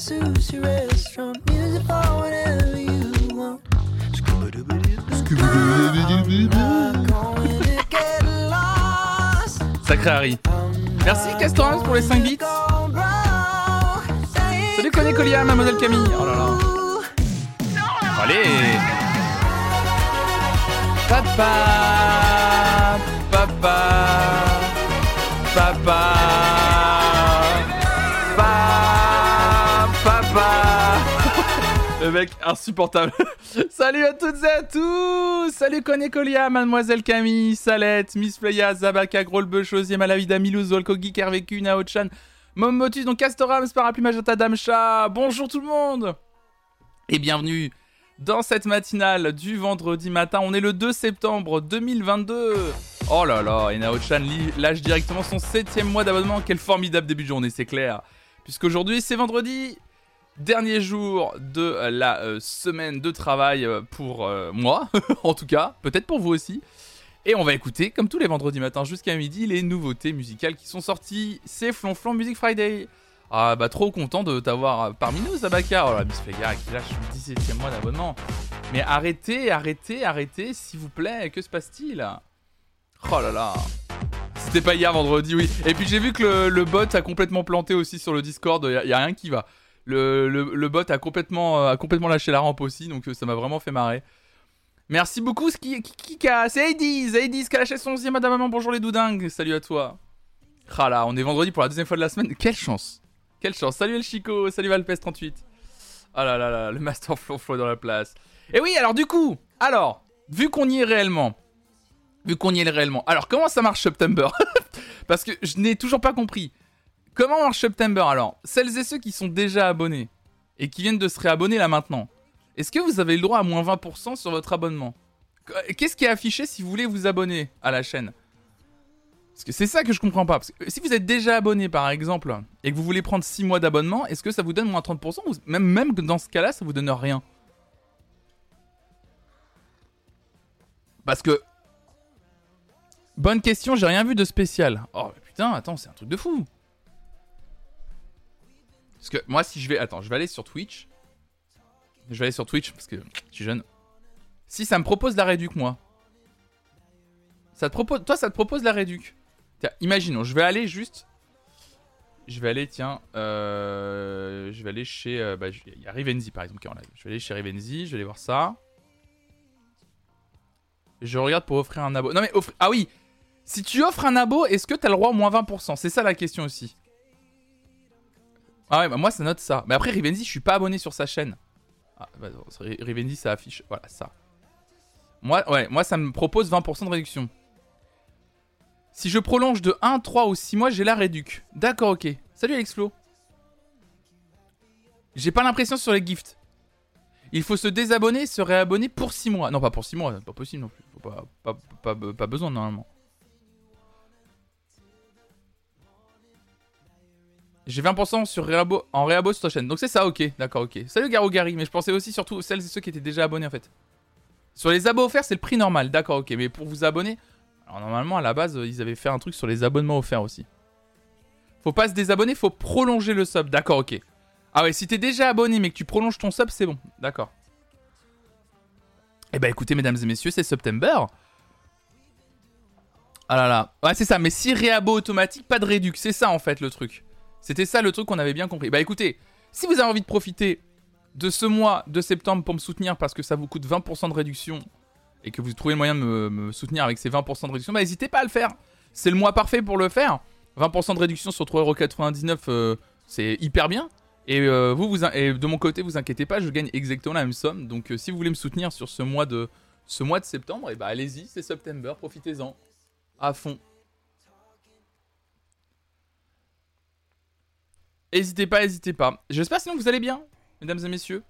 sushi restaurant. Music for whatever you want. Sacré Harry. Merci Castorans pour les 5 bits. Salut Konekolia, Mademoiselle Camille. Oh là là. Allez. Papa, papa, papa, papa. Le mec insupportable. Salut à toutes et à tous. Salut Konekolia, Mademoiselle Camille, Salette, Miss Playa, Zabaka, Grolbe, Chosie, Malavida, Milou, Zolko, Geek, RVQ, Naochan, Momotus, donc Castorans, Parapluie, Magenta, Damcha. Bonjour tout le monde. Et bienvenue dans cette matinale du vendredi matin. On est le 2 septembre 2022. Oh là là, et Naochan Lee lâche directement son 7e mois d'abonnement. Quel formidable début de journée, c'est clair. Puisqu'aujourd'hui, c'est vendredi. Dernier jour de la semaine de travail pour moi, en tout cas. Peut-être pour vous aussi. Et on va écouter, comme tous les vendredis matins jusqu'à midi, les nouveautés musicales qui sont sorties. C'est Flonflon Music Friday. Ah bah trop content de t'avoir parmi nous Zabaka. Oh la Miss Playa qui lâche le 17e mois d'abonnement. Mais arrêtez s'il vous plaît, que se passe-t-il? Oh là là. C'était pas hier vendredi, oui. Et puis j'ai vu que le bot a complètement planté aussi sur le Discord, y a rien qui va. Le bot a complètement lâché la rampe aussi, donc ça m'a vraiment fait marrer. Merci beaucoup, c'est Hades qui a lâché son 11e mois d'abonnement, bonjour les doudingues, salut à toi. Ah là, on est vendredi pour la deuxième fois de la semaine, quelle chance, salut El Chico, salut Valpes38. Ah là là là, le master flonflon dans la place. Et oui, alors du coup, vu qu'on y est réellement, alors comment ça marche September? Parce que je n'ai toujours pas compris. Comment marche September alors? Celles et ceux qui sont déjà abonnés et qui viennent de se réabonner là maintenant, est-ce que vous avez le droit à moins 20% sur votre abonnement? Qu'est-ce qui est affiché si vous voulez vous abonner à la chaîne? Parce que c'est ça que je comprends pas. Parce que si vous êtes déjà abonné par exemple et que vous voulez prendre 6 mois d'abonnement, est-ce que ça vous donne moins 30% ou même dans ce cas-là, ça vous donne rien? Parce que... Bonne question, j'ai rien vu de spécial. Oh putain, attends, c'est un truc de fou. Parce que moi si je vais... Attends, je vais aller sur Twitch parce que je suis jeune. Si ça me propose la réduc moi. Ça te propose la réduc. Tiens, imaginons, je vais aller chez... Il y a Rivenzy par exemple qui est en live. Je vais aller chez Rivenzy, je vais aller voir ça. Je regarde pour offrir un abo. Non mais offrir... Ah oui, si tu offres un abo, est-ce que t'as le droit au moins 20%? C'est ça la question aussi. Ah ouais, bah moi ça note ça. Mais après Rivenzy, je suis pas abonné sur sa chaîne. Ah bah non, Rivenzy ça affiche... Voilà, ça. Moi ça me propose 20% de réduction. Si je prolonge de 1, 3 ou 6 mois, j'ai la réduc. D'accord, ok. Salut Alexflo. J'ai pas l'impression sur les gifts. Il faut se désabonner et se réabonner pour 6 mois. Non, pas pour 6 mois, c'est pas possible non plus. Pas besoin normalement. J'ai 20% sur réabo sur ta chaîne. Donc c'est ça, ok. D'accord, ok. Salut Garou Gary. Mais je pensais aussi surtout celles et ceux qui étaient déjà abonnés en fait. Sur les abos offerts, c'est le prix normal. D'accord, ok. Mais pour vous abonner... Alors normalement, à la base, ils avaient fait un truc sur les abonnements offerts aussi. Faut pas se désabonner, faut prolonger le sub. D'accord, ok. Ah ouais, si t'es déjà abonné mais que tu prolonges ton sub, c'est bon. D'accord. Eh bah écoutez, mesdames et messieurs, c'est September. Ah là là. Ouais, c'est ça. Mais si réabo automatique, pas de réduc. C'est ça, en fait, le truc. C'était ça, le truc qu'on avait bien compris. Bah écoutez, si vous avez envie de profiter de ce mois de septembre pour me soutenir parce que ça vous coûte 20% de réduction et que vous trouvez le moyen de me soutenir avec ces 20% de réduction, bah n'hésitez pas à le faire. C'est le mois parfait pour le faire. 20% de réduction sur 3,99€, c'est hyper bien. Et, et de mon côté, vous inquiétez pas, je gagne exactement la même somme. Donc si vous voulez me soutenir sur ce mois de septembre, et bah allez-y, c'est September, profitez-en à fond. N'hésitez pas. J'espère sinon que vous allez bien. Mesdames et messieurs,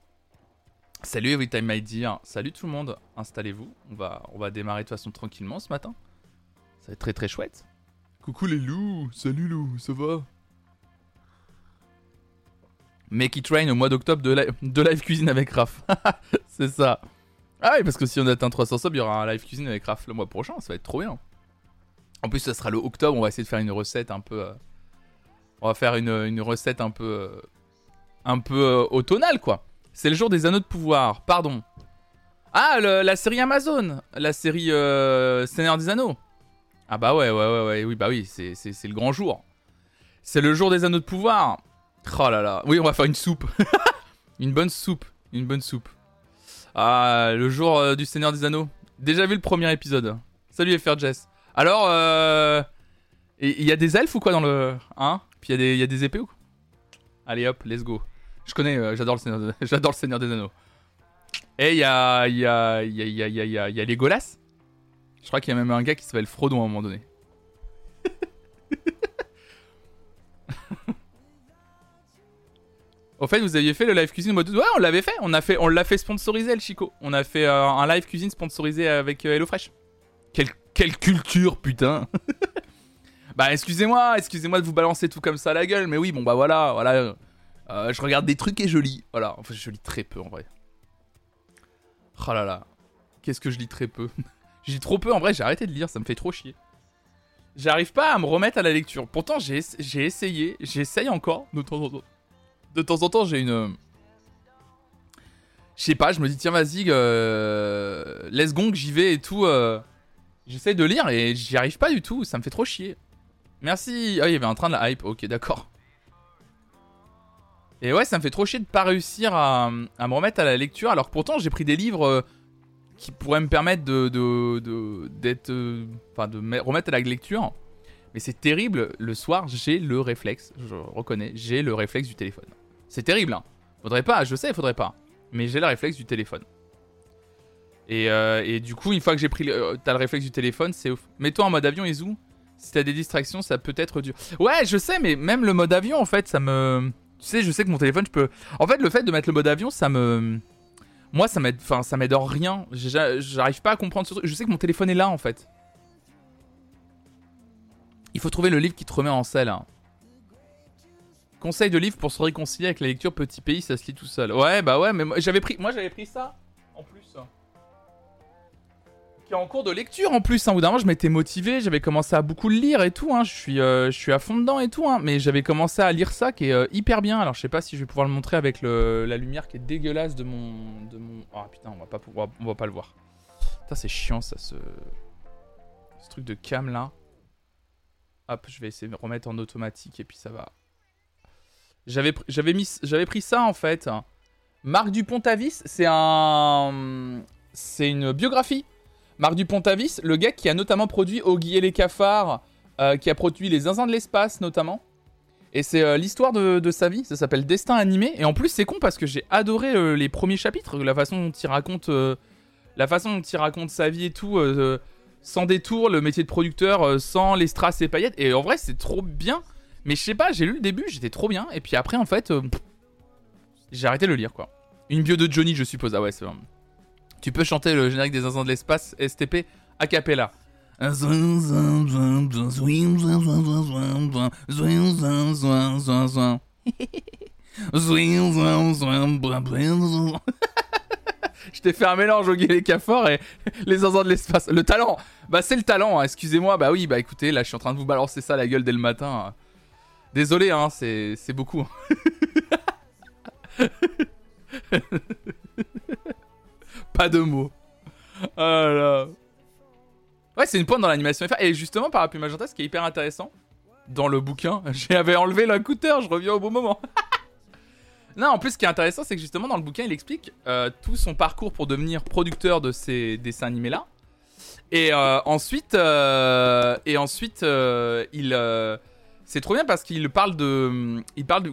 salut Everytime My Dear, salut tout le monde, installez-vous, on va démarrer de façon tranquillement ce matin, ça va être très très chouette. Coucou les loups, salut loup, ça va? Make it rain au mois d'octobre de live cuisine avec Raph, c'est ça. Ah oui, parce que si on atteint 300 subs, il y aura un live cuisine avec Raph le mois prochain, ça va être trop bien. En plus ça sera le octobre, on va essayer de faire une recette un peu... un peu automnale, quoi. C'est le jour des anneaux de pouvoir, pardon. Ah, la série Amazon, la série Seigneur des Anneaux. Ah bah ouais, oui, bah oui, c'est le grand jour. C'est le jour des anneaux de pouvoir. Oh là là, oui, on va faire une soupe. Une bonne soupe. Ah, le jour du Seigneur des Anneaux. Déjà vu le premier épisode. Salut FR Jess. Alors, il y a des elfes ou quoi dans le... Hein? Puis il y a des épées ou quoi? Allez hop, let's go. Je connais, j'adore le Seigneur des Anneaux. Et il y a Legolas. Je crois qu'il y a même un gars qui s'appelle Frodon à un moment donné. Au fait, vous aviez fait le live cuisine au mois d'août. Ouais, on l'avait fait. On l'a fait sponsoriser, El Chico. On a fait un live cuisine sponsorisé avec HelloFresh. Quelle culture, putain. Bah, excusez-moi de vous balancer tout comme ça à la gueule. Mais oui, bon, bah voilà. Je regarde des trucs et je lis. Voilà, enfin, je lis très peu, en vrai. Oh là là. Qu'est-ce que je lis très peu. Je lis trop peu, en vrai, j'ai arrêté de lire. Ça me fait trop chier. J'arrive pas à me remettre à la lecture. Pourtant, j'ai essayé. J'essaye encore de temps en temps. De temps en temps, j'ai une... Je sais pas, je me dis, tiens, vas-y, laisse gong, j'y vais et tout. J'essaye de lire et j'y arrive pas du tout, ça me fait trop chier. Merci. Ah, il y avait un train de la hype, ok, d'accord. Et ouais, ça me fait trop chier de pas réussir à me remettre à la lecture, alors que pourtant, j'ai pris des livres qui pourraient me permettre de me remettre à la lecture. Mais c'est terrible, le soir, j'ai le réflexe, je reconnais, j'ai le réflexe du téléphone. C'est terrible, hein. Faudrait pas, je sais, faudrait pas. Mais j'ai le réflexe du téléphone. Et du coup, une fois que j'ai pris... t'as le réflexe du téléphone, c'est... Mets-toi en mode avion, Izou. Si t'as des distractions, ça peut être dur. Ouais, je sais, mais même le mode avion, en fait, ça me... Tu sais, je sais que mon téléphone, je peux... En fait, le fait de mettre le mode avion, ça me... Moi, ça m'aide, enfin, ça m'aide en rien. J'arrive pas à comprendre ce truc. Je sais que mon téléphone est là, en fait. Il faut trouver le livre qui te remet en selle. Hein. Conseil de livre pour se réconcilier avec la lecture. Petit pays, ça se lit tout seul. Ouais, bah ouais, mais moi j'avais pris ça en plus. Qui est en cours de lecture en plus. Hein. Au bout d'un moment, je m'étais motivé, j'avais commencé à beaucoup le lire et tout. Hein. Je suis à fond dedans et tout. Hein. Mais j'avais commencé à lire ça qui est hyper bien. Alors je sais pas si je vais pouvoir le montrer avec la lumière qui est dégueulasse de mon. Ah putain, on va pas le voir. Putain, c'est chiant ça, ce truc de cam là. Hop, je vais essayer de me remettre en automatique et puis ça va. J'avais pris ça en fait. Marc du Pontavice, c'est une biographie. Marc du Pontavice, le gars qui a notamment produit Oggy et les cafards, qui a produit Les Zinzins de l'espace notamment. Et c'est l'histoire de sa vie, ça s'appelle Destin animé. Et en plus c'est con parce que j'ai adoré les premiers chapitres, la façon dont il raconte sa vie et tout... sans détour, le métier de producteur, sans les strass et paillettes. Et en vrai, c'est trop bien. Mais je sais pas, j'ai lu le début, j'étais trop bien. Et puis après, en fait, j'ai arrêté de le lire, quoi. Une bio de Johnny, je suppose. Ah ouais, c'est vrai. Tu peux chanter le générique des Zinzins de l'espace, STP, a cappella. Je t'ai fait un mélange au Guy les Cafards et les Zinzins de l'espace. Le talent. Bah c'est le talent, excusez-moi. Bah oui, bah écoutez, là je suis en train de vous balancer ça à la gueule dès le matin. Désolé, hein, c'est beaucoup. Pas de mots. Oh là. Ouais, c'est une pointe dans l'animation FR. Et justement, par rapport à Magenta, ce qui est hyper intéressant, dans le bouquin, j'avais enlevé l'incouteur, je reviens au bon moment. Non, en plus, ce qui est intéressant, c'est que justement, dans le bouquin, il explique tout son parcours pour devenir producteur de ces dessins animés-là. Et ensuite, il... c'est trop bien parce qu'il parle de...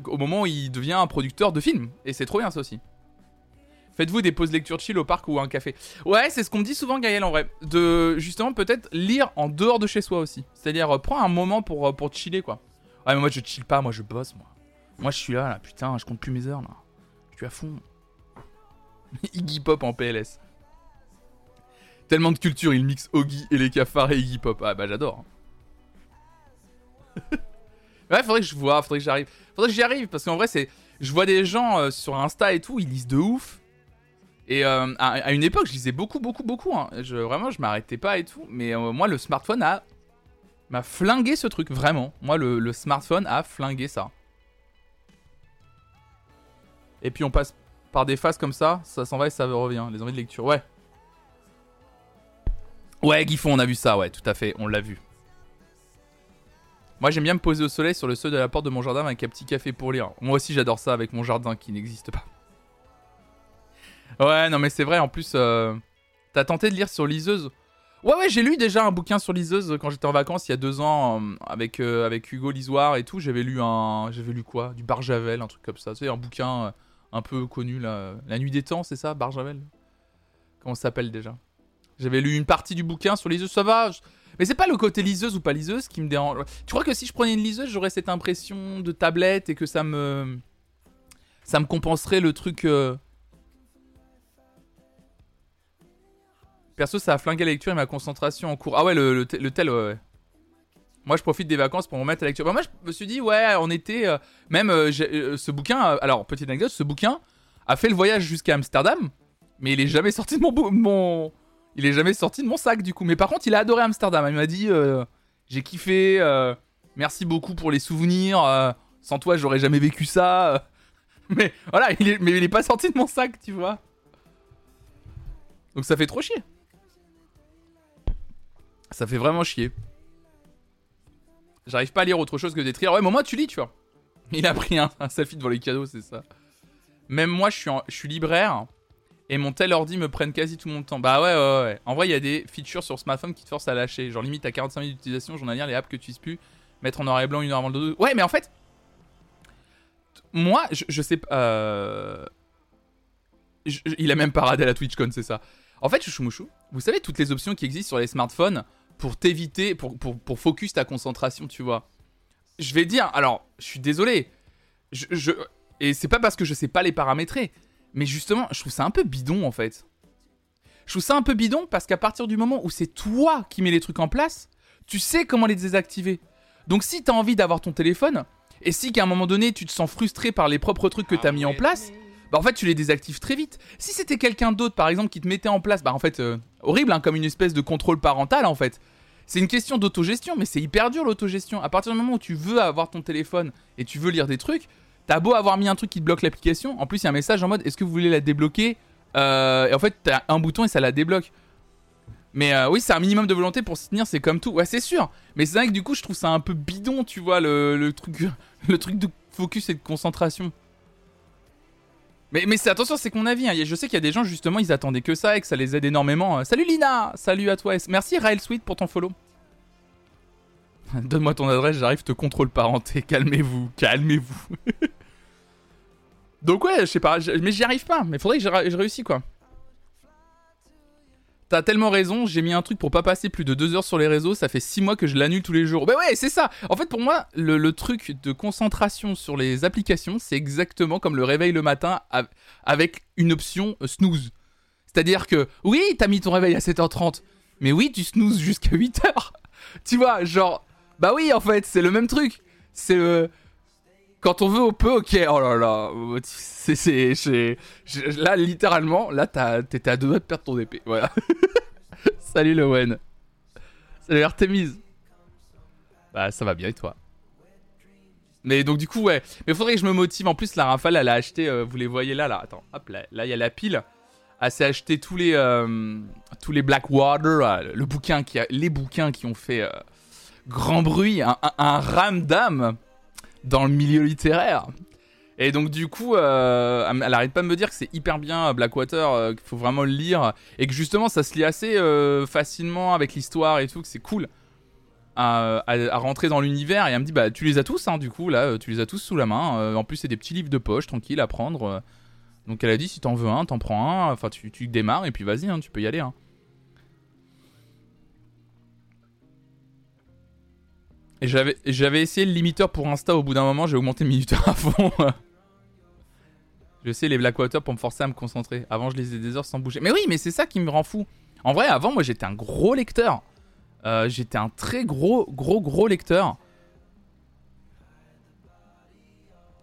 au moment où il devient un producteur de films. Et c'est trop bien, ça aussi. Faites-vous des pauses lecture chill au parc ou à un café. Ouais, c'est ce qu'on me dit souvent, Gaël, en vrai. De, justement, peut-être lire en dehors de chez soi aussi. C'est-à-dire, prends un moment pour chiller, quoi. Ouais, mais moi, je chill pas, moi, je bosse, moi. Moi je suis là, putain, je compte plus mes heures là. Je suis à fond. Iggy Pop en PLS. Tellement de culture, il mixe Oggy et les cafards et Iggy Pop. Ah bah j'adore. Ouais, faudrait que j'arrive. Faudrait que j'y arrive parce qu'en vrai c'est... Je vois des gens sur Insta et tout, ils lisent de ouf. Et à une époque je lisais beaucoup. Hein. Vraiment je m'arrêtais pas et tout. Mais moi le smartphone m'a flingué ce truc, vraiment. Moi le smartphone a flingué ça. Et puis on passe par des phases comme ça, ça s'en va et ça revient. Les envies de lecture, ouais. Ouais, Guiffon, on a vu ça, ouais, tout à fait, on l'a vu. Moi, j'aime bien me poser au soleil sur le seuil de la porte de mon jardin avec un petit café pour lire. Moi aussi, j'adore ça avec mon jardin qui n'existe pas. Ouais, non mais c'est vrai, en plus, t'as tenté de lire sur liseuse. Ouais, j'ai lu déjà un bouquin sur liseuse quand j'étais en vacances il y a 2 ans avec Hugo Lisoire et tout. J'avais lu quoi ? Du Barjavel, un truc comme ça. Tu sais, un bouquin un peu connu, là. La nuit des temps, c'est ça, Barjavel ? Comment ça s'appelle déjà ? J'avais lu une partie du bouquin sur liseuse, ça va. Mais c'est pas le côté liseuse ou pas liseuse qui me dérange. Tu crois que si je prenais une liseuse, j'aurais cette impression de tablette et que ça me compenserait le truc... Perso, ça a flingué la lecture et ma concentration en cours. Ah ouais, le tel, ouais. Moi, je profite des vacances pour me mettre à la lecture. Bah, moi, je me suis dit, ouais, en été, ce bouquin... alors, petite anecdote, ce bouquin a fait le voyage jusqu'à Amsterdam, mais il est jamais sorti de mon... Il est jamais sorti de mon sac, du coup. Mais par contre, il a adoré Amsterdam. Il m'a dit, j'ai kiffé, merci beaucoup pour les souvenirs, sans toi, j'aurais jamais vécu ça. Mais voilà, il est pas sorti de mon sac, tu vois. Donc ça fait trop chier. Ça fait vraiment chier. J'arrive pas à lire autre chose que des thrillers. Ouais, mais moi, tu lis, tu vois. Il a pris un selfie devant les cadeaux, c'est ça. Même moi, je suis libraire. Et mon tel ordi me prenne quasi tout mon temps. Bah ouais. En vrai, il y a des features sur smartphone qui te forcent à lâcher. Genre limite à 45 minutes d'utilisation, journalière, les apps que tu utilises plus, mettre en noir et blanc 1 heure avant le dodo. Ouais, mais en fait, moi, je sais pas. Il a même pas radé à la TwitchCon, c'est ça. En fait, chouchou, vous savez toutes les options qui existent sur les smartphones pour t'éviter, pour focus ta concentration, tu vois. Je vais dire, alors, je suis désolé. Et c'est pas parce que je sais pas les paramétrer. Mais justement, je trouve ça un peu bidon, en fait. Je trouve ça un peu bidon parce qu'à partir du moment où c'est toi qui mets les trucs en place, tu sais comment les désactiver. Donc si t'as envie d'avoir ton téléphone, et si qu'à un moment donné, tu te sens frustré par les propres trucs que t'as mis en place, bah en fait, tu les désactives très vite. Si c'était quelqu'un d'autre, par exemple, qui te mettait en place, bah en fait, horrible, hein, comme une espèce de contrôle parental, en fait. C'est une question d'autogestion, mais c'est hyper dur, l'autogestion. À partir du moment où tu veux avoir ton téléphone et tu veux lire des trucs... T'as beau avoir mis un truc qui te bloque l'application, en plus il y a un message en mode « Est-ce que vous voulez la débloquer ?» Et en fait, t'as un bouton et ça la débloque. Mais oui, c'est un minimum de volonté pour s'y tenir, c'est comme tout. Ouais, c'est sûr. Mais c'est vrai que du coup, je trouve ça un peu bidon, tu vois, le truc de focus et de concentration. Mais c'est, attention, c'est mon avis. Hein. Je sais qu'il y a des gens, justement, ils attendaient que ça et que ça les aide énormément. Salut Lina ! Salut à toi. Merci Raël Sweet pour ton follow. Donne-moi ton adresse, j'arrive, te contrôle parenté. Calmez-vous. Donc ouais, je sais pas, mais j'y arrive pas. Mais faudrait que je réussisse, quoi. T'as tellement raison, j'ai mis un truc pour pas passer plus de 2 heures sur les réseaux. Ça fait 6 mois que je l'annule tous les jours. Bah ouais, c'est ça. En fait, pour moi, le truc de concentration sur les applications, c'est exactement comme le réveil le matin avec une option snooze. C'est-à-dire que, oui, t'as mis ton réveil à 7h30. Mais oui, tu snoozes jusqu'à 8h. Tu vois, genre... Bah oui, en fait, c'est le même truc. C'est... quand on veut, on peut, ok. Oh là là. Là, littéralement, là, t'étais à 2 doigts de perdre ton épée. Voilà. Salut, Lowen. Salut, Artemis. Bah, ça va bien, et toi? Mais donc, du coup, ouais. Mais faudrait que je me motive. En plus, la Rafale, elle a acheté... vous les voyez là. Attends, hop, là, il y a la pile. Elle s'est acheté tous les Blackwater, les bouquins qui ont fait... grand bruit, un ram d'âme dans le milieu littéraire. Et donc du coup, elle arrête pas de me dire que c'est hyper bien Blackwater, qu'il faut vraiment le lire, et que justement ça se lit assez facilement avec l'histoire et tout, que c'est cool à rentrer dans l'univers. Et elle me dit, bah tu les as tous, hein, du coup, là, tu les as tous sous la main. En plus c'est des petits livres de poche, tranquille, à prendre. Donc elle a dit, si t'en veux un, t'en prends un, enfin tu démarres et puis vas-y, hein, tu peux y aller, hein. Et j'avais essayé le limiteur pour Insta, au bout d'un moment, j'ai augmenté le minuteur à fond. Je sais, les Blackwater pour me forcer à me concentrer. Avant, je lisais des heures sans bouger. Mais oui, mais c'est ça qui me rend fou. En vrai, avant, moi, j'étais un gros lecteur. J'étais un très gros lecteur.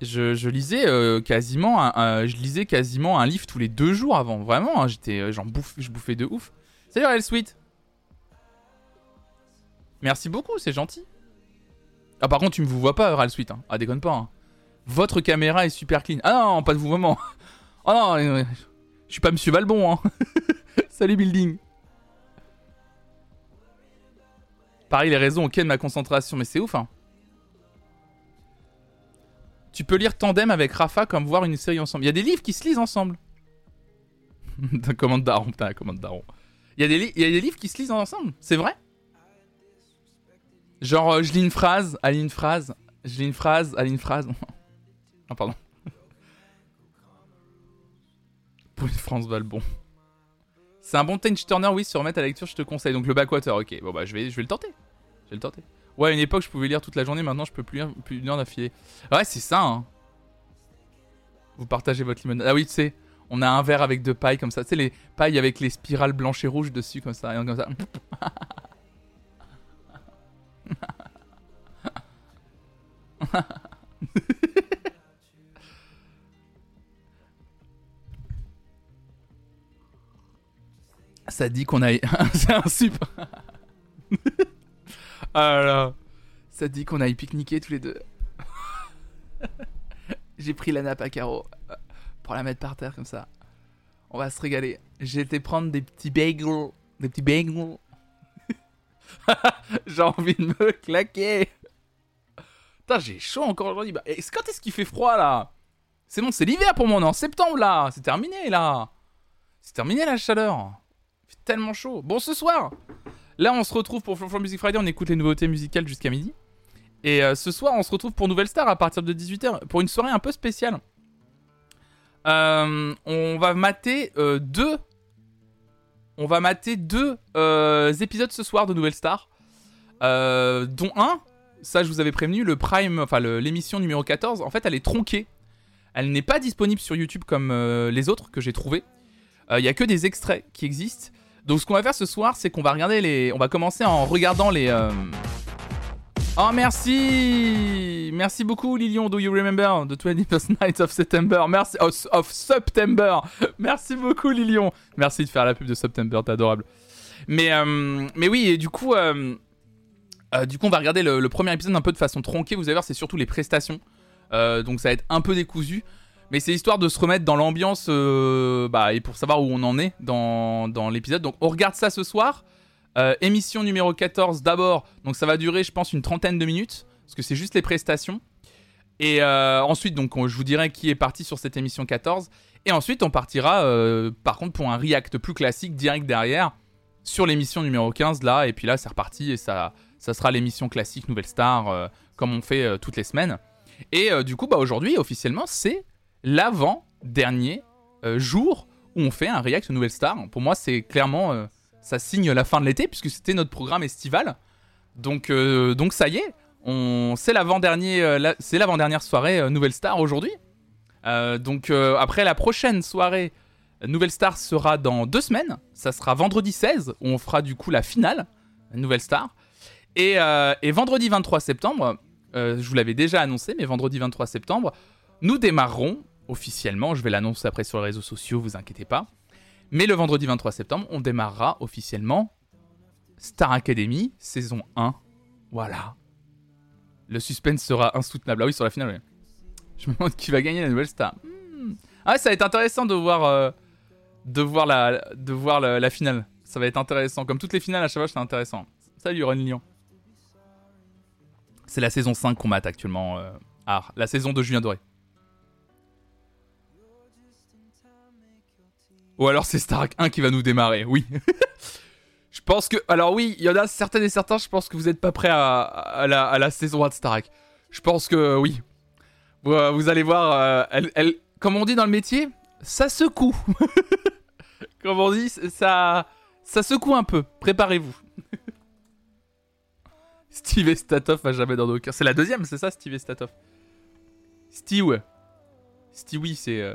Je lisais quasiment un livre tous les 2 jours avant. Vraiment, hein, je bouffais de ouf. Salut, El Sweet. Merci beaucoup, c'est gentil. Ah, par contre, tu me vois pas, Ralsuite, hein. Ah, déconne pas, hein. votre caméra est super clean. Ah non, pas de vous vraiment. Oh non, je suis pas Monsieur Valbon, hein. Salut Building. Pareil, les réseaux ont ken ma concentration, mais c'est ouf, hein. Tu peux lire Tandem avec Rafa comme voir une série ensemble. Il y a des livres qui se lisent ensemble. Commande Daron, putain, commande Daron. Il y a des livres qui se lisent ensemble, c'est vrai? Genre, je lis une phrase, elle lit une phrase, je lis une phrase, elle lit une phrase. Ah, pardon. Pour une France Valbon. C'est un bon Tench Turner, oui, se remettre à la lecture, je te conseille. Donc le Backwater, ok. Bon, bah, je vais le tenter. Je vais le tenter. Ouais, à une époque, je pouvais lire toute la journée, maintenant, je peux plus lire plus d'une heure d'affilée. Ouais, c'est ça, hein. Vous partagez votre limonade. Ah oui, tu sais. On a un verre avec deux pailles comme ça. Tu sais, les pailles avec les spirales blanches et rouges dessus, comme ça. Comme ça. Ça dit qu'on a... C'est un super... Alors... Ça dit qu'on aille pique-niquer tous les deux. J'ai pris la nappe à carreaux. Pour la mettre par terre comme ça. On va se régaler. J'ai été prendre des petits bagels. Des petits bagels. J'ai envie de me claquer. Putain, j'ai chaud encore aujourd'hui. Bah, quand est-ce qu'il fait froid là? C'est bon, c'est l'hiver pour moi. On est en septembre là. C'est terminé là. C'est terminé la chaleur. Il fait tellement chaud. Bon, ce soir, là on se retrouve pour Flonflon Music Friday. On écoute les nouveautés musicales jusqu'à midi. Et ce soir, on se retrouve pour Nouvelle Star à partir de 18h. Pour une soirée un peu spéciale. On va mater deux épisodes ce soir de Nouvelle Star, dont un, ça je vous avais prévenu, le Prime, enfin l'émission numéro 14, en fait elle est tronquée, elle n'est pas disponible sur YouTube comme les autres que j'ai trouvées, il n'y a que des extraits qui existent, donc ce qu'on va faire ce soir c'est qu'on va regarder on va commencer en regardant les... Oh merci! Merci beaucoup Lilion, do you remember the 21st night of September? Merci, of September! Merci beaucoup Lilion! Merci de faire la pub de September, t'es adorable. Mais oui, et du coup on va regarder le premier épisode un peu de façon tronquée, vous allez voir c'est surtout les prestations, donc ça va être un peu décousu, mais c'est histoire de se remettre dans l'ambiance, et pour savoir où on en est dans l'épisode, donc on regarde ça ce soir. Émission numéro 14 d'abord, donc ça va durer je pense une 30aine de minutes, parce que c'est juste les prestations. Et ensuite donc je vous dirai qui est parti sur cette émission 14. Et ensuite on partira par contre pour un react plus classique direct derrière sur l'émission numéro 15 là. Et puis là c'est reparti et ça sera l'émission classique Nouvelle Star comme on fait toutes les semaines. Et du coup aujourd'hui officiellement c'est l'avant-dernier jour où on fait un react Nouvelle Star. Pour moi c'est clairement... ça signe la fin de l'été, puisque c'était notre programme estival. Donc ça y est, c'est l'avant-dernière soirée Nouvelle Star aujourd'hui. Après, la prochaine soirée Nouvelle Star sera dans 2 semaines. Ça sera vendredi 16, où on fera du coup la finale Nouvelle Star. Et vendredi 23 septembre, je vous l'avais déjà annoncé, mais vendredi 23 septembre, nous démarrerons officiellement. Je vais l'annoncer après sur les réseaux sociaux, vous inquiétez pas. Mais le vendredi 23 septembre, on démarrera officiellement Star Academy saison 1. Voilà. Le suspense sera insoutenable. Ah oui, sur la finale, oui. Je me demande qui va gagner la Nouvelle Star. Ah, ça va être intéressant de voir la finale. Ça va être intéressant. Comme toutes les finales, à chaque fois, c'est intéressant. Salut, Ron Lyon. C'est la saison 5 qu'on mate actuellement. La saison de Julien Doré. Ou alors c'est Star Trek 1 qui va nous démarrer, oui. Je pense que... Alors oui, il y en a certaines et certains, je pense que vous n'êtes pas prêts à la saison 1 de Star Trek. Je pense que oui. Vous allez voir, comme on dit dans le métier, ça secoue. Comme on dit, ça secoue un peu. Préparez-vous. Steve et Statoff à jamais dans nos cœurs. C'est la deuxième, c'est ça, Steve et Statoff. Steve. Stewie, c'est...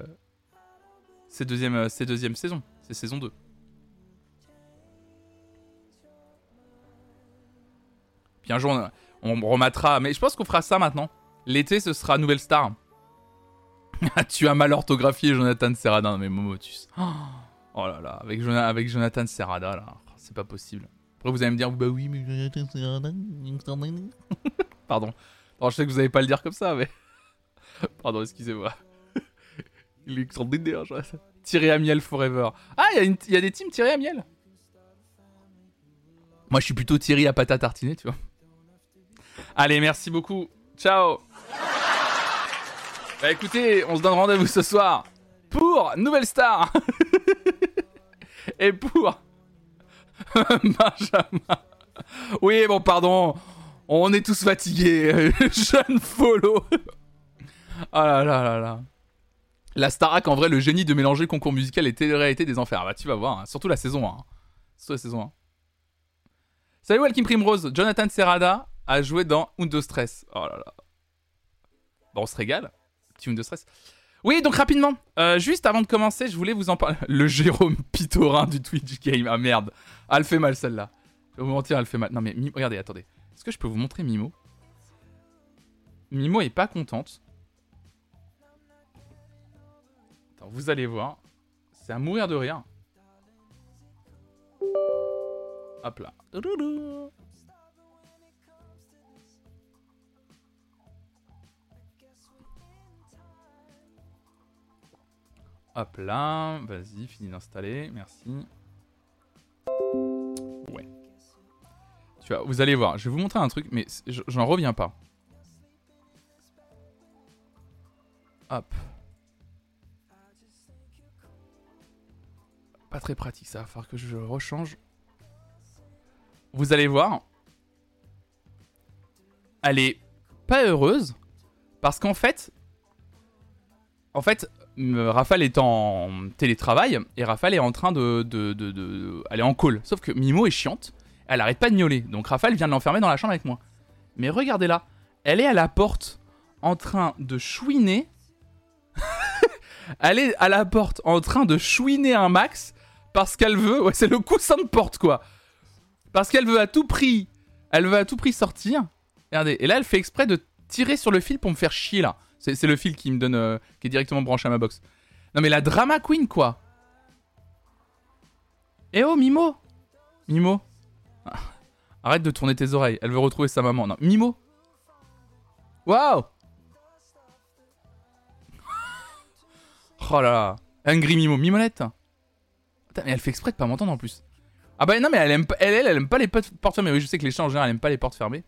C'est deuxième saison, c'est saison 2. Puis un jour, on rematera, mais je pense qu'on fera ça maintenant. L'été, ce sera Nouvelle Star. Tu as mal orthographié Jonathan Cerrada, mais Momotus. Oh là là, avec Jonathan Cerrada, là, c'est pas possible. Après, vous allez me dire, bah oui, mais Jonathan Cerrada... Pardon. Alors, je sais que vous n'allez pas le dire comme ça, mais... Pardon, excusez-moi. Il est en DDH. Tiré à miel forever. Ah, il y a des teams tirés à miel. Moi, je suis plutôt tiré à pâte à tartiner, tu vois. Allez, merci beaucoup. Ciao. Bah écoutez, on se donne rendez-vous ce soir pour Nouvelle Star et pour Benjamin. Oui, bon, pardon. On est tous fatigués. Jeune follow. Ah là là là là. La Starac, en vrai, le génie de mélanger concours musical et télé-réalité des enfers. Ah bah tu vas voir, hein. Surtout la saison 1. Surtout la saison 1. Salut Welcome Primrose, Jonathan Cerrada a joué dans Un, dos, tres. Oh là là. Bon, on se régale. Petit Un, dos, tres. Oui, donc rapidement, juste avant de commencer, je voulais vous en parler. Le Jérôme Pitorin du Twitch Game. Ah merde. Ah, elle fait mal celle-là. Je vais vous mentir, elle fait mal. Non mais regardez, attendez. Est-ce que je peux vous montrer Mimo ? Mimo est pas contente. Attends, vous allez voir. C'est à mourir de rire. Hop là. Hop là. Vas-y, finis d'installer. Merci. Ouais. Tu vois, vous allez voir. Je vais vous montrer un truc, mais j'en reviens pas. Hop. Pas très pratique, ça va falloir que je rechange. Vous allez voir, elle est pas heureuse parce qu'en fait, Raphaël est en télétravail et Raphaël est en train de elle est en call. Sauf que Mimo est chiante, elle arrête pas de miauler. Donc Raphaël vient de l'enfermer dans la chambre avec moi. Mais regardez-la, elle est à la porte en train de chouiner. Elle est à la porte en train de chouiner un max parce qu'elle veut. Ouais, c'est le coussin de porte quoi. Parce qu'elle veut à tout prix, sortir. Regardez, et là elle fait exprès de tirer sur le fil pour me faire chier là. C'est le fil qui me donne, qui est directement branché à ma box. Non mais la drama queen quoi. Eh oh Mimo, Mimo, arrête de tourner tes oreilles. Elle veut retrouver sa maman. Non, Mimo. Waouh. Oh là là, Angry Mimo, Mimolette. Putain, mais elle fait exprès de pas m'entendre en plus. Ah bah non mais elle aime pas les portes fermées. Oui, je sais que les chats en général, elle aime pas les portes fermées.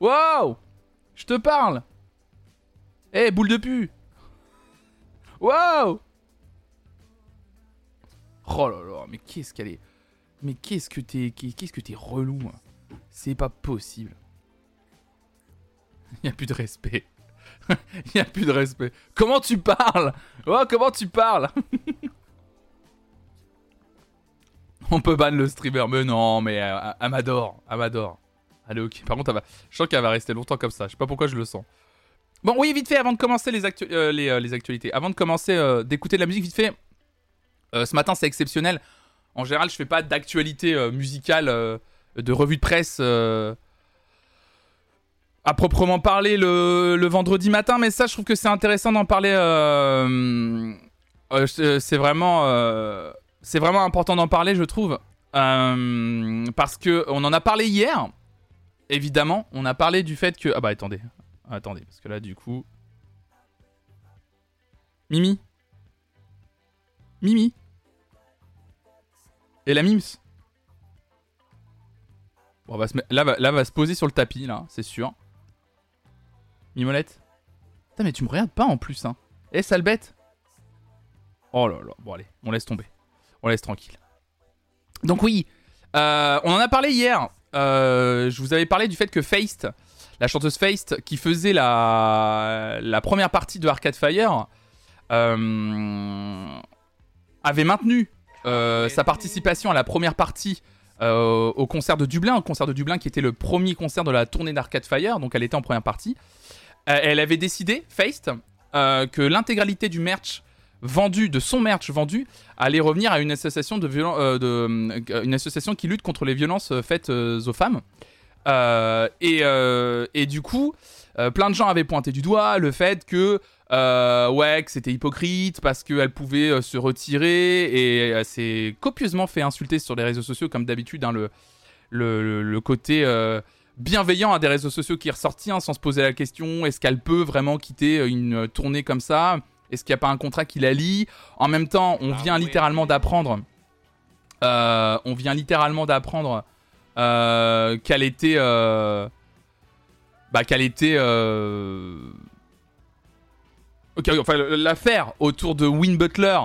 Wow, je te parle. Eh, hey, boule de pu. Wow. Oh là là, mais qu'est-ce qu'elle est. Mais qu'est-ce que t'es relou. C'est pas possible. Y'a plus de respect. Y'a plus de respect. Comment tu parles. Oh, comment tu parles. On peut ban le streamer, mais non, mais elle m'adore, elle m'adore. Allez, ok. Par contre, je sens qu'elle va rester longtemps comme ça. Je sais pas pourquoi je le sens. Bon, oui, vite fait, avant de commencer les actualités, avant de commencer d'écouter de la musique, vite fait. Ce matin, c'est exceptionnel. En général, je fais pas d'actualité musicale, de revue de presse à proprement parler le vendredi matin, mais ça, je trouve que c'est intéressant d'en parler. C'est vraiment. C'est vraiment important d'en parler, je trouve, parce qu'on en a parlé hier, évidemment, on a parlé du fait que... Ah bah attendez, parce que là, du coup... Mimi. Et la Mims. Bon, on va se... là, va se poser sur le tapis, là, c'est sûr. Mimolette. Putain, mais tu me regardes pas en plus, hein. Eh, sale bête. Oh là là, bon allez, on laisse tomber. On laisse tranquille. Donc oui, on en a parlé hier. Je vous avais parlé du fait que Feist, la chanteuse Feist, qui faisait la première partie de Arcade Fire, avait maintenu sa participation à la première partie au concert de Dublin. Un concert de Dublin qui était le premier concert de la tournée d'Arcade Fire. Donc elle était en première partie. Elle avait décidé, Feist, que l'intégralité du merch vendu, de son merch vendu, allait revenir à une association une association qui lutte contre les violences faites aux femmes. Et du coup, plein de gens avaient pointé du doigt le fait que c'était hypocrite parce qu'elle pouvait se retirer, et elle s'est copieusement fait insulter sur les réseaux sociaux comme d'habitude, hein, le côté bienveillant à des réseaux sociaux qui est ressorti, hein, sans se poser la question, est-ce qu'elle peut vraiment quitter une tournée comme ça ? Est-ce qu'il n'y a pas un contrat qui la lie ? En même temps, on vient littéralement d'apprendre qu'elle était okay, enfin, l'affaire autour de Win Butler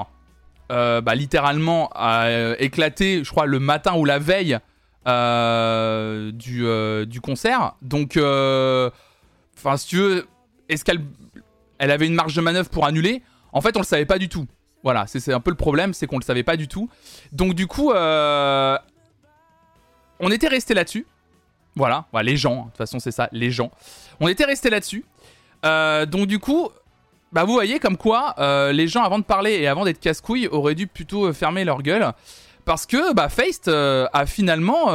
littéralement a éclaté, je crois, le matin ou la veille du concert. Donc, si tu veux, est-ce qu'elle avait une marge de manœuvre pour annuler ? En fait, on le savait pas du tout. Voilà, c'est un peu le problème, c'est qu'on le savait pas du tout. Donc, du coup, on était restés là-dessus. Voilà, bah, les gens, de toute façon, c'est ça, les gens. On était restés là-dessus. Donc, du coup... Bah vous voyez comme quoi les gens avant de parler et avant d'être casse-couilles auraient dû plutôt fermer leur gueule, parce que Feist a finalement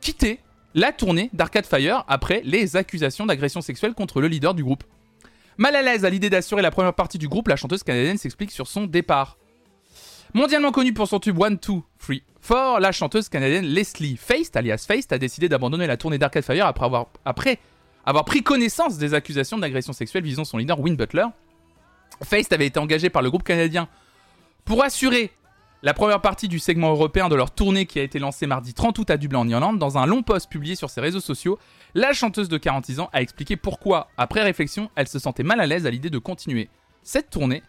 quitté la tournée d'Arcade Fire après les accusations d'agression sexuelle contre le leader du groupe. Mal à l'aise à l'idée d'assurer la première partie du groupe, la chanteuse canadienne s'explique sur son départ. Mondialement connue pour son tube 1, 2, 3, 4, la chanteuse canadienne Leslie Feist, alias Feist, a décidé d'abandonner la tournée d'Arcade Fire après avoir pris connaissance des accusations d'agression sexuelle visant son leader Win Butler. Feist avait été engagé par le groupe canadien pour assurer la première partie du segment européen de leur tournée qui a été lancée mardi 30 août à Dublin en Irlande. Dans un long post publié sur ses réseaux sociaux, la chanteuse de 46 ans a expliqué pourquoi, après réflexion, elle se sentait mal à l'aise à l'idée de continuer cette tournée.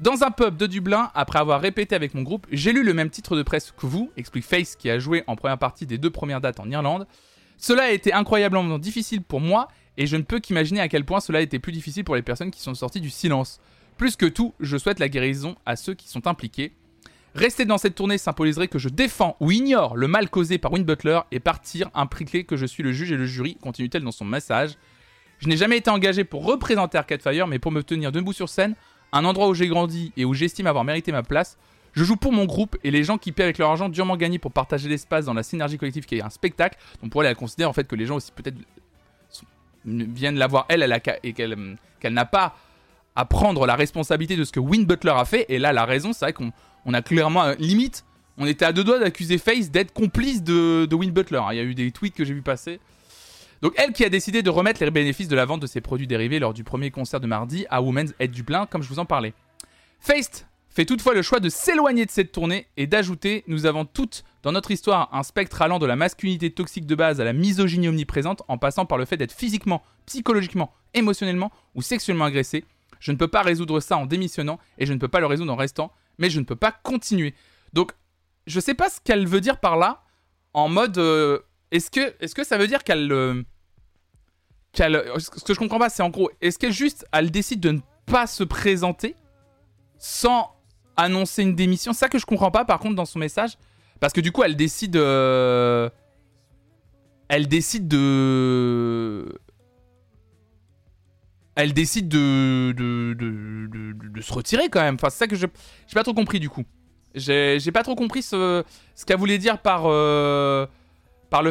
Dans un pub de Dublin, après avoir répété avec mon groupe, j'ai lu le même titre de presse que vous, explique Feist, qui a joué en première partie des deux premières dates en Irlande. Cela a été incroyablement difficile pour moi et je ne peux qu'imaginer à quel point cela a été plus difficile pour les personnes qui sont sorties du silence. Plus que tout, je souhaite la guérison à ceux qui sont impliqués. Rester dans cette tournée symboliserait que je défends ou ignore le mal causé par Win Butler, et partir impliquerait que je suis le juge et le jury, continue-t-elle dans son message. Je n'ai jamais été engagé pour représenter Arcade Fire, mais pour me tenir debout sur scène, un endroit où j'ai grandi et où j'estime avoir mérité ma place. Je joue pour mon groupe et les gens qui paient avec leur argent durement gagné pour partager l'espace dans la synergie collective qui est un spectacle. Donc pour elle considère en fait que les gens aussi peut-être viennent la voir et qu'elle n'a pas à prendre la responsabilité de ce que Win Butler a fait. Et là la raison, c'est vrai qu'on a clairement limite, on était à deux doigts d'accuser Feist d'être complice de Win Butler. Il y a eu des tweets que j'ai vu passer. Donc elle qui a décidé de remettre les bénéfices de la vente de ses produits dérivés lors du premier concert de mardi à Women's Head Dublin, comme je vous en parlais. Feist fait toutefois le choix de s'éloigner de cette tournée et d'ajouter « Nous avons toutes dans notre histoire un spectre allant de la masculinité toxique de base à la misogynie omniprésente en passant par le fait d'être physiquement, psychologiquement, émotionnellement ou sexuellement agressé. Je ne peux pas résoudre ça en démissionnant et je ne peux pas le résoudre en restant, mais je ne peux pas continuer. » Donc, je ne sais pas ce qu'elle veut dire par là, en mode est-ce que ça veut dire qu'elle ce que je comprends pas, c'est en gros, est-ce qu'elle juste, elle décide de ne pas se présenter sans annoncer une démission? C'est ça que je comprends pas par contre dans son message, parce que du coup elle décide de se retirer quand même. Enfin c'est ça que j'ai pas trop compris du coup. J'ai pas trop compris ce qu'elle voulait dire par le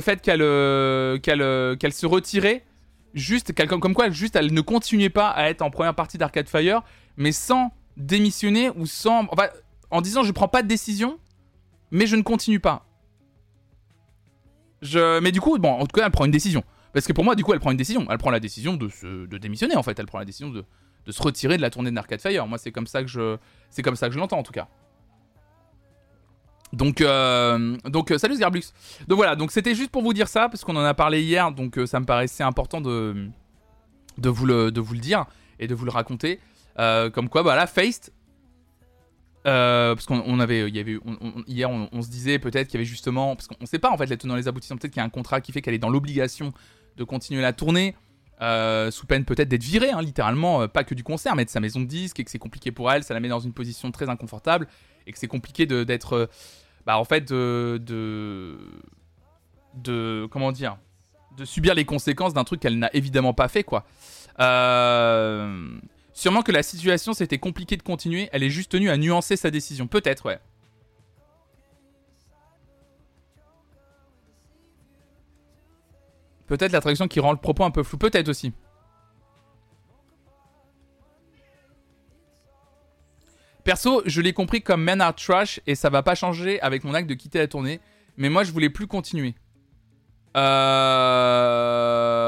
fait qu'elle se retirait, juste comme quoi juste elle ne continuait pas à être en première partie d'Arcade Fire, mais sans démissionner ou sans... Enfin, en disant je prends pas de décision, mais je ne continue pas. Mais du coup, bon, en tout cas, elle prend une décision. Parce que pour moi, du coup, elle prend une décision. Elle prend la décision de démissionner, en fait. Elle prend la décision de se retirer de la tournée d'Arcade Fire. Moi, c'est comme ça que je l'entends, en tout cas. Donc salut Sgarblux. Donc voilà, donc c'était juste pour vous dire ça, parce qu'on en a parlé hier, donc ça me paraissait important de vous le dire et de vous le raconter. Comme quoi, là, Feist, parce qu'on avait, il y avait, on, hier, on se disait peut-être qu'il y avait justement, parce qu'on ne sait pas en fait les tenants et les aboutissants, peut-être qu'il y a un contrat qui fait qu'elle est dans l'obligation de continuer la tournée, sous peine peut-être d'être virée, hein, littéralement, pas que du concert, mais de sa maison de disque, et que c'est compliqué pour elle, ça la met dans une position très inconfortable, et que c'est compliqué d'être, de subir les conséquences d'un truc qu'elle n'a évidemment pas fait, quoi. Sûrement que la situation, c'était compliqué de continuer. Elle est juste tenue à nuancer sa décision. Peut-être, ouais. Peut-être la traduction qui rend le propos un peu flou. Peut-être aussi. Perso, je l'ai compris comme men are trash et ça va pas changer avec mon acte de quitter la tournée. Mais moi, je voulais plus continuer.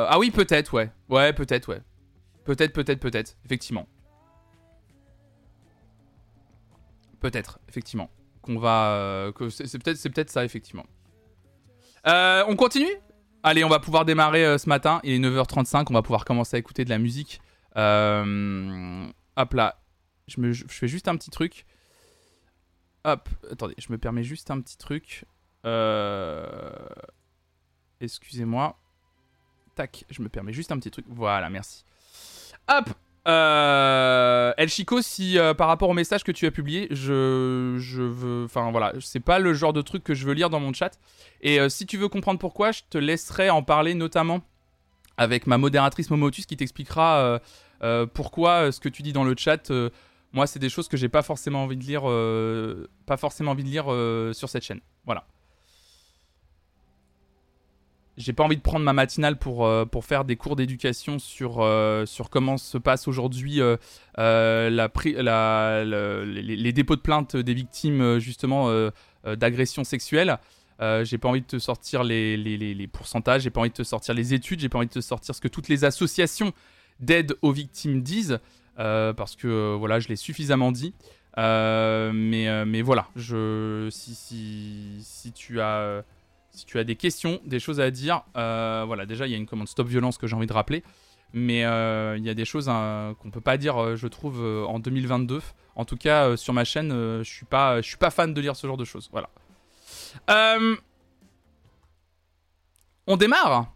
Ah oui, peut-être, ouais. Ouais, peut-être, ouais. Peut-être, effectivement. Peut-être, effectivement. Qu'on va... c'est peut-être ça, effectivement. On continue ? Allez, on va pouvoir démarrer ce matin. Il est 9h35, on va pouvoir commencer à écouter de la musique. Hop là. Je fais juste un petit truc. Hop, attendez, je me permets juste un petit truc. Excusez-moi. Tac, je me permets juste un petit truc. Voilà, merci. Hop. El Chico, si par rapport au message que tu as publié, je veux... Enfin voilà, c'est pas le genre de truc que je veux lire dans mon chat. Et si tu veux comprendre pourquoi, je te laisserai en parler notamment avec ma modératrice Momotus qui t'expliquera pourquoi ce que tu dis dans le chat... moi, c'est des choses que j'ai pas forcément envie de lire, sur cette chaîne. Voilà. J'ai pas envie de prendre ma matinale pour faire des cours d'éducation sur comment se passe aujourd'hui les dépôts de plainte des victimes justement d'agressions sexuelles. J'ai pas envie de te sortir les pourcentages, j'ai pas envie de te sortir les études, j'ai pas envie de te sortir ce que toutes les associations d'aide aux victimes disent. Parce que voilà, je l'ai suffisamment dit. Mais voilà, si tu as des questions, des choses à dire, voilà, déjà il y a une commande stop violence que j'ai envie de rappeler, mais il y a des choses qu'on peut pas dire, je trouve, en 2022. En tout cas, sur ma chaîne, je suis pas fan de lire ce genre de choses. Voilà. On démarre.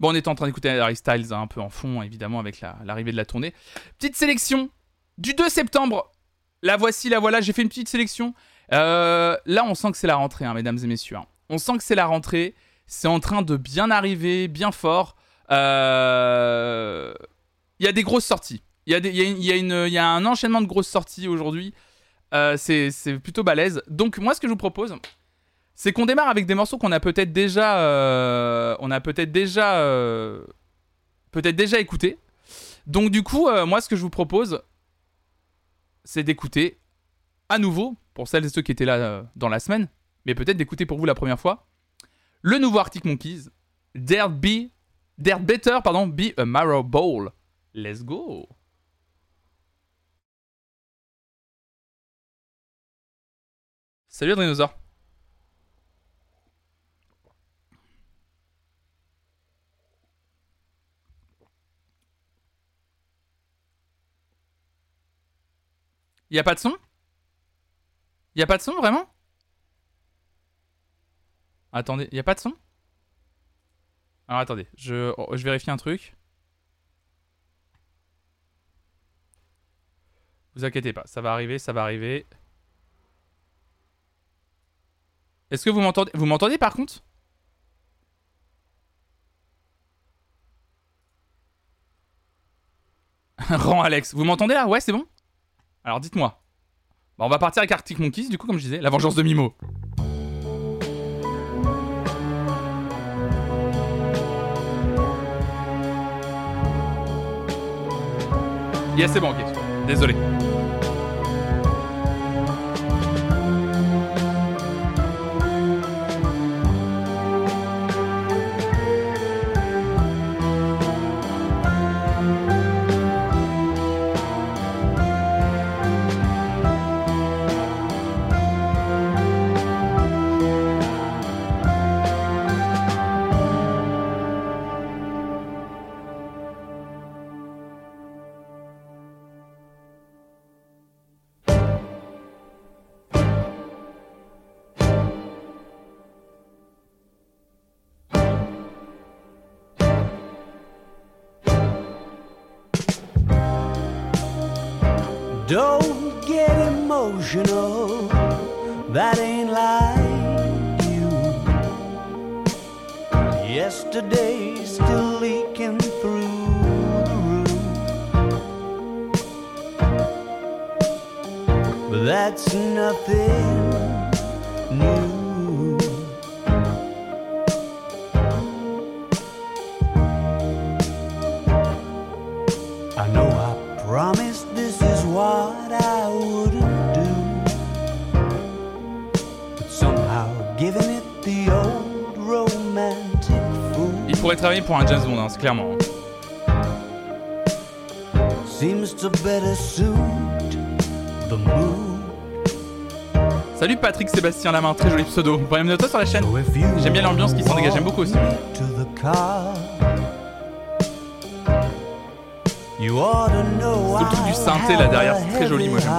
Bon, on est en train d'écouter Harry Styles un peu en fond, évidemment, avec l'arrivée de la tournée. Petite sélection du 2 septembre. La voici, la voilà. J'ai fait une petite sélection. Là, on sent que c'est la rentrée, hein, mesdames et messieurs. Hein. On sent que c'est la rentrée. C'est en train de bien arriver, bien fort. Il y a des grosses sorties. Il y a un enchaînement de grosses sorties aujourd'hui. C'est plutôt balèze. Donc, moi, ce que je vous propose... c'est qu'on démarre avec des morceaux qu'on a peut-être déjà... écoutés. Donc du coup, moi, ce que je vous propose, c'est d'écouter à nouveau, pour celles et ceux qui étaient là dans la semaine, mais peut-être d'écouter pour vous la première fois, le nouveau Arctic Monkeys, Dare Better, Be a Marrow Bowl. Let's go. Salut Dinosaure. Il n'y a pas de son ? Il n'y a pas de son, vraiment ? Attendez, il n'y a pas de son ? Alors attendez, je vérifie un truc. Vous inquiétez pas, ça va arriver. Est-ce que vous m'entendez ? Vous m'entendez par contre ? Rends Alex, vous m'entendez là ? Ouais, c'est bon ? Alors dites-moi. Bah, on va partir avec Arctic Monkeys, du coup, comme je disais, la vengeance de Mimo. Yes, c'est bon, ok. Désolé. Don't get emotional, that ain't like you. Yesterday still leaking through the room, but that's nothing new. I know I promised this is what I wouldn't do, but somehow giving it the old romantic feel. travaillé pour un James Bond, hein, c'est clairement. Salut Patrick Sébastien Lamain, très joli pseudo. Vous pourriez me noter sur la chaîne. J'aime bien l'ambiance qui s'en dégage, j'aime beaucoup aussi. C'est le truc du synthé là derrière, c'est très joli, moi j'aime.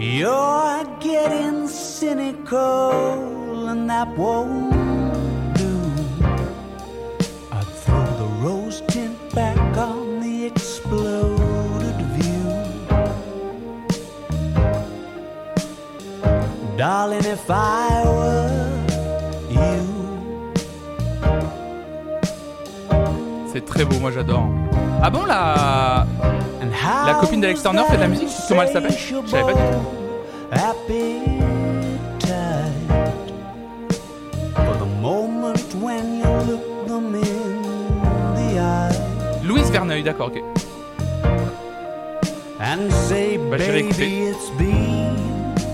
You're getting cynical and that won't do. I'd throw the rose tint back on the exploded view. Darling, if I were you. C'est très beau, moi j'adore. Ah bon, la copine d'Alex Turner fait de la musique, comment elle s'appelle? Je savais pas du tout. Louise Verneuil, d'accord, ok. Bah, je vais écouter.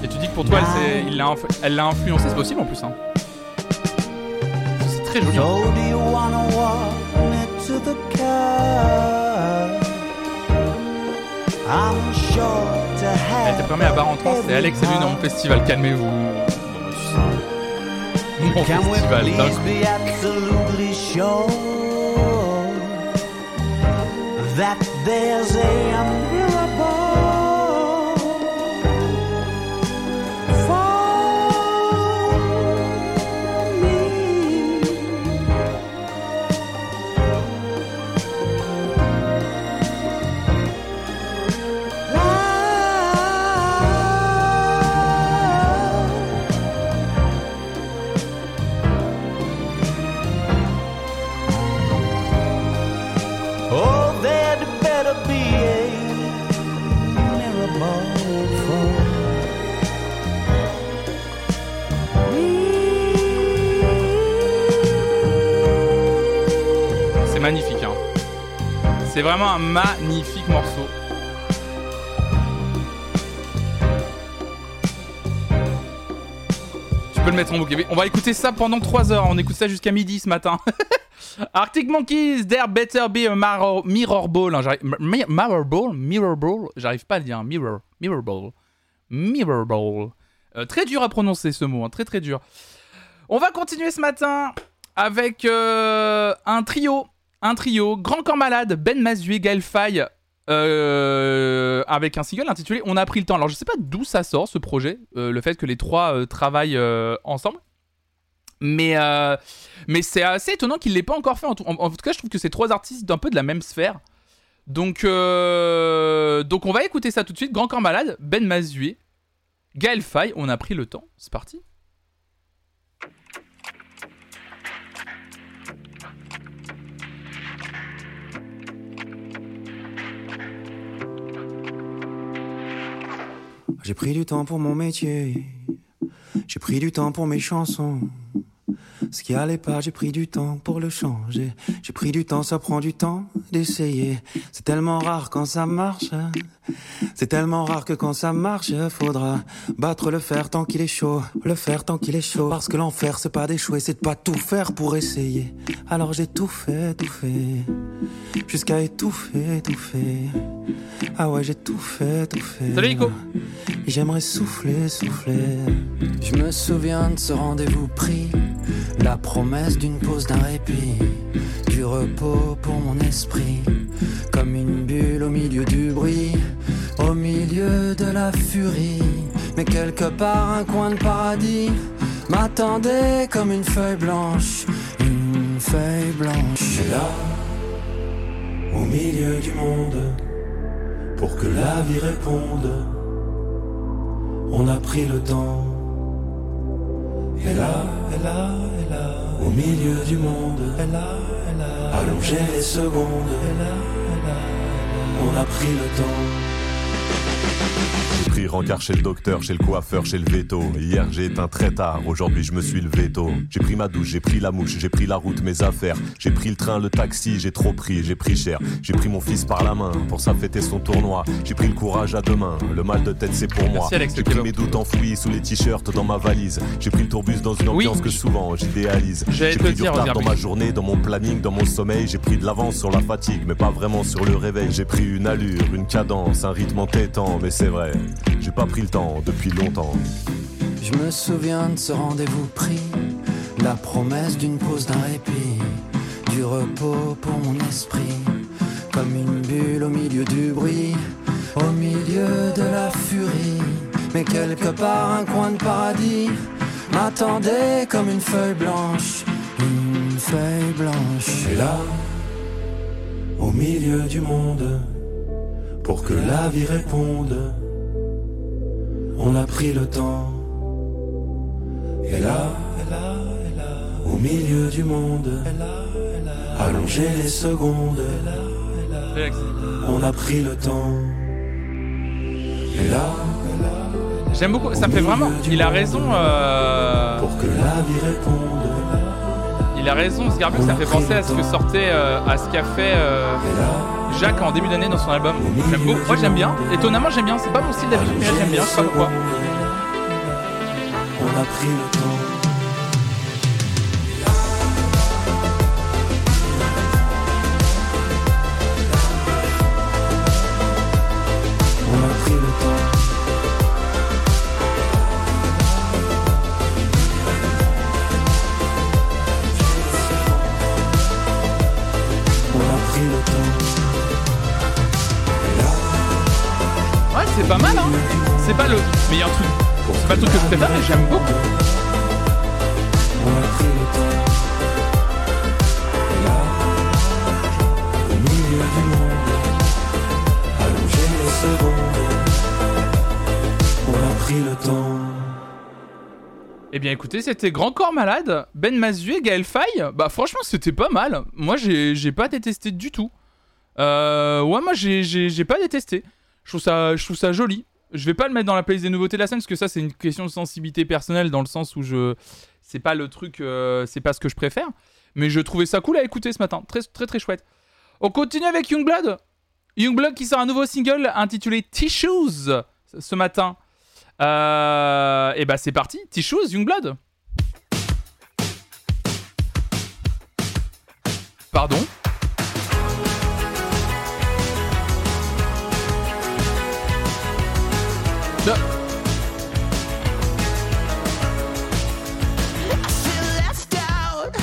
Et tu dis que pour toi, elle l'a influencé, c'est possible en plus, hein. C'est très joli. Elle t'a permis à barre en 30, c'est Alex et lui dans mon festival, calmez-vous. Mon festival, d'un magnifique, hein. C'est vraiment un magnifique morceau. Tu peux le mettre en boucle. On va écouter ça pendant 3 heures. On écoute ça jusqu'à midi ce matin. Arctic Monkeys, There Better Be a Mirror Ball. Mirror Ball. J'arrive pas à le dire. Mirror Ball. Très dur à prononcer ce mot. Hein. Très très dur. On va continuer ce matin avec un trio. Un trio, Grand Corps Malade, Ben Mazué, Gaël avec un single intitulé On a pris le temps. Alors je sais pas d'où ça sort ce projet, le fait que les trois travaillent ensemble. Mais c'est assez étonnant qu'ils l'aient pas encore fait. En tout cas, je trouve que ces trois artistes d'un peu de la même sphère. Donc on va écouter ça tout de suite. Grand Corps Malade, Ben Mazué, Gaël Faye, On a pris le temps. C'est parti. J'ai pris du temps pour mon métier, j'ai pris du temps pour mes chansons. Ce qui allait pas, j'ai pris du temps pour le changer. J'ai pris du temps, ça prend du temps d'essayer. C'est tellement rare quand ça marche. C'est tellement rare que quand ça marche, faudra battre le fer tant qu'il est chaud. Le fer tant qu'il est chaud. Parce que l'enfer, c'est pas d'échouer, c'est de pas tout faire pour essayer. Alors j'ai tout fait. Jusqu'à étouffer. Ah ouais, j'ai tout fait. Salut Nico. J'aimerais souffler. Je me souviens de ce rendez-vous pris, la promesse d'une pause, d'un répit, du repos pour mon esprit, comme une bulle au milieu du bruit, au milieu de la furie. Mais quelque part un coin de paradis m'attendait comme une feuille blanche, une feuille blanche. Je suis là, au milieu du monde, pour que la vie réponde. On a pris le temps. Et là, au milieu du monde. Et là, allongé les secondes. Et là, on a pris le temps. J'ai pris rencard chez le docteur, chez le coiffeur, chez le veto. Hier j'ai éteint très tard, aujourd'hui je me suis levé tôt. J'ai pris ma douche, j'ai pris la mouche, j'ai pris la route, mes affaires. J'ai pris le train, le taxi, j'ai trop pris, j'ai pris cher. J'ai pris mon fils par la main pour sa fêter son tournoi. J'ai pris le courage à deux mains, le mal de tête c'est pour moi. J'ai pris mes doutes enfouis sous les t-shirts dans ma valise. J'ai pris le tourbus dans une ambiance que souvent j'idéalise. J'ai pris du retard dans ma journée, dans mon planning, dans mon sommeil. J'ai pris de l'avance sur la fatigue, mais pas vraiment sur le réveil. J'ai pris une allure, une cadence, un rythme entêtant, mais c'est vrai, j'ai pas pris le temps depuis longtemps. Je me souviens de ce rendez-vous pris, la promesse d'une pause, d'un répit, du repos pour mon esprit, comme une bulle au milieu du bruit, au milieu de la furie. Mais quelque part un coin de paradis m'attendait comme une feuille blanche, une feuille blanche. Et là, au milieu du monde, pour que la vie réponde, on a pris le temps. Et là, au milieu du monde, allonger les secondes, on a pris le temps. Et là, j'aime beaucoup, ça fait vraiment, il a raison. Pour que la vie réponde. Il a raison, ce Garbu, ça fait penser à ce que sortait, à ce qu'a fait Jacques en début d'année dans son album. J'aime beaucoup, moi j'aime bien, étonnamment j'aime bien, c'est pas mon style d'habitude, mais là j'aime bien, je sais pas pourquoi. On a pris le temps. C'est pas mal, hein. C'est pas le meilleur truc. C'est pas le truc que je préfère, mais j'aime beaucoup. Eh bien, écoutez, c'était Grand Corps Malade, Ben Mazué, Gaël Faye. Bah, franchement, c'était pas mal. Moi, j'ai pas détesté du tout. Ouais, moi, j'ai pas détesté. Je trouve ça joli. Je vais pas le mettre dans la playlist des nouveautés de la scène parce que ça c'est une question de sensibilité personnelle, dans le sens où c'est pas le truc, c'est pas ce que je préfère. Mais je trouvais ça cool à écouter ce matin, très très très chouette. On continue avec Youngblood. Youngblood qui sort un nouveau single intitulé Tissues ce matin. Et bah c'est parti, Tissues Youngblood. Pardon. No. I feel left out,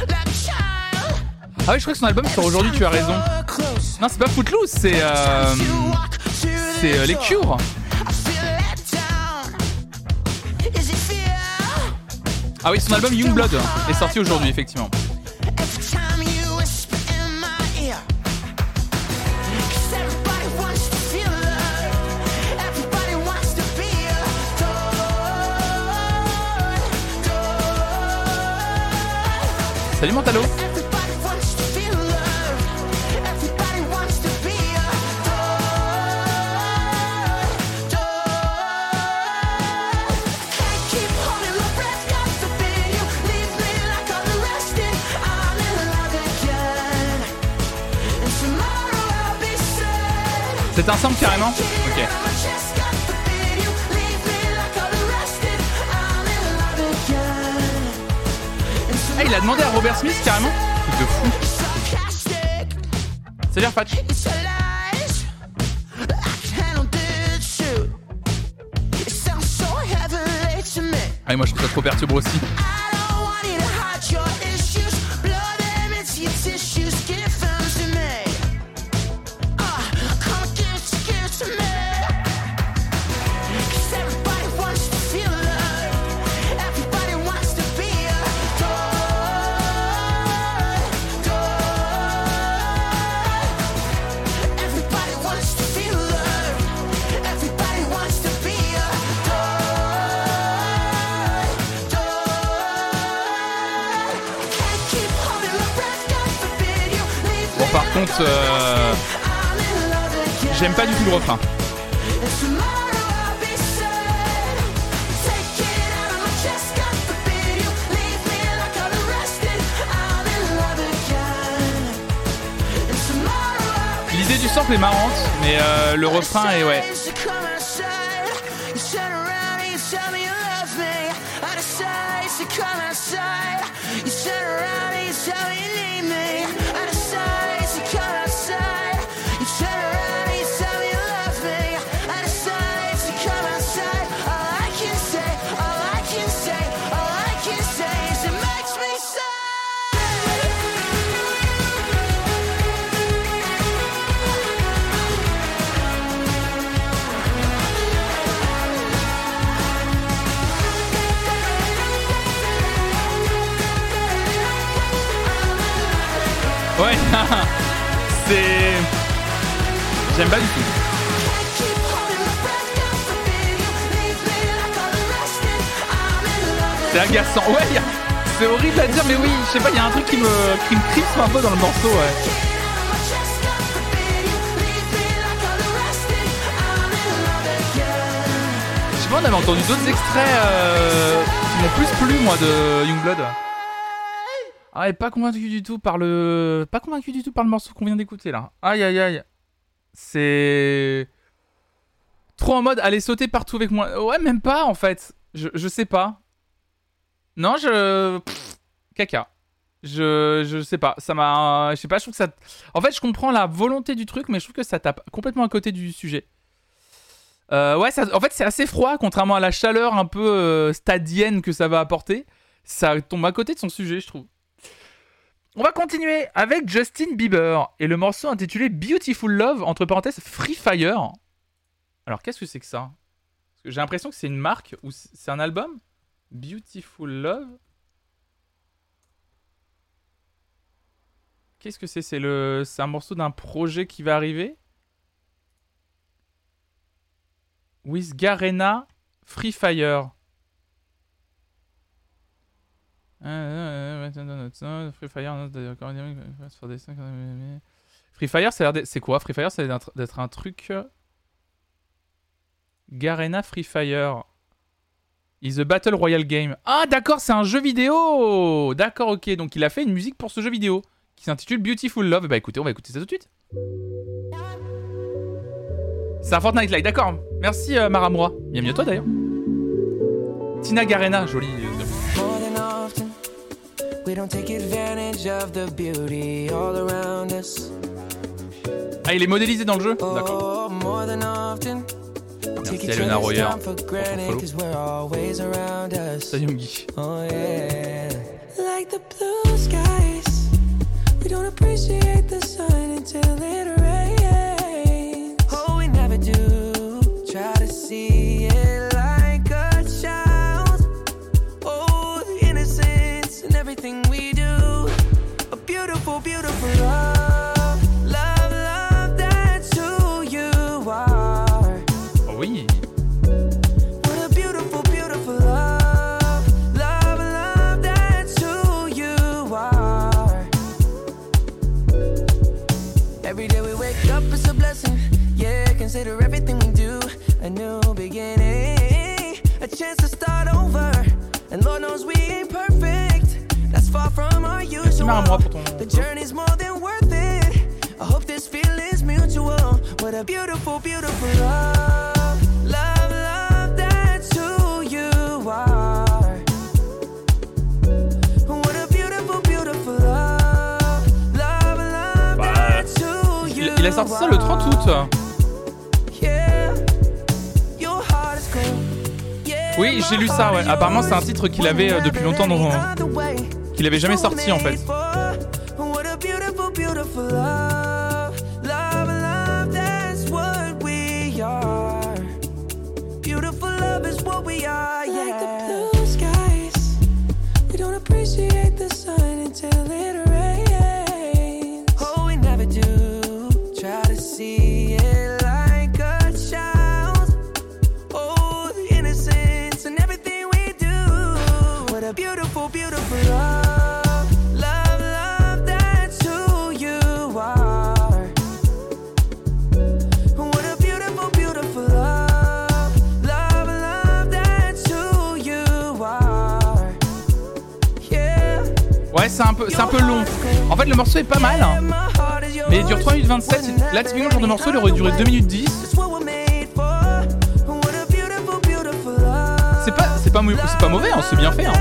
like child. Ah oui, je crois que son album sort aujourd'hui, tu as raison. Non, c'est pas Footloose, c'est Les Cures. Ah oui, son album Youngblood est sorti aujourd'hui, effectivement. Salut Montalo. C'est un sample carrément. Ok. Ah, il a demandé à Robert Smith carrément. Truc de fou. C'est l'air patch. Ah, et moi je trouve ça trop perturbant aussi. J'aime pas du tout le refrain. L'idée du sample est marrante, mais le refrain est ouais. Ouais, c'est... J'aime pas du tout. C'est agaçant. Ouais, c'est horrible à dire, mais oui, je sais pas, il y a un truc qui me crispe un peu dans le morceau, ouais. Je sais pas, on avait entendu d'autres extraits qui m'ont plus plu, moi, de Youngblood. Ah, et pas convaincu du tout par le morceau qu'on vient d'écouter là. Aïe aïe aïe. C'est trop en mode allez sauter partout avec moi. Ouais, même pas en fait. Je sais pas. Non, caca. Je sais pas, ça m'a je sais pas, je trouve que ça en fait, je comprends la volonté du truc mais je trouve que ça tape complètement à côté du sujet. Ouais, ça en fait, c'est assez froid contrairement à la chaleur un peu stadienne que ça va apporter. Ça tombe à côté de son sujet, je trouve. On va continuer avec Justin Bieber et le morceau intitulé Beautiful Love, entre parenthèses, Free Fire. Alors, qu'est-ce que c'est que ça ? Parce que j'ai l'impression que c'est une marque ou c'est un album ? Beautiful Love. Qu'est-ce que c'est ? C'est un morceau d'un projet qui va arriver ? With Garena, Free Fire. Free Fire, ça a l'air d'être... C'est quoi Free Fire, ça a l'air d'être un truc... Garena Free Fire is a battle royale game. Ah d'accord, c'est un jeu vidéo. D'accord, ok, donc il a fait une musique pour ce jeu vidéo qui s'intitule Beautiful Love. Et bah écoutez, on va écouter ça tout de suite. C'est un Fortnite-like, d'accord. Merci Maramoura, bienvenue à toi d'ailleurs. Tina Garena, jolie... Ah, il est modélisé dans le jeu ? D'accord. Merci à Léona Royer. Salut Muggy. Il a sorti ça le 30 août. Oui, j'ai lu ça, ouais. Apparemment, c'est un titre qu'il avait depuis longtemps, qu'il avait jamais sorti en fait. Beautiful love. Ouais, c'est un peu long. En fait, le morceau est pas mal, hein, mais il dure 3 minutes 27. Là, typiquement, le genre de morceau, il aurait duré 2 minutes 10. C'est pas mauvais, hein, c'est bien fait. Hein.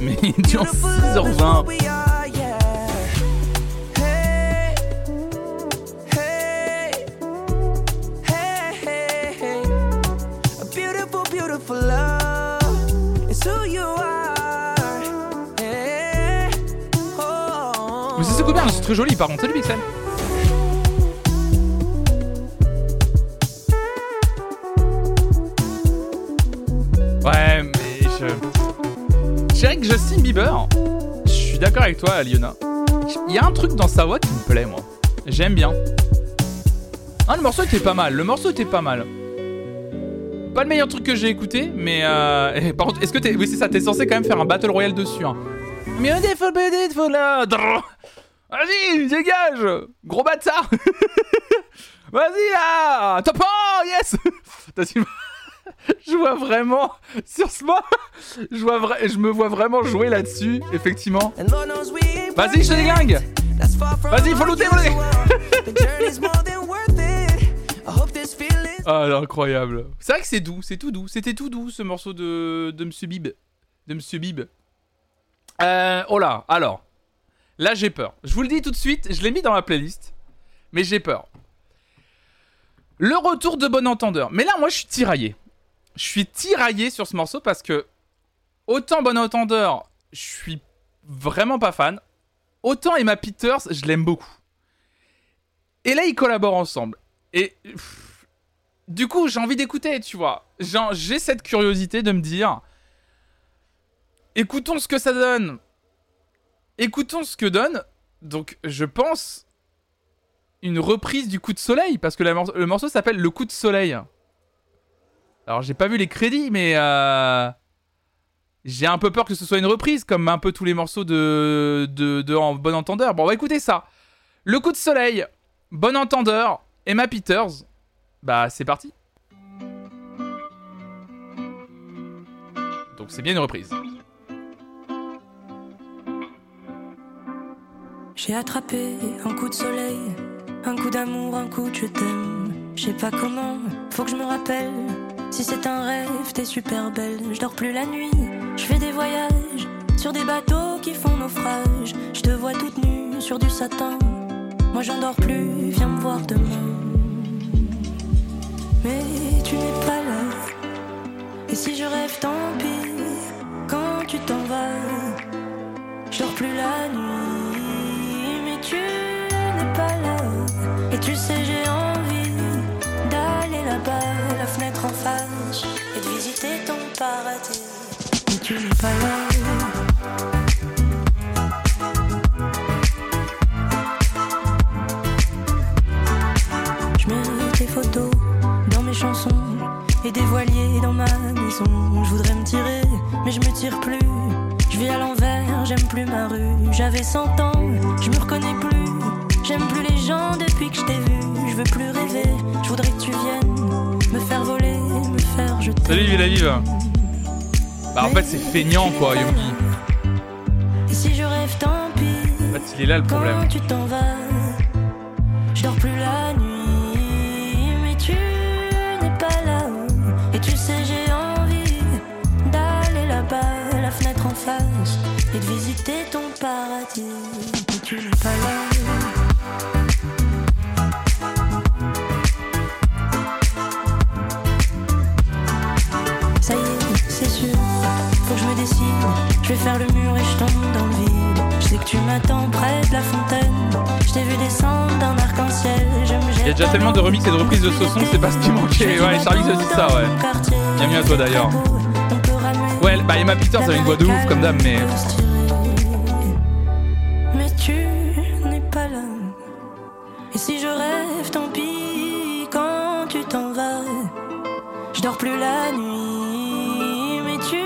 Mais il dure 6h20. Mais c'est couvert, c'est très joli par contre, salut Pixel. Ouais, mais je dirais que Justin Bieber, je suis d'accord avec toi, Liona. Il y a un truc dans sa voix qui me plaît, moi. J'aime bien. Ah, le morceau était pas mal. Pas le meilleur truc que j'ai écouté, mais par contre, est-ce que t'es... Oui, c'est ça, t'es censé quand même faire un Battle Royale dessus, hein. Beautiful, beautiful, là. Vas-y, dégage, gros bâtard. Vas-y, là. Top 1, yes. Je me vois vraiment jouer là-dessus, effectivement. Vas-y, je te déglingue. Vas-y, faut looter, Ah, incroyable. C'est vrai que c'est doux, c'est tout doux. C'était tout doux, ce morceau de Monsieur Bib. Oh là, alors. Là, j'ai peur. Je vous le dis tout de suite, je l'ai mis dans ma playlist. Mais j'ai peur. Le retour de Bon Entendeur. Mais là, moi, je suis tiraillé. Je suis tiraillé sur ce morceau parce que... Autant Bon Entendeur, je suis vraiment pas fan. Autant Emma Peters, je l'aime beaucoup. Et là, ils collaborent ensemble. Et... du coup, j'ai envie d'écouter, tu vois. J'ai cette curiosité de me dire... écoutons ce que ça donne. Écoutons ce que donne. Donc, je pense une reprise du Coup de Soleil, parce que le morceau s'appelle Le Coup de Soleil. Alors, j'ai pas vu les crédits, mais j'ai un peu peur que ce soit une reprise, comme un peu tous les morceaux de en Bon Entendeur. Bon, on va écouter ça. Le Coup de Soleil, Bon Entendeur, Emma Peters. Bah, c'est parti. Donc, c'est bien une reprise. J'ai attrapé un coup de soleil, un coup d'amour, un coup de je t'aime. Je sais pas comment, faut que je me rappelle. Si c'est un rêve, t'es super belle. Je dors plus la nuit, je fais des voyages sur des bateaux qui font naufrage. Je te vois toute nue sur du satin. Moi j'en dors plus, viens me voir demain. Mais tu n'es pas là. Et si je rêve, tant pis. Quand tu t'en vas, je dors plus la nuit. Tu n'es pas là, et tu sais j'ai envie d'aller là-bas, la fenêtre en face, et de visiter ton paradis. Mais tu n'es pas là. Je mets tes photos dans mes chansons, et des voiliers dans ma maison. Je voudrais me tirer, mais je me tire plus. Je vis à l'envers, j'aime plus ma rue. J'avais 100 ans, je me reconnais plus. J'aime plus les gens depuis que je t'ai vu. Je veux plus rêver, je voudrais que tu viennes me faire voler, me faire jeter. Salut Vive la Vive. Bah en fait c'est feignant quoi, Yomi. Et si je rêve tant pis. En fait il est là le problème. Quand tu t'en vas, je dors plus la nuit. Mais tu n'es pas là. Et tu sais j'ai envie d'aller là-bas, fenêtre en face, et de visiter ton paradis. Mais tu n'es pas là. Ça y est, c'est sûr, faut que je me décide. Je vais faire le mur et je tombe dans le vide. Je sais que tu m'attends près de la fontaine. Je t'ai vu descendre d'un arc-en-ciel. Il y a déjà tellement de remix et de reprises de ce son, c'est pas ce qui manquait. Ouais, Charlie se dit ça, ouais. Bienvenue à toi d'ailleurs. Ouais, bah Emma Peters avait une voix de ouf comme dame, mais... Mais tu n'es pas là. Et si je rêve, tant pis. Quand tu t'en vas, je dors plus la nuit. Mais tu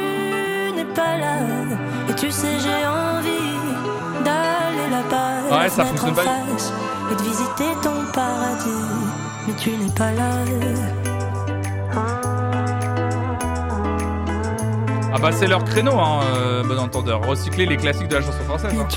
n'es pas là. Et tu sais, j'ai envie d'aller là-bas. Ouais, ça fonctionne pas. Et de visiter ton paradis. Mais tu n'es pas là. Ah bah c'est leur créneau, hein, bon entendeur. Recycler les classiques de la chanson française. Hein.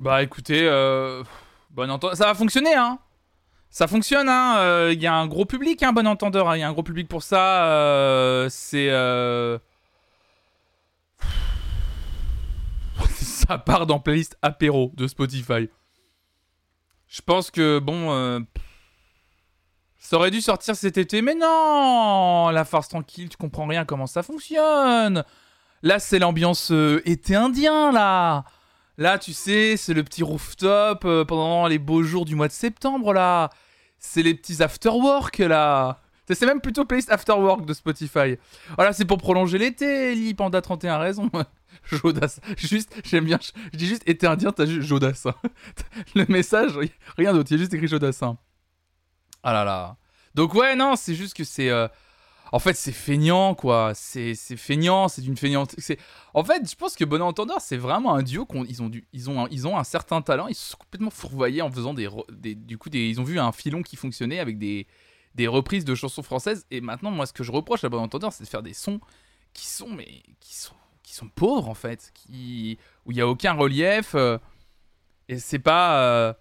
Bah écoutez, bon entendeur, ça va fonctionner hein. Ça fonctionne hein, il y a un gros public hein, bon entendeur, il y a un gros public pour ça, c'est... ça part dans playlist apéro de Spotify. Je pense que bon... ça aurait dû sortir cet été, mais non, la farce tranquille, tu comprends rien comment ça fonctionne. Là c'est l'ambiance été indien là. Là, tu sais, c'est le petit rooftop pendant les beaux jours du mois de septembre, là. C'est les petits afterwork, là. C'est même plutôt playlist afterwork de Spotify. Voilà, c'est pour prolonger l'été, Li Panda 31 a raison. Jodas. Juste, j'aime bien. Je dis juste été indien, t'as juste Jodas. Le message, rien d'autre, il y a juste écrit Jodas. Ah là là. Donc ouais, non, c'est juste que c'est... En fait, c'est feignant, quoi. C'est feignant, c'est d'une feignante. En fait, je pense que Bon Entendeur, c'est vraiment un duo ils ont un certain talent. Ils se sont complètement fourvoyés en faisant ils ont vu un filon qui fonctionnait avec des reprises de chansons françaises. Et maintenant, moi, ce que je reproche à Bon Entendeur, c'est de faire des sons qui sont pauvres en fait, où il y a aucun relief. Et c'est pas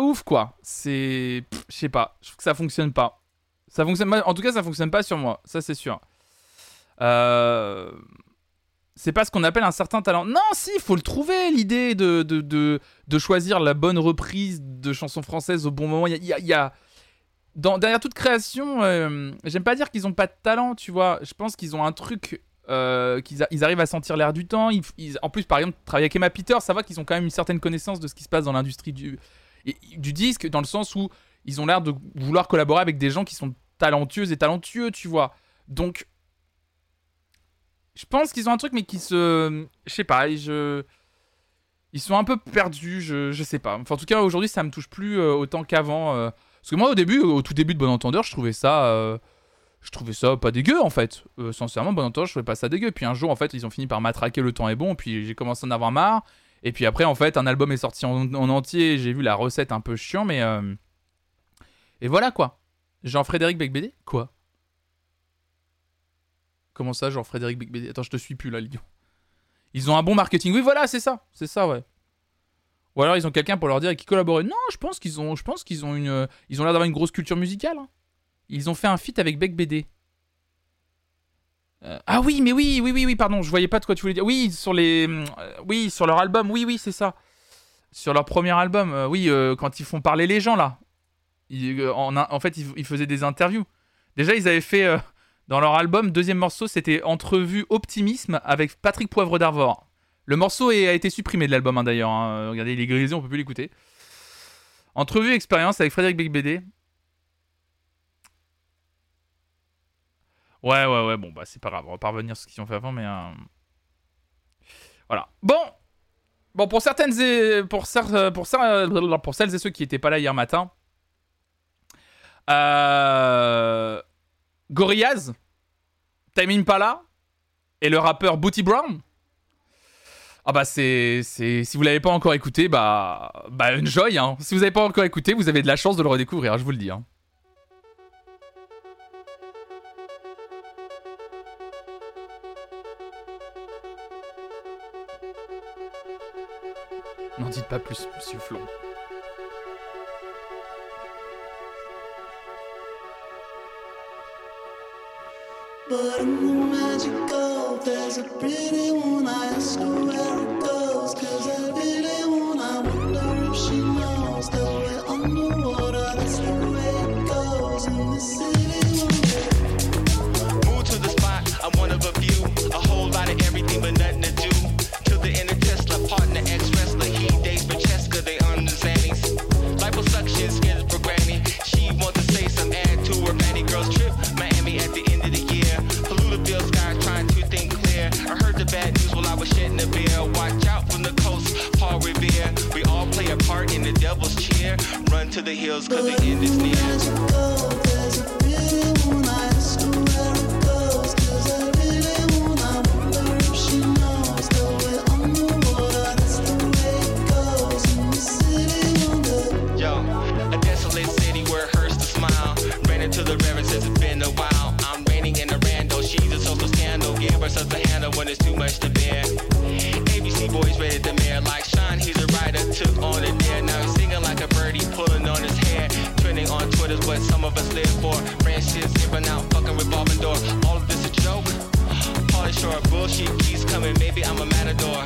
ouf, quoi. C'est, je sais pas. Je trouve que ça fonctionne pas. Ça fonctionne, en tout cas, ça fonctionne pas sur moi, ça c'est sûr. C'est pas ce qu'on appelle un certain talent. Non, si, il faut le trouver, l'idée de choisir la bonne reprise de chansons françaises au bon moment. Il y a... Derrière toute création, j'aime pas dire qu'ils ont pas de talent, tu vois. Je pense qu'ils ont un truc, qu'ils arrivent à sentir l'air du temps. En plus, par exemple, travailler avec Emma Peter, ça va qu'ils ont quand même une certaine connaissance de ce qui se passe dans l'industrie du disque, dans le sens où ils ont l'air de vouloir collaborer avec des gens qui sont talentueuses et talentueux, tu vois. Donc, je pense qu'ils ont un truc, mais qui se... Je sais pas, ils sont un peu perdus, je sais pas. Enfin, en tout cas, aujourd'hui, ça me touche plus autant qu'avant. Parce que moi, au tout début de Bon Entendeur, je trouvais ça pas dégueu, en fait. Sincèrement, Bon Entendeur, je trouvais pas ça dégueu. Puis un jour, en fait, ils ont fini par m'attraquer Le Temps est Bon, puis j'ai commencé à en avoir marre. Et puis après, en fait, un album est sorti en entier, j'ai vu la recette un peu chiant, mais... Et voilà quoi. Jean-Frédéric Becbédé ? Quoi ? Comment ça, Jean-Frédéric Becbédé ? Attends, je te suis plus là, Lyon. Ils ont un bon marketing. Oui, voilà, c'est ça, ouais. Ou alors ils ont quelqu'un pour leur dire qui collaborer. Non, je pense qu'ils ont l'air d'avoir une grosse culture musicale. Hein. Ils ont fait un feat avec Becbédé. Ah oui, mais oui, pardon, je voyais pas de quoi tu voulais dire. Oui, sur leur album. Oui, c'est ça. Sur leur premier album. Quand ils font parler les gens là. En fait, ils faisaient des interviews. Déjà, ils avaient fait, dans leur album, deuxième morceau, c'était Entrevue Optimisme avec Patrick Poivre d'Arvor. Le morceau a été supprimé de l'album, hein, d'ailleurs. Hein. Regardez, il est grisé, on peut plus l'écouter. Entrevue Expérience avec Frédéric Becbédé. Ouais, bon, bah c'est pas grave, on va pas revenir sur ce qu'ils ont fait avant, mais... Voilà. Bon, pour celles et ceux qui n'étaient pas là hier matin... Gorillaz, Tame Impala et le rappeur Booty Brown. Ah bah c'est si vous l'avez pas encore écouté, bah enjoy hein. Si vous avez pas encore écouté, vous avez de la chance de le redécouvrir, je vous le dis hein. N'en dites pas plus, monsieur Flon. But in the magical, there's a pretty one, I ask her where it goes, cause I really wanna wonder if she knows that we're underwater, that's the way it goes in the city. Move to the spot, I'm one of a devil's chair. Run to the hills cause the end is near. There's a real one, I swear it goes. Cause I really wanna learn. She knows that we're underwater. That's the way it goes in the city on the. Yo, a desolate city where it hurts to smile. Ran into the river since it's been a while. I'm raining in a rando, she's a social scandal. Give herself the handle when it's too much to bear. ABC boys rated the mayor like Sean, he's a writer, took on a dare. Now he's singing like a birdie, pulling on his hair. Trending on Twitter's what some of us live for. Brand shit, zipping out, fucking revolving door. All of this a joke, Pauly Shore, bullshit keeps coming, maybe I'm a matador.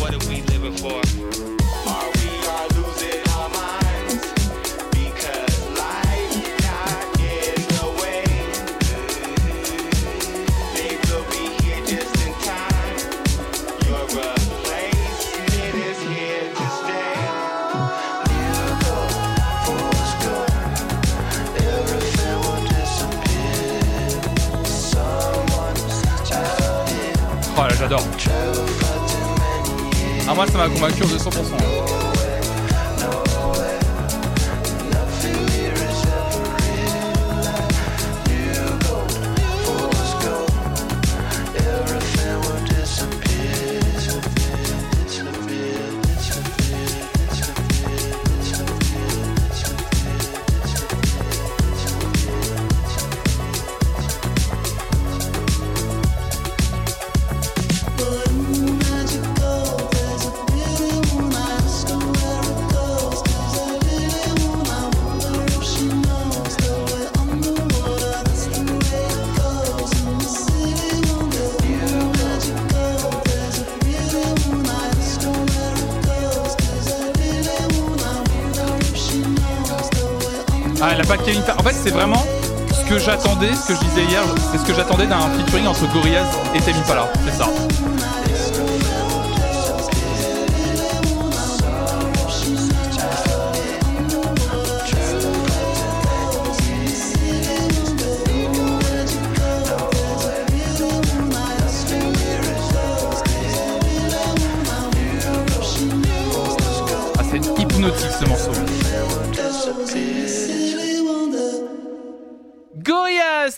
What are we living for? Are we all losing our minds? Because life got in the way. They will be here just in time. You're a oh là, j'adore. Ah, moi ça m'a convaincu aux 200%. En fait, c'est vraiment ce que j'attendais, ce que je disais hier, c'est ce que j'attendais d'un featuring entre Gorillaz et Tame Impala, c'est ça. Ah, c'est hypnotique ce morceau.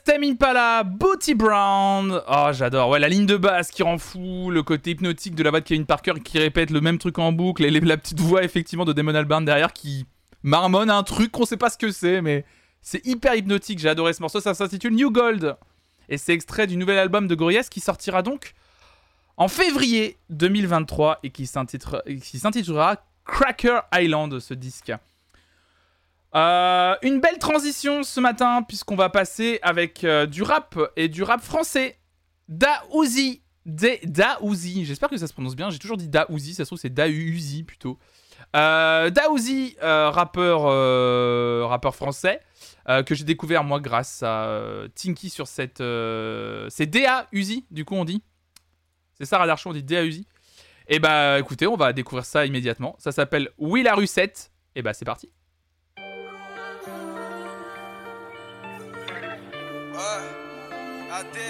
Tame Impala, Booty Brown. Oh, j'adore. Ouais, la ligne de basse qui rend fou, le côté hypnotique de la voix de Kevin Parker qui répète le même truc en boucle, et la petite voix effectivement de Damon Albarn derrière qui marmonne un truc qu'on sait pas ce que c'est, mais c'est hyper hypnotique. J'ai adoré ce morceau. Ça s'intitule New Gold et c'est extrait du nouvel album de Gorillaz qui sortira donc en février 2023 et qui s'intitulera Cracker Island, ce disque. Une belle transition ce matin puisqu'on va passer avec du rap et du rap français. Daouzi, j'espère que ça se prononce bien, j'ai toujours dit Daouzi, ça se trouve c'est Daouzi plutôt. Daouzi, rappeur français que j'ai découvert moi grâce à Tinky sur cette... c'est Daouzi du coup on dit, c'est ça Radarchon, on dit Daouzi. Et bah écoutez, on va découvrir ça immédiatement, ça s'appelle Oui la Russette, et bah c'est parti.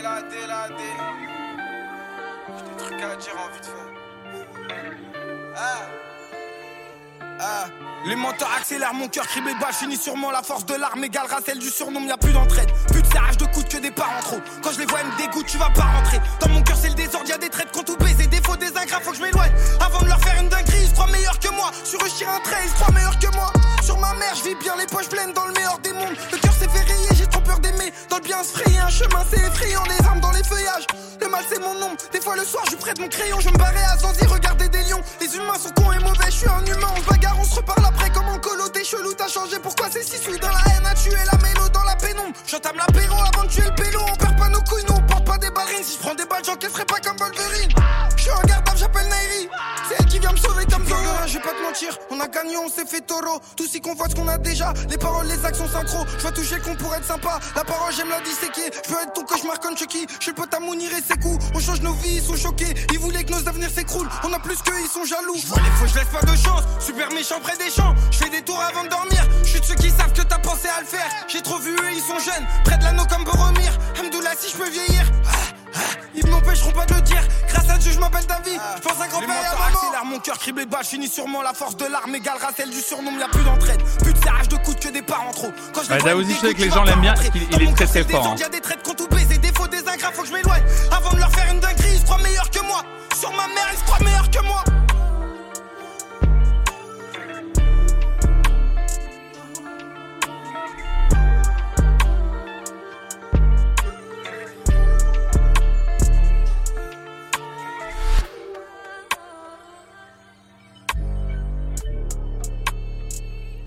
La dé. J'ai des trucs à dire, envie de faire. Les menteurs accélèrent, mon cœur criblé bas, finis sûrement la force de l'arme égalera celle du surnom, y'a plus d'entraide, plus de serrage de coude que des parents trop. Quand je les vois, ils me dégoûtent, tu vas pas rentrer. Dans mon cœur, c'est le désordre, y'a des traits qu'on tout baiser, des faux, des ingrats, faut que je m'éloigne. Avant de leur faire une dinguerie, ils se croient meilleurs que moi. Sur eux, je tire un trait, ils se croient meilleurs que moi. Sur ma mère, je vis bien, les poches pleines dans le meilleur des mondes. Le cœur s'est fait rayer, j'ai trop peur d'aimer. Dans le bien, se frayer, un chemin, c'est effrayant, des armes dans les feuillages. Le mal, c'est mon nom. Des fois, le soir, je prête mon crayon, je me barrais à Zanzi, regarder des lions. Les humains sont cons et mauvais, je suis un humain, on se bagarre, on se reparle après comme en colo. T'es chelou, t'as changé, pourquoi c'est si soudain? La haine a tué la mélo dans la pénombre. J'entame l'apéro avant de tuer le pélo, on perd pas nos couilles, nous on porte pas des ballerines. Si je prends des balles, j'encaisserai pas comme Wolverine. Je suis un gardable, j'appelle Nairi, c'est elle qui vient me sauver comme Zoro. Je vais pas te mentir, on a gagné, on s'est fait taureau. Tout si qu'on voit ce qu'on a déjà, les paroles, les actions synchro. Je vais toucher qu'on pourrait être sympa, la parole j'aime la disséquer. Je veux être ton cauchemar comme Chucky, je suis pote à Mounir et ses coups. On change nos vies, ils sont choqués, ils voulaient que nos avenirs s'écroulent. On a plus qu'eux, ils sont jaloux. Je vois les faux, je laisse pas de chance, super méchant près des champs. Je fais des tours avant de dormir, je suis de ceux qui savent que t'as pensé à le faire. J'ai trop vu eux, ils sont jeunes, près de l'anneau comme Boromir. Hamdoullah si je peux vieillir. Ils m'empêcheront pas de le dire. Grâce à Dieu je m'appelle David. Je pense à grand-père et à maman. Accélère mon cœur criblé de balles. Je finis sûrement la force de l'arme égale celle du surnom. Y'a plus d'entraide, plus de serrage de coups que des parents trop. Quand je Daouzi, je sais que les gens l'aiment bien parce qu'il est très très fort. Y'a des traites qu'on tout baise, des défauts, des ingrats, faut que je m'éloigne. Avant de leur faire une dinguerie, ils se croient meilleurs que moi. Sur ma mère, ils se croient meilleurs que moi.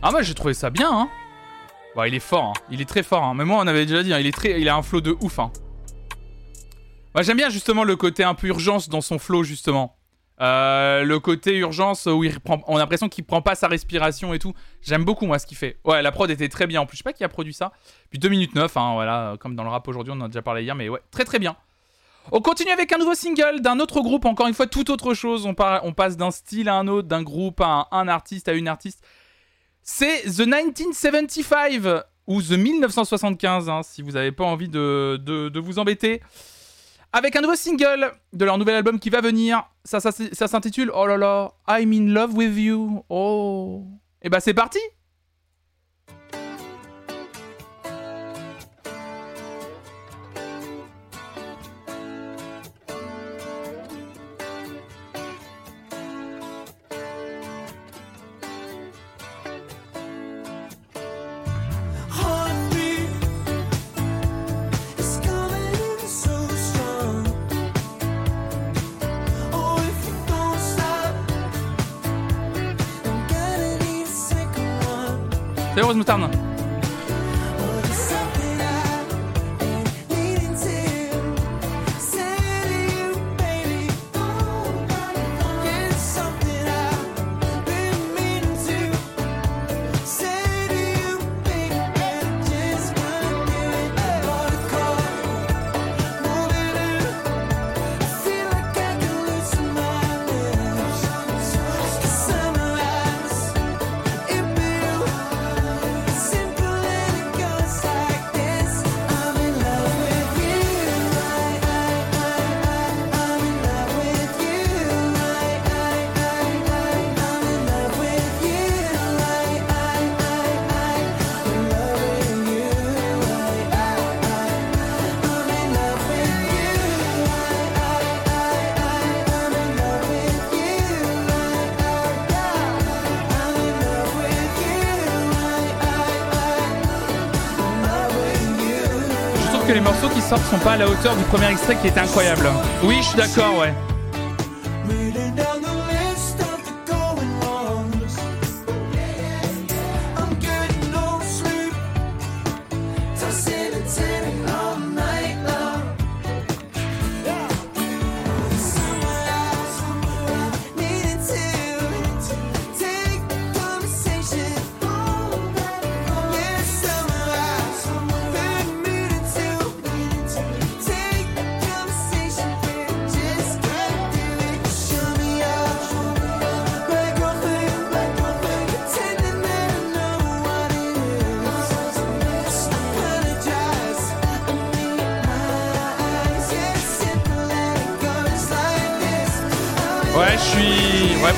Ah moi j'ai trouvé ça bien hein. Ouais, il est fort, hein. Il est très fort hein. Mais moi on avait déjà dit, hein. Il a un flow de ouf hein. Moi j'aime bien justement le côté un peu urgence dans son flow justement. Le côté urgence où on a l'impression qu'il prend pas sa respiration et tout. J'aime beaucoup moi ce qu'il fait. Ouais la prod était très bien en plus, je sais pas qui a produit ça. Puis 2 minutes 9 hein, voilà, comme dans le rap aujourd'hui on en a déjà parlé hier mais ouais, très très bien. On continue avec un nouveau single d'un autre groupe, encore une fois tout autre chose, on passe d'un style à un autre, d'un groupe à un artiste à une artiste. C'est The 1975 ou The 1975 hein, si vous n'avez pas envie de vous embêter. Avec un nouveau single de leur nouvel album qui va venir. Ça s'intitule oh là là, I'm in love with you. Oh. Et bah c'est parti. Salut Rose Moutarde. Sont pas à la hauteur du premier extrait qui était incroyable. Oui, je suis d'accord, ouais.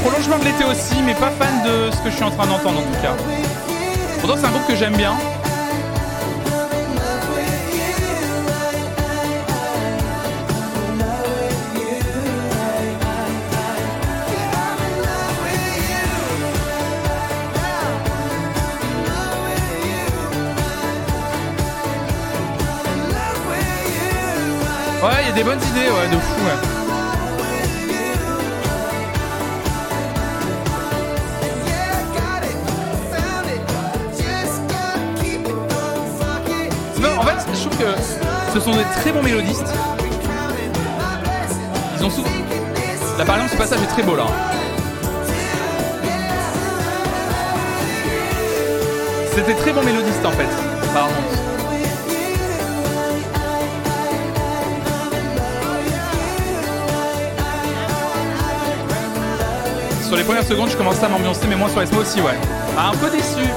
Prolongement de l'été aussi, mais pas fan de ce que je suis en train d'entendre en tout cas. Pourtant c'est un groupe que j'aime bien. Ouais, il y a des bonnes idées, ouais, de fou, ouais. Ce sont des très bons mélodistes. Ils ont souvent... Là par exemple ce passage est très beau là. C'était très bon mélodiste en fait. Pardon. Sur les premières secondes je commençais à m'ambiancer mais moins sur les mots aussi ouais. Ah, un peu déçu.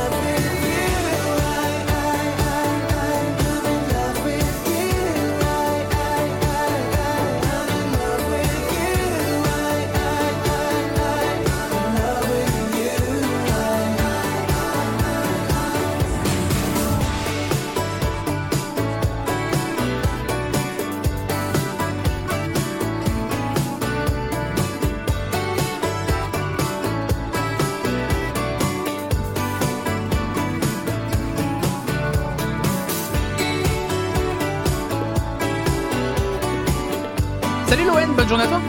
bonne journée à toi.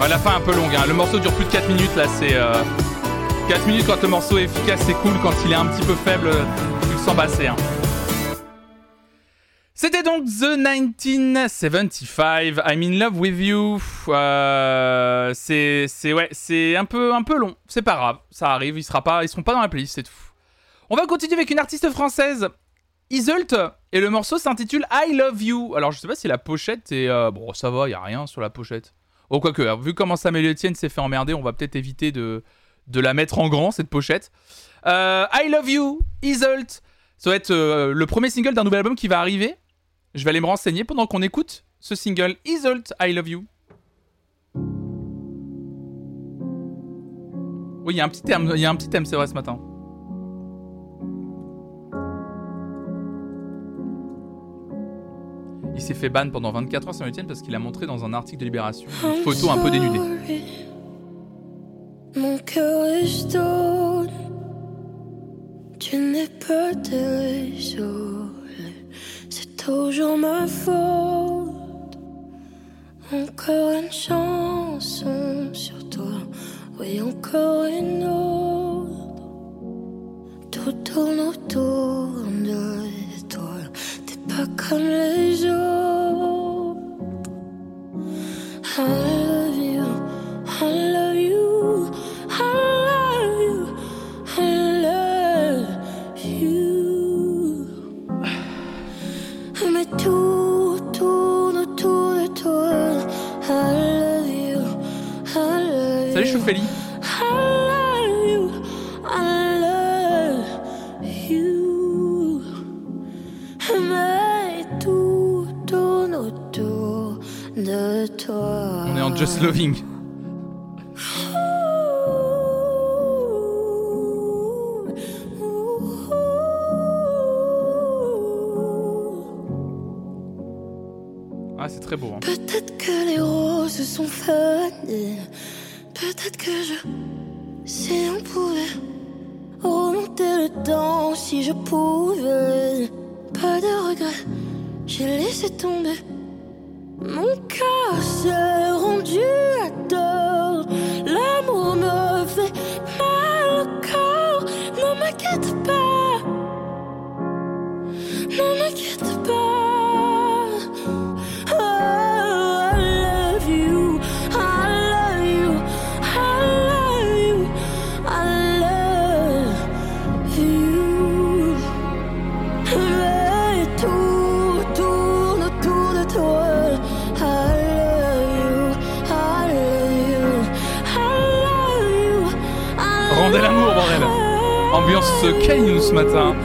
Ouais, la fin un peu longue, hein. Le morceau dure plus de 4 minutes là, c'est 4 minutes quand le morceau est efficace, c'est cool, quand il est un petit peu faible, tu le sens passer, hein. C'était donc The 1975, I'm in love with you. C'est un peu long, c'est pas grave, ça arrive, ils seront pas dans la playlist, c'est tout. On va continuer avec une artiste française, Iseult, et le morceau s'intitule I Love You. Alors je sais pas si la pochette est... bon ça va, y a rien sur la pochette. Oh quoique, vu comment Samuel Etienne s'est fait emmerder, on va peut-être éviter de la mettre en grand cette pochette. I Love You, Iseult, ça va être le premier single d'un nouvel album qui va arriver. Je vais aller me renseigner pendant qu'on écoute ce single Iseult, I Love You. Oui, il y a un petit thème, c'est vrai, ce matin. Il s'est fait ban pendant 24 heures, Samuel Etienne, parce qu'il a montré dans un article de Libération une photo un peu dénudée. Mon cœur est stone. Tu n'es pas désolé. C'est toujours ma faute. Encore une chanson sur toi. Oui, encore une autre. Tout tourne autour de toi. T'es pas comme les autres. I love you, I love you, I love you, I love you. Mais tout tourne autour de toi. I love you, I love you. Salut Choufeli. I love you, mais tout tourne autour de toi. On est en Just Loving. Ah, c'est très beau. Hein. Peut-être que les roses sont fanées. Peut-être que si on pouvait remonter le temps, si je pouvais, pas de regrets, j'ai laissé tomber. Mon cœur s'est rendu à tort, l'amour me fait mal au corps. Ne m'inquiète pas, ne m'inquiète pas. Rendez l'amour, bordel. Ambiance câline ce matin.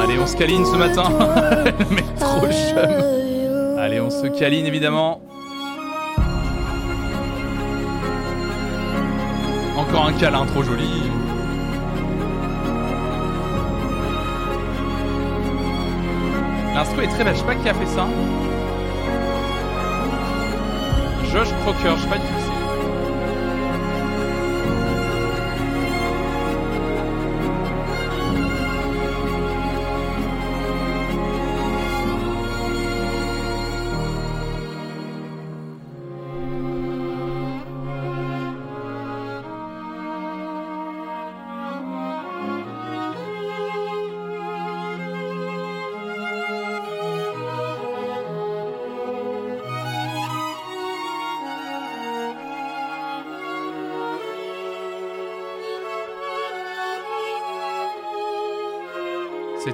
Allez, on se câline ce matin. Mais trop chum. Allez, on se câline évidemment. Encore un câlin trop joli. L'instru est très belle, je sais pas qui a fait ça. Josh Crocker, je sais pas du tout.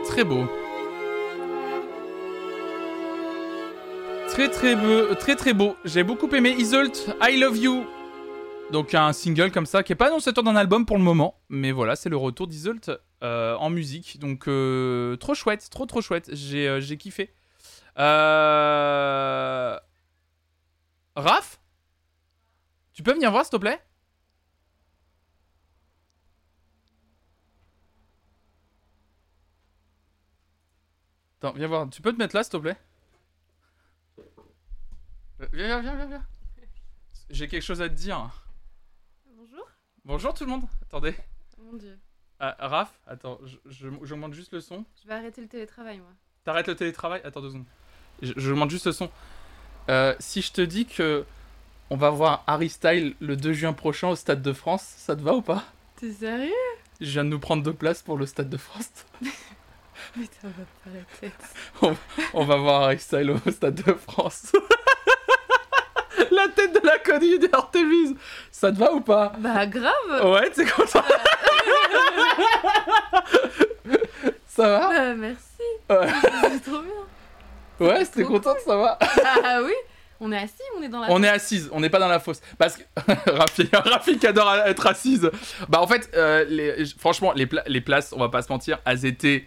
Très beau. Très beau. J'ai beaucoup aimé Iseult, I Love You. Donc un single comme ça qui est pas annonciateur d'un album pour le moment, mais voilà, c'est le retour d'Iseult en musique. Donc trop chouette, trop chouette. J'ai kiffé. Raph, tu peux venir voir s'il te plaît? Attends, viens voir, tu peux te mettre là s'il te plaît? Viens. J'ai quelque chose à te dire. Bonjour. Bonjour tout le monde. Attendez. Mon dieu. Raph, attends, je monte juste le son. Je vais arrêter le télétravail moi. T'arrêtes le télétravail? Attends 2 secondes. Je monte juste le son. Si je te dis que on va voir Harry Styles le 2 juin prochain au Stade de France, ça te va ou pas? T'es sérieux? Je viens de nous prendre 2 places pour le Stade de France. Mais t'en vas pas la tête. On va voir Harry Styles au Stade de France. La tête de la connie d'Artemis. Ça te va ou pas? Bah grave. Ouais, t'es content? Ça va? Bah merci. Ouais. C'est trop bien. Ouais, c'était contente, cool. Ça va. Ah oui. On est assis, on est dans la fosse. On est assise, on n'est pas dans la fosse. Parce que Rafik adore être assise. Bah en fait, franchement, les places, on va pas se mentir, elles étaient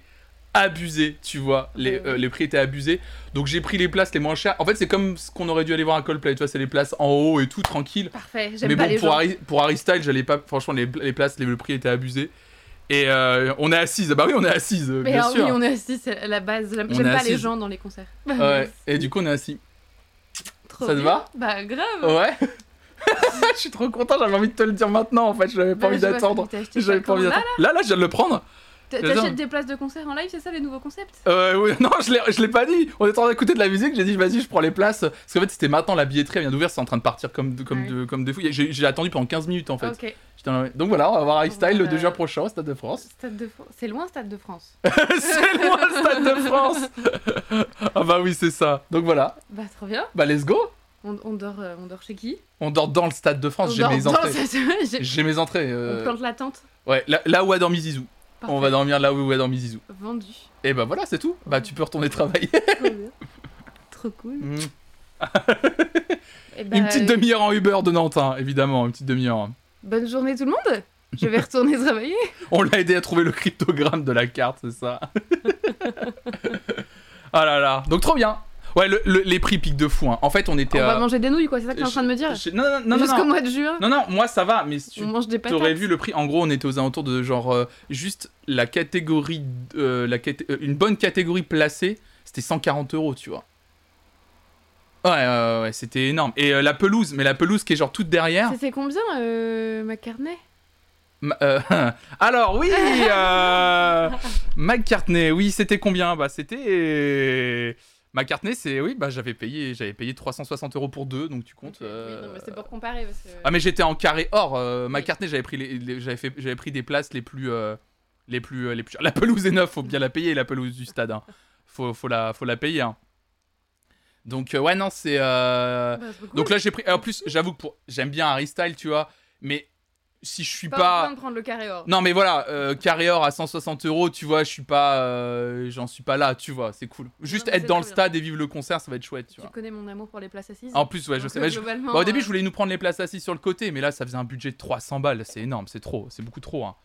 abusées, tu vois. Les prix étaient abusés. Donc j'ai pris les places les moins chères. En fait, c'est comme ce qu'on aurait dû aller voir à Coldplay, tu vois, c'est les places en haut et tout, tranquille. Parfait, j'aime. Mais bon, pas les pour Harry Styles, j'allais pas. Franchement, les places, le prix était abusé. Et on est assise, bah oui on est assise, bien sûr. Oui, on est assise, c'est la base, j'aime pas les gens dans les concerts. Ouais, et du coup on est assis. Trop ça te va? Bah grave. Ouais. Je suis trop content, j'avais envie de te le dire maintenant en fait, je n'avais pas envie d'attendre. J'avais pas envie d'attendre. Là, je viens de le prendre. T'achètes des places de concert en live, c'est ça les nouveaux concepts? Oui, non, je l'ai pas dit. On est en train d'écouter de la musique, j'ai dit vas-y, je prends les places. Parce qu'en fait, c'était maintenant, la billetterie vient d'ouvrir, c'est en train de partir comme des fous. J'ai attendu pendant 15 minutes en fait. Okay. Donc voilà, on va voir Harry Styles le 2 juin prochain au Stade de France. C'est loin, Stade de France. C'est loin, Stade de France. Ah bah oui, c'est ça. Donc voilà. Bah trop bien. Bah let's go. On dort chez qui? On dort dans le Stade de France, j'ai mes entrées. On plante la tente. Ouais, là où a dormi Zizou. Parfait. On va dormir là où on va dormir Zizou. Vendu. Et bah voilà, c'est tout. Bah tu peux retourner travailler. Trop bien. Trop cool. Et bah, une petite demi-heure en Uber de Nantes, hein, évidemment, une petite demi-heure. Bonne journée tout le monde. Je vais retourner travailler. On l'a aidé à trouver le cryptogramme de la carte, c'est ça. Ah là là. Donc trop bien. Ouais, les prix piquent de fou, hein. En fait, on était... On va manger des nouilles, quoi, c'est ça que t'es en train de me dire? Non, jusqu'au mois de juin. Non, moi, ça va, mais si tu aurais vu le prix... En gros, on était aux alentours de, genre, juste la catégorie... une bonne catégorie placée, c'était 140 €, tu vois. Ouais, c'était énorme. Et la pelouse qui est, genre, toute derrière... C'était combien, McCartney? Alors oui, McCartney, oui, c'était combien? Bah, c'était... McCartney, c'est oui, bah j'avais payé 360 € pour 2, donc tu comptes. Oui, non, mais c'est pour comparer parce que... Ah mais j'étais en carré or. McCartney, j'avais pris des places les plus. La pelouse est neuve, faut bien la payer, la pelouse du stade. Hein. Faut la payer. Hein. Donc ouais non c'est. Bah, c'est donc là j'ai pris. En plus j'avoue que j'aime bien Harry Styles, tu vois, mais. Si je suis pas en train de prendre le carré or. Non mais voilà, carré or à 160 €, tu vois, je suis pas, j'en suis pas là, tu vois, c'est cool. Juste être dans le stade et vivre le concert, ça va être chouette, tu vois. Tu connais mon amour pour les places assises. En plus, ouais, je sais. Au début, je voulais nous prendre les places assises sur le côté, mais là, ça faisait un budget de 300 balles, c'est énorme, c'est trop, c'est beaucoup trop. Hein.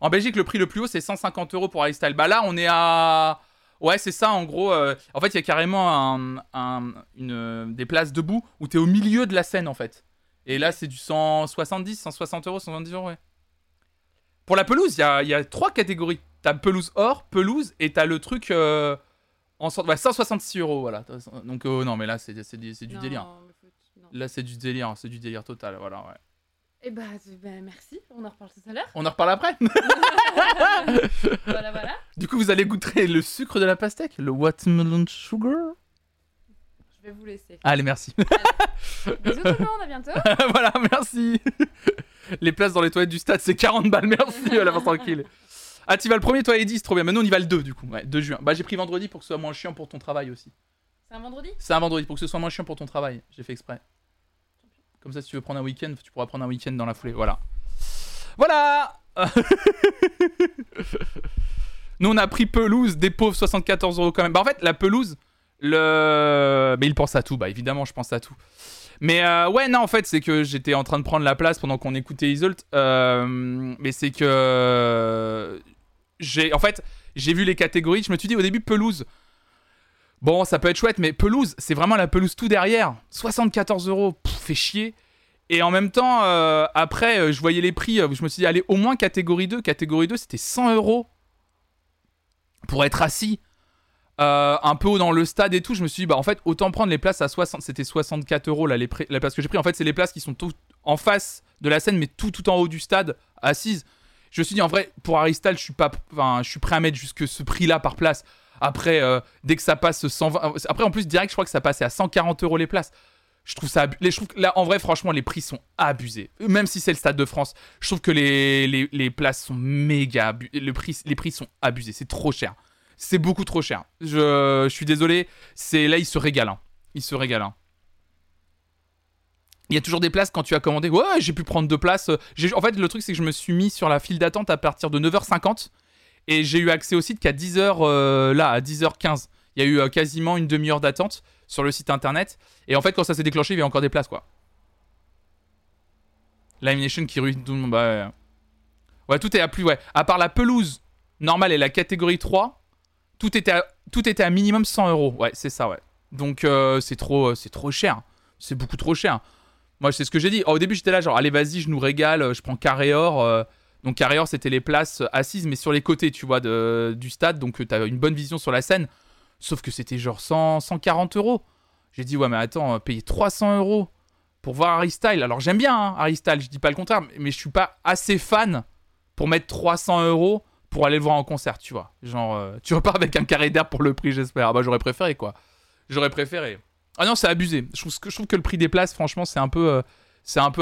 En Belgique, le prix le plus haut, c'est 150 € pour Harry Styles. Bah là, on est à, ouais, c'est ça, en gros. En fait, il y a carrément des places debout où t'es au milieu de la scène, en fait. Et là, c'est du 170 €, ouais. Pour la pelouse, il y a 3 catégories. T'as pelouse or, pelouse, et t'as le truc ouais, 166 €, voilà. Donc, non, mais là, c'est du délire. Non. Là, c'est du délire total, voilà, ouais. Et bah, merci, on en reparle tout à l'heure. On en reparle après. Voilà. Du coup, vous allez goûter le sucre de la pastèque, le watermelon sugar. Je vais vous laisser. Allez, merci. Allez. Bisous tout le monde, à bientôt. Voilà, merci. Les places dans les toilettes du stade, c'est 40 balles, merci, la fin tranquille. Ah, tu vas le premier, toi, Eddy, c'est trop bien. Maintenant, on y va le 2, du coup, ouais, 2 juin. Bah, j'ai pris vendredi pour que ce soit moins chiant pour ton travail aussi. C'est un vendredi ? C'est un vendredi, pour que ce soit moins chiant pour ton travail. J'ai fait exprès. Comme ça, si tu veux prendre un week-end, tu pourras prendre un week-end dans la foulée, voilà. Voilà. Nous, on a pris pelouse, des pauvres 74 € quand même. Bah, en fait, la pelouse... Mais il pense à tout, bah évidemment je pense à tout. Mais ouais non en fait c'est que j'étais en train de prendre la place pendant qu'on écoutait Isolt. Mais c'est que j'ai vu les catégories, je me suis dit au début pelouse. Bon ça peut être chouette mais pelouse c'est vraiment la pelouse tout derrière. 74 €, fait chier. Et en même temps après je voyais les prix, je me suis dit allez au moins catégorie 2. Catégorie 2 c'était 100 € pour être assis. Un peu haut dans le stade et tout, je me suis dit bah en fait autant prendre les places à 60, c'était 64 € là les places que j'ai pris. En fait c'est les places qui sont toutes en face de la scène mais tout en haut du stade assises. Je me suis dit en vrai pour Harry Styles je suis prêt à mettre jusque ce prix là par place. Après, dès que ça passe 120... Après, en plus, direct, je crois que ça passait à 140 € les places. Je trouve ça... Je trouve que là, en vrai, franchement, les prix sont abusés. Même si c'est le Stade de France, je trouve que les places sont méga... Les prix sont abusés. C'est trop cher. C'est beaucoup trop cher. Je suis désolé. C'est... Là, ils se régalent. Hein. Ils se régalent. Hein. Il y a toujours des places quand tu as commandé. Ouais, j'ai pu prendre deux places. En fait, le truc, c'est que je me suis mis sur la file d'attente à partir de 9h50. Et j'ai eu accès au site qu'à 10h, là, à 10h15. Il y a eu quasiment une demi-heure d'attente sur le site internet. Et en fait, quand ça s'est déclenché, il y avait encore des places, quoi. L'Elimination qui ruine tout le monde. Bah, ouais. Ouais, tout est à plus, ouais. À part la pelouse normale et la catégorie 3, tout était à minimum 100 €. Ouais, c'est ça, ouais. Donc, c'est trop cher. C'est beaucoup trop cher. Moi, c'est ce que j'ai dit. Au début, j'étais là, genre, allez, vas-y, je nous régale, je prends carré or. Donc, carré or, c'était les places assises, mais sur les côtés, tu vois, du stade. Donc, t'as une bonne vision sur la scène. Sauf que c'était genre 140 €. J'ai dit, ouais, mais attends, payer 300 € pour voir Harry Styles. Alors, j'aime bien hein, Harry Styles, je dis pas le contraire, mais je suis pas assez fan pour mettre 300 € pour aller le voir en concert, tu vois. Genre, tu repars avec un carré d'air pour le prix, j'espère. Ah, bah, j'aurais préféré, quoi. J'aurais préféré. Ah non, c'est abusé. Je trouve que le prix des places, franchement, c'est un peu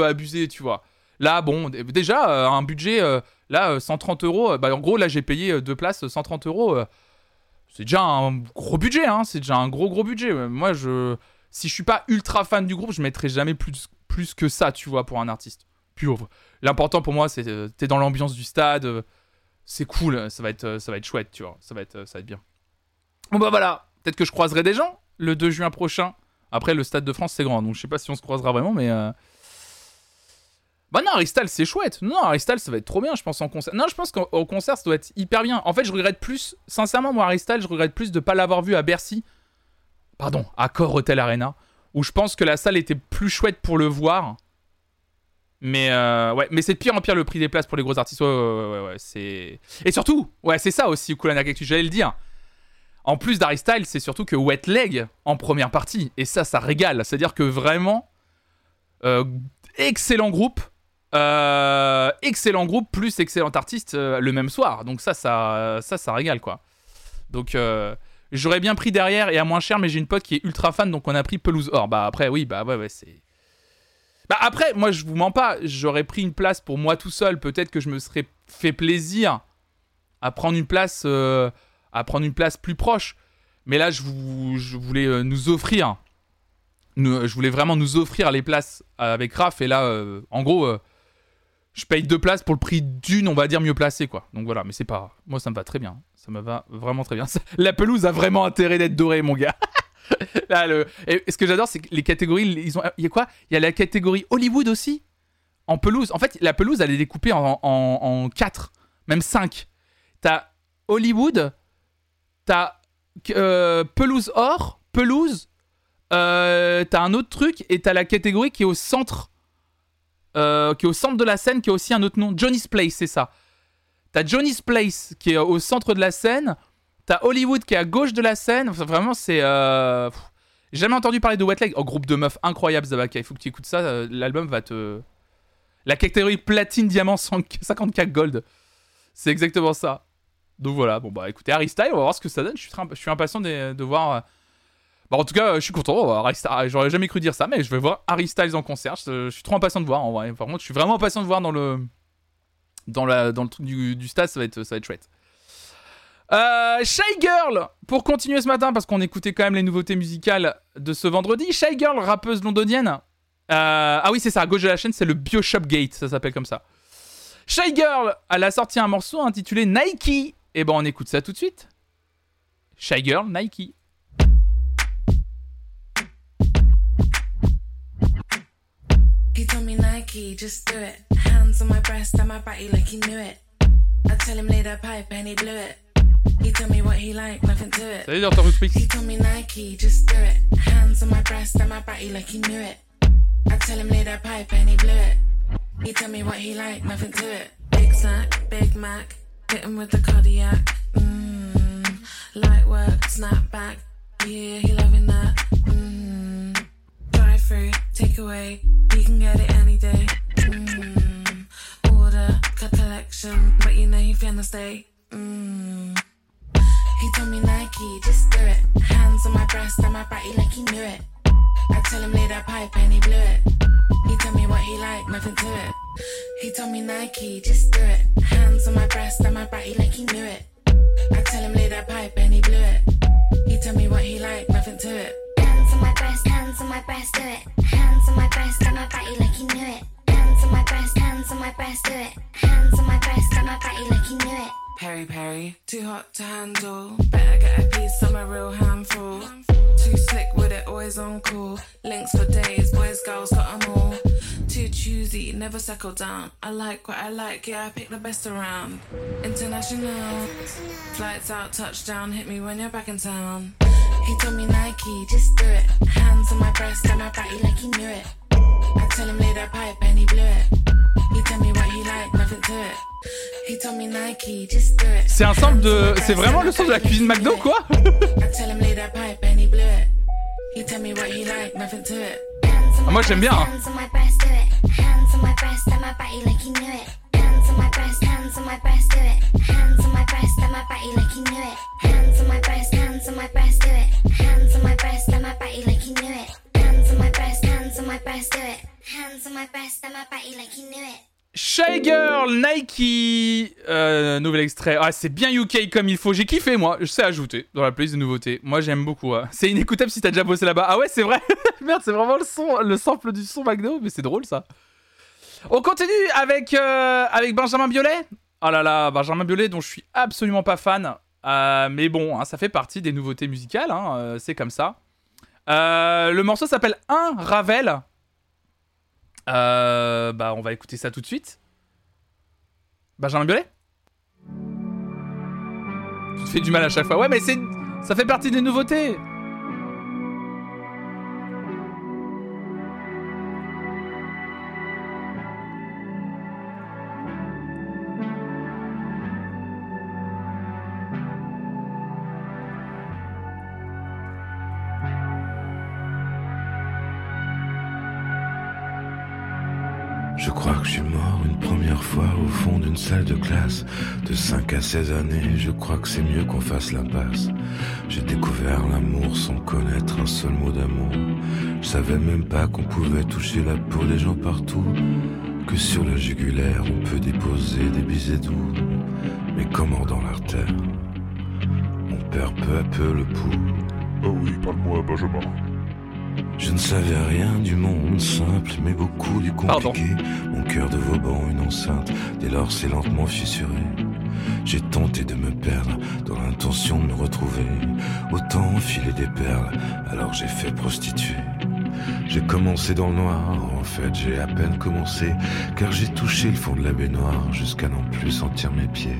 abusé, tu vois. Là, bon, déjà, un budget, là, 130 €. Bah, en gros, là, j'ai payé deux places, 130 €. C'est déjà un gros budget, hein. C'est déjà un gros budget. Moi, si je suis pas ultra fan du groupe, je mettrai jamais plus que ça, tu vois, pour un artiste. Puis, l'important pour moi, c'est t'es dans l'ambiance du stade. C'est cool. Ça va être chouette, tu vois. Ça va être bien. Bon, bah voilà. Peut-être que je croiserai des gens le 2 juin prochain. Après, le Stade de France, c'est grand. Donc, je sais pas si on se croisera vraiment, mais... Bah non, Harry Styles, c'est chouette. Non, Harry Styles, ça va être trop bien, je pense, en concert. Non, je pense qu'au concert, ça doit être hyper bien. En fait, je regrette plus... Sincèrement, moi, Harry Styles, je regrette plus de pas l'avoir vu à Bercy. Pardon, à Accor Hotel Arena. Où je pense que la salle était plus chouette pour le voir. Mais, ouais, mais c'est de pire en pire le prix des places pour les gros artistes. Ouais, c'est... Et surtout, ouais, c'est ça aussi, Koulana Cactus, j'allais le dire. En plus d'Harry Styles, c'est surtout que Wet Leg en première partie. Et ça régale. C'est-à-dire que vraiment, excellent groupe plus excellent artiste le même soir. Donc ça régale, quoi. Donc, j'aurais bien pris derrière et à moins cher, mais j'ai une pote qui est ultra fan, donc on a pris Pelouse Or. Bah après, oui, bah ouais, c'est... Bah après, moi, je vous mens pas. J'aurais pris une place pour moi tout seul. Peut-être que je me serais fait plaisir à prendre une place... à prendre une place plus proche. Mais là, je voulais nous offrir. Je voulais vraiment nous offrir les places avec Raph. Et là, en gros, je paye deux places pour le prix d'une, on va dire, mieux placée, quoi. Donc voilà, mais c'est pas... Moi, ça me va très bien. Ça me va vraiment très bien. La pelouse a vraiment intérêt d'être dorée, mon gars. Là, et ce que j'adore, c'est que les catégories... Il y a quoi ? Il y a la catégorie Hollywood aussi, en pelouse. En fait, la pelouse, elle est découpée en 4, même 5. T'as Hollywood... T'as pelouse or, pelouse, t'as un autre truc et t'as la catégorie qui est au centre de la scène, qui a aussi un autre nom, Johnny's Place, c'est ça. T'as Johnny's Place qui est au centre de la scène, t'as Hollywood qui est à gauche de la scène. Enfin, vraiment, c'est... J'ai jamais entendu parler de Wet Leg. Oh, groupe de meufs incroyable, Zabaka, il faut que tu écoutes ça, l'album va te... La catégorie platine, diamant, 50k gold. C'est exactement ça. Donc voilà, bon bah écoutez, Harry Styles, on va voir ce que ça donne. Je suis impatient de voir. Bon, en tout cas, je suis content. J'aurais jamais cru dire ça, mais je vais voir Harry Styles en concert. Je suis trop impatient de voir, en vrai. Par contre, je suis vraiment impatient de voir dans le truc du stade. Ça va être chouette. Shy Girl, pour continuer ce matin, parce qu'on écoutait quand même les nouveautés musicales de ce vendredi. Shy Girl, rappeuse londonienne. Ah oui, c'est ça, à gauche de la chaîne, c'est le Bioshop Gate, ça s'appelle comme ça. Shy Girl, elle a sorti un morceau intitulé Nike. Et ben on écoute ça tout de suite. Shy Girl, Nike. He told me Nike, just do it. Hands on my breast and my body like he knew it. I tell him lay that pipe and he blew it. He told me what he liked, nothing to it. Salut Dr. Ruprix. He told me Nike, just do it. Hands on my breast and my body like he knew it. I tell him lay that pipe and he blew it. He told me what he liked, nothing to it. Big Zac, Big Mac. Hitting with the cardiac, light work, snap back, yeah, he loving that, drive through, take away, you can get it any day, order, cut collection, but you know you finna stay, He told me Nike, just do it. Hands on my breast and my body like he knew it. I tell him lay that pipe and he blew it. He told me what he liked, nothing to it. He told me Nike, just do it. Hands on my breast and my body like he knew it. I tell him lay that pipe and he blew it. He told me what he liked, nothing to it. Hands on my breast, do it. Hands on my breast and my body like he knew it. Hands on my breast, do it. Hands on my breast and my body like he knew it. Peri peri, too hot to handle. Better get a piece, I'm a real handful. Too slick with it, always on call. Links for days, boys, girls, got them all. Too choosy, never settle down. I like what I like, yeah, I pick the best around. International, flights out, touchdown. Hit me when you're back in town. He told me Nike, just do it. Hands on my breast and my body like he knew it. I tell him lay that pipe and he blew it. He told me what he liked, nothing to it. He told me Nike, just do it. C'est un sample de... C'est vraiment le son de la cuisine McDo, quoi. I tell him lay that pipe and he blew it. He told me what he liked, nothing to it. Ah, moi j'aime bien, hein. Hands on my breast, do it. Hands on my breast and my body like he knew it. Hands on my breast, hands on my breast, do it. Hands on my breast and my body like he knew it. Hands on my breast, hands on my breast, do it. Hands on my breast and my body like he knew it. Hands on my breast, do it. Hands on my breast and my body like he knew it. Shy Girl, Nike. Nouvel extrait. Ah, c'est bien UK comme il faut. J'ai kiffé, moi. Je sais ajouter dans la playlist de nouveautés. Moi, j'aime beaucoup. Hein. C'est inécoutable si t'as déjà bossé là-bas. Ah ouais, c'est vrai. Merde, c'est vraiment le son, le sample du son McDo. Mais c'est drôle, ça. On continue avec, avec Benjamin Biolay. Oh là là, Benjamin Biolay, dont je suis absolument pas fan. Mais bon, hein, ça fait partie des nouveautés musicales. Hein, c'est comme ça. Le morceau s'appelle Un, Ravel. Bah, on va écouter ça tout de suite. Benjamin Biolay ? Tu te fais du mal à chaque fois. Ouais, mais c'est... ça fait partie des nouveautés. Je crois que je suis mort une première fois au fond d'une salle de classe. De 5 à 16 années, je crois que c'est mieux qu'on fasse la passe. J'ai découvert l'amour sans connaître un seul mot d'amour. Je savais même pas qu'on pouvait toucher la peau des gens partout. Que sur la jugulaire, on peut déposer des baisers doux. Mais comment dans l'artère, on perd peu à peu le pouls. Oh oui, parle-moi, Benjamin. Je ne savais rien du monde simple, mais beaucoup du compliqué. Pardon. Mon cœur de Vauban, une enceinte, dès lors s'est lentement fissuré. J'ai tenté de me perdre, dans l'intention de me retrouver. Autant enfiler des perles, alors j'ai fait prostituer. J'ai commencé dans le noir, en fait j'ai à peine commencé, car j'ai touché le fond de la baignoire, jusqu'à n'en plus sentir mes pieds.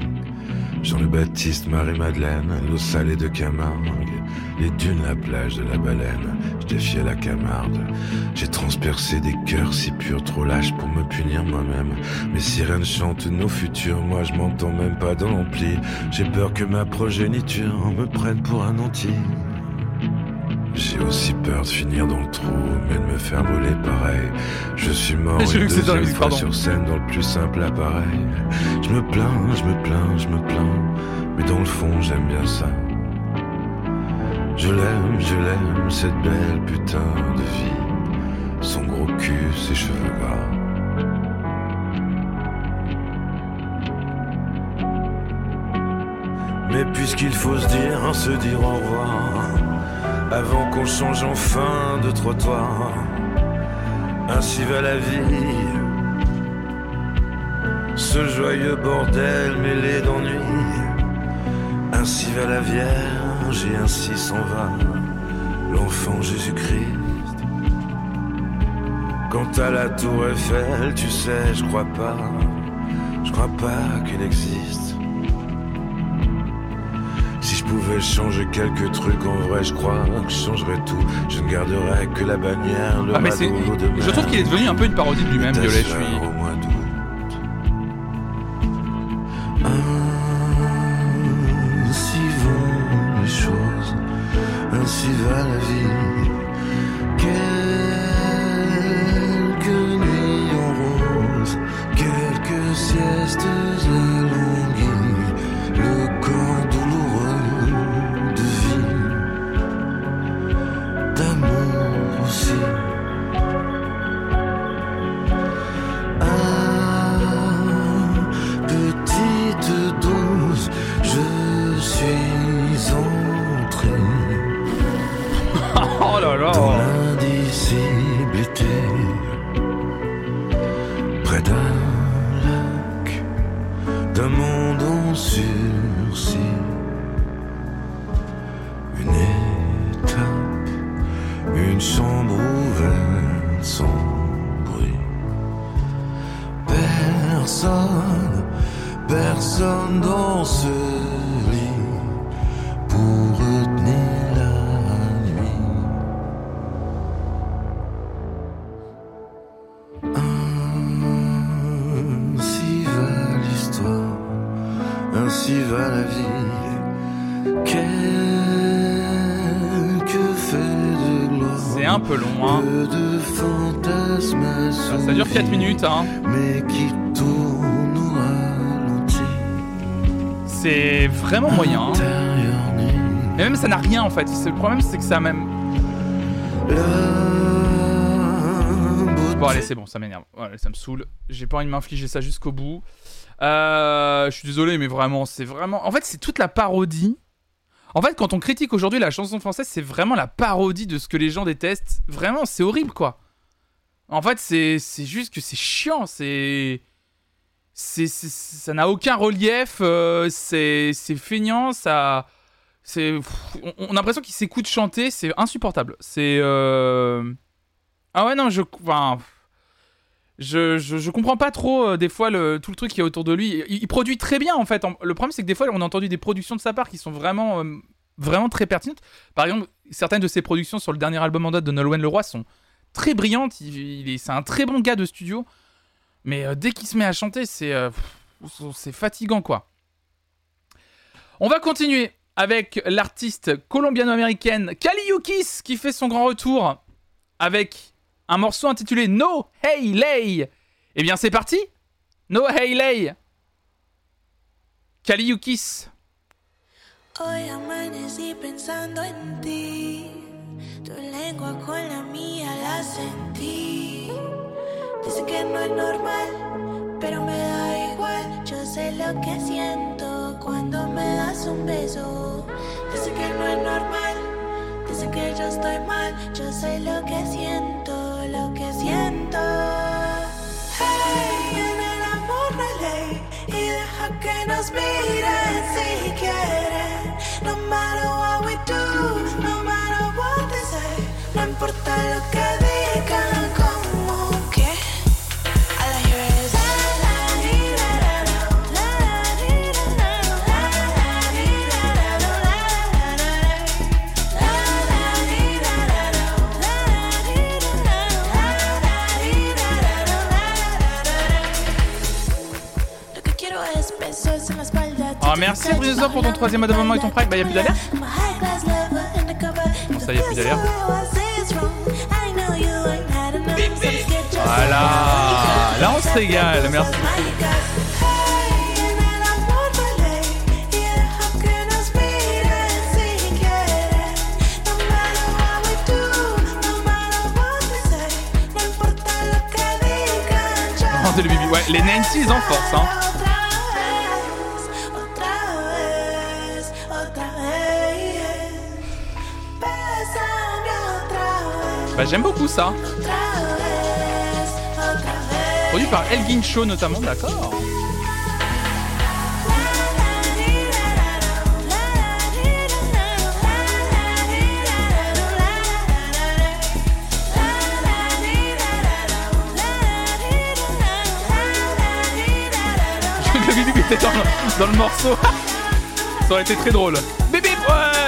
Jean-Le Baptiste, Marie-Madeleine, l'eau salée de Camargue, les dunes, la plage de la Baleine, je défiais la Camargue. J'ai transpercé des cœurs si purs, trop lâches pour me punir moi-même. Mes sirènes chantent nos futurs, moi je m'entends même pas dans l'ampli. J'ai peur que ma progéniture me prenne pour un anti. J'ai aussi peur de finir dans le trou, mais de me faire brûler pareil. Je suis mort une deuxième fois sur scène dans le plus simple appareil. Je me plains, mais dans le fond j'aime bien ça. Je l'aime, cette belle putain de vie. Son gros cul, ses cheveux gras. Mais puisqu'il faut se dire au revoir. Avant qu'on change enfin de trottoir, ainsi va la vie. Ce joyeux bordel mêlé d'ennui, ainsi va la Vierge et ainsi s'en va l'enfant Jésus-Christ. Quant à la tour Eiffel, tu sais, je crois pas qu'elle existe. Si je pouvais changer quelques trucs, en vrai, je crois que je changerais tout. Je ne garderais que la bannière, le radeau, l'eau de mer. Je trouve qu'il est devenu un peu une parodie de lui-même, Violet. Au mois d'août. Ainsi vont les choses, ainsi va la vie. Quelques nuits en rose, quelques siestes à l'anguille, le corps douloureux. d'un monde en sursis, une étape, une chambre ouverte sans bruit. Personne, personne dans ce lit pour retenir la nuit. Ainsi va l'histoire, ainsi va la vie. Quelques faits de gloire. C'est un peu long, hein. Ça dure 4 minutes, hein. Mais qui tourne au ralenti. C'est vraiment moyen, hein. Mais même ça n'a rien en fait. Le problème c'est que ça même. Bon allez c'est bon, ça m'énerve. Voilà, ça me saoule. J'ai pas envie de m'infliger ça jusqu'au bout. Je suis désolé mais vraiment c'est vraiment. En fait c'est toute la parodie. En fait quand on critique aujourd'hui la chanson française c'est vraiment la parodie de ce que les gens détestent. Vraiment c'est horrible quoi. En fait c'est juste que c'est chiant. C'est ça n'a aucun relief. C'est feignant ça. C'est, on a l'impression qu'ils s'écoutent chanter, c'est insupportable. C'est ah ouais non je comprends pas trop des fois tout le truc qu'il y a autour de lui. Il produit très bien en fait. Le problème c'est que des fois on a entendu des productions de sa part qui sont vraiment vraiment très pertinentes. Par exemple certaines de ses productions sur le dernier album en date de Nolwenn Leroy sont très brillantes. C'est un très bon gars de studio. Mais dès qu'il se met à chanter c'est fatigant quoi. On va continuer avec l'artiste colombiano-américaine Kaliukis qui fait son grand retour avec un morceau intitulé No Hey Lay. Eh bien c'est parti, No Hey Lay, Kaliukis. Hoy amanecí pensando en ti, tu lengua con la mía la sentí. Dice que no es normal, pero me da igual. Yo sé lo que siento cuando me das un beso. Dice que no es normal, dice que yo estoy mal. Yo sé lo que siento, lo que siento. Hey, enamórale y deja que nos miren si quieren. No matter what we do, no matter what they say, no importa lo que digan. Oh, merci Bruno pour ton 3e abonnement et ton prime. Bah y'a plus d'alerte. Bon ça y'a plus d'alerte. Voilà. Là on se régale, merci. Oh c'est le bibi, ouais les 90s en force hein. Bah j'aime beaucoup ça. Produit par El Guincho notamment, d'accord. Le bébé était dans le morceau. Ça aurait été très drôle. Bébé, ouais.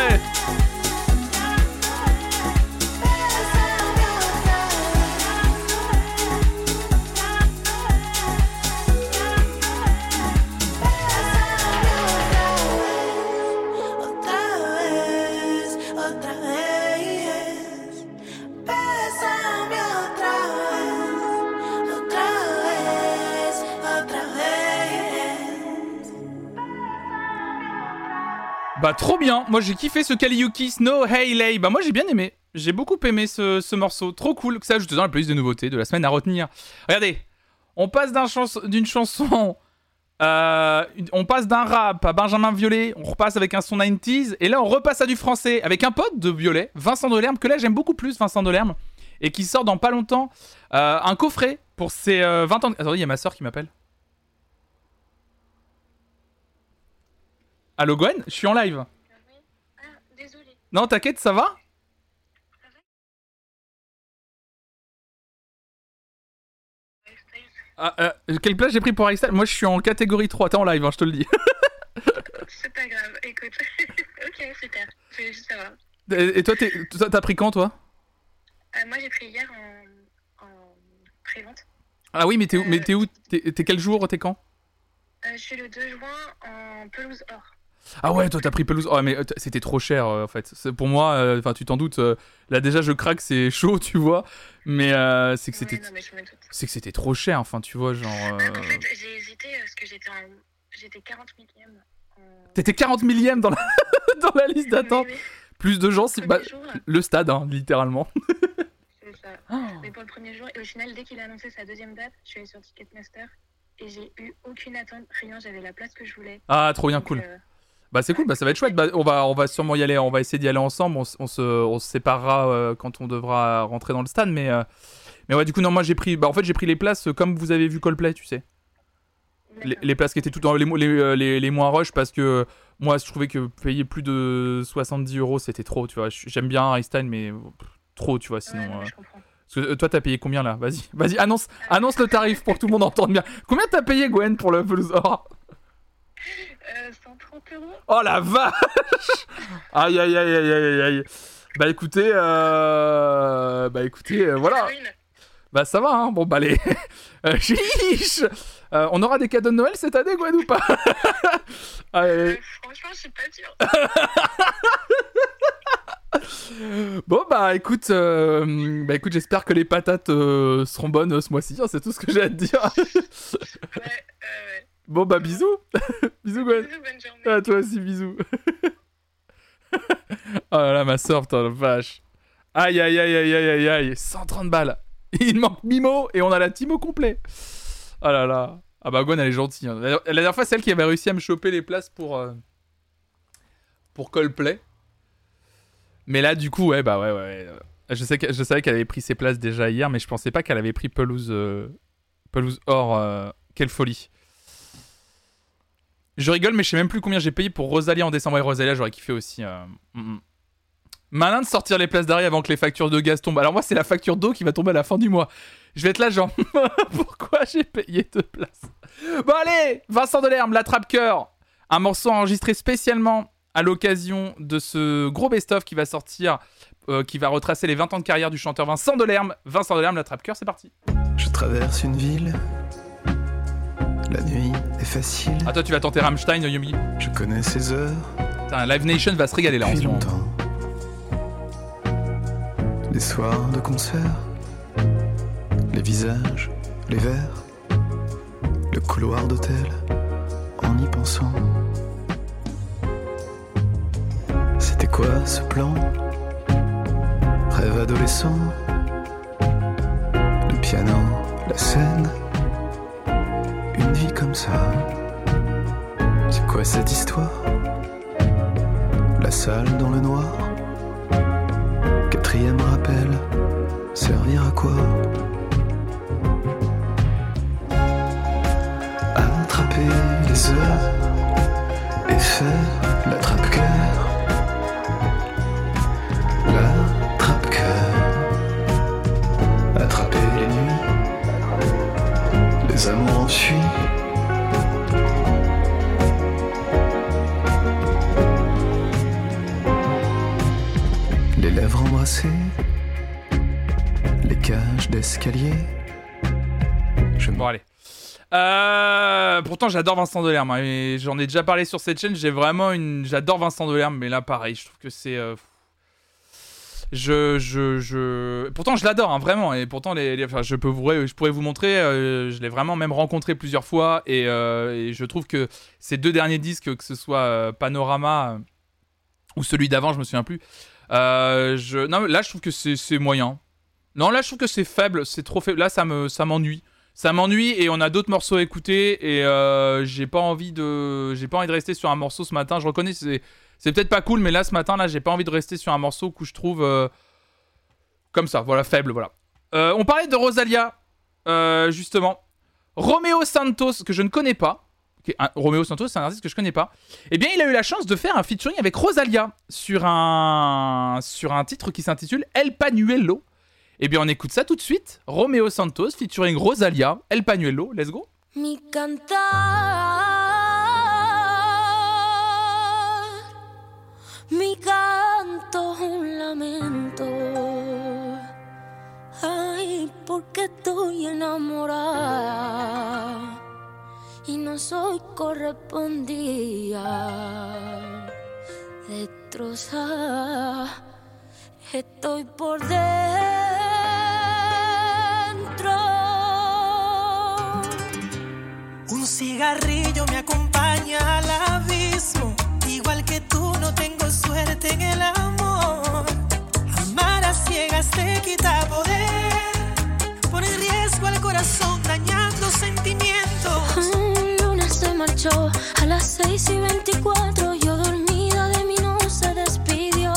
Bah trop bien, moi j'ai kiffé ce Kaliukis No Hey Lay, bah moi j'ai bien aimé, j'ai beaucoup aimé ce morceau, trop cool, que ça ajoute dans la playlist de nouveautés de la semaine à retenir. Regardez, on passe d'une chanson, on passe d'un rap à Benjamin Violet, on repasse avec un son 90s, et là on repasse à du français avec un pote de Violet, Vincent Delerme, que là j'aime beaucoup plus Vincent Delerme, et qui sort dans pas longtemps un coffret pour ses 20 ans... Attendez, il y a ma soeur qui m'appelle. Allo Gwen, je suis en live. Ah, désolé. Non, t'inquiète, ça va? Ah, quelle place j'ai pris pour Aristote? Moi, je suis en catégorie 3. T'es en live, hein, je te le dis. C'est pas grave, écoute. Ok, super. Je voulais juste savoir. Et toi, t'as pris quand, toi? Moi, j'ai pris hier en pré-vente. Ah oui, mais t'es où? Mais t'es où? T'es quel jour? T'es quand? Je suis le 2 juin en pelouse or. Ah ouais, toi, t'as pris pelouse or. Oh, mais c'était trop cher, en fait. Pour moi, tu t'en doutes. Là, déjà, je craque, c'est chaud, tu vois. Mais c'est que c'était... Ouais, non, mais je me doute. C'est que c'était trop cher, enfin, tu vois, genre... En fait, j'ai hésité, parce que j'étais 40 millième. T'étais 40 millième dans la, dans la liste d'attente. Mais... Plus de gens, c'est... Bah, le stade, hein, littéralement. C'est ça. Oh. Mais pour le premier jour, et au final, dès qu'il a annoncé sa deuxième date, je suis allée sur Ticketmaster et j'ai eu aucune attente, rien, j'avais la place que je voulais. Ah, trop bien, donc, cool. Bah, c'est cool, bah, ça va être chouette. Bah, on va sûrement y aller, on va essayer d'y aller ensemble. On se séparera quand on devra rentrer dans le stade, mais ouais, du coup, non, moi j'ai pris, bah, en fait, j'ai pris les places comme vous avez vu Coldplay, tu sais. Les places qui étaient toutes les moins rush, parce que moi je trouvais que payer plus de 70 € c'était trop, tu vois. J'aime bien Einstein, mais trop, tu vois, sinon. Ouais, je comprends. Parce que toi, t'as payé combien là? Vas-y, annonce le tarif pour que tout le monde entende bien. Combien t'as payé, Gwen, pour le pelouse or? 130 €. Oh la vache! Aïe. Bah écoutez, voilà. Bah ça va, hein. Bon, bah allez. Chiche. On aura des cadeaux de Noël cette année, Gwen, ou pas? Franchement, je suis pas sûre. Bon, bah écoute, j'espère que les patates seront bonnes ce mois-ci. Hein, c'est tout ce que j'ai à te dire. Ouais. Bon, bah bisous. Bisous, Gwen. Bisous, bonne journée. Ah, toi aussi, bisous. Oh là là, ma soeur, putain, la vache. Aïe. 130 balles. Il manque Mimo et on a la team au complet. Ah là là. Ah bah Gwen, elle est gentille. Hein. La dernière fois, c'est elle qui avait réussi à me choper les places pour Coldplay. Mais là, du coup, ouais. Je savais qu'elle avait pris ses places déjà hier, mais je pensais pas qu'elle avait pris pelouse or. Quelle folie. Je rigole, mais je sais même plus combien j'ai payé pour Rosalia en décembre. Et Rosalia, j'aurais kiffé aussi. Malin de sortir les places d'arrêt avant que les factures de gaz tombent. Alors moi, c'est la facture d'eau qui va tomber à la fin du mois. Je vais être là, genre, pourquoi j'ai payé 2 places? Bon allez, Vincent Delerme, l'attrape-cœur. Un morceau enregistré spécialement à l'occasion de ce gros best-of qui va sortir, qui va retracer les 20 ans de carrière du chanteur Vincent Delerme. Vincent Delerme, l'attrape-cœur, c'est parti. Je traverse une ville, la nuit est facile. Ah toi, tu vas tenter Rammstein, Yomi. Je connais ses heures. Putain, Live Nation va se régaler là en ce moment. Les soirs de concert, les visages, les verres, le couloir d'hôtel, en y pensant. C'était quoi ce plan? Rêve adolescent, le piano, la scène, une vie comme ça. C'est quoi cette histoire? La salle dans le noir. Quatrième rappel, servir à quoi? Attraper les heures et faire l'attrape-cœur. L'attrape-cœur. Attraper les nuits, les amours enfuis. Lèvres embrassées, les cages d'escalier. Je me... Bon, allez. Pourtant, j'adore Vincent Delerme. Hein, et j'en ai déjà parlé sur cette chaîne. J'adore Vincent Delerme, mais là, pareil, je trouve que c'est... Pourtant, je l'adore, hein, vraiment. Et pourtant, enfin, je pourrais vous montrer. Je l'ai vraiment même rencontré plusieurs fois. Et je trouve que ces 2 derniers disques, que ce soit Panorama ou celui d'avant, je me souviens plus... Non, là je trouve que c'est moyen. Non, là je trouve que c'est faible, c'est trop faible. Là ça m'ennuie et on a d'autres morceaux à écouter et j'ai pas envie de rester sur un morceau ce matin. Je reconnais c'est peut-être pas cool, mais là ce matin là j'ai pas envie de rester sur un morceau que je trouve comme ça, voilà, faible, voilà. On parlait de Rosalia justement. Romeo Santos, que je ne connais pas, Romeo Santos, c'est un artiste que je connais pas. Eh bien, il a eu la chance de faire un featuring avec Rosalia sur un titre qui s'intitule El Pañuelo. Eh bien, on écoute ça tout de suite. Romeo Santos featuring Rosalia, El Pañuelo. Let's go. Mi cantar, mi canto un lamento. Ay, porque estoy enamorada y no soy correspondida. Destrozada estoy por dentro. Un cigarrillo me acompaña al abismo. Igual que tú no tengo suerte en el amor. Amar a ciegas te quita poder. Pone en riesgo al corazón dañando sentimientos. Un lunes se marchó a las 6:24. Yo dormida de mí no se despidió.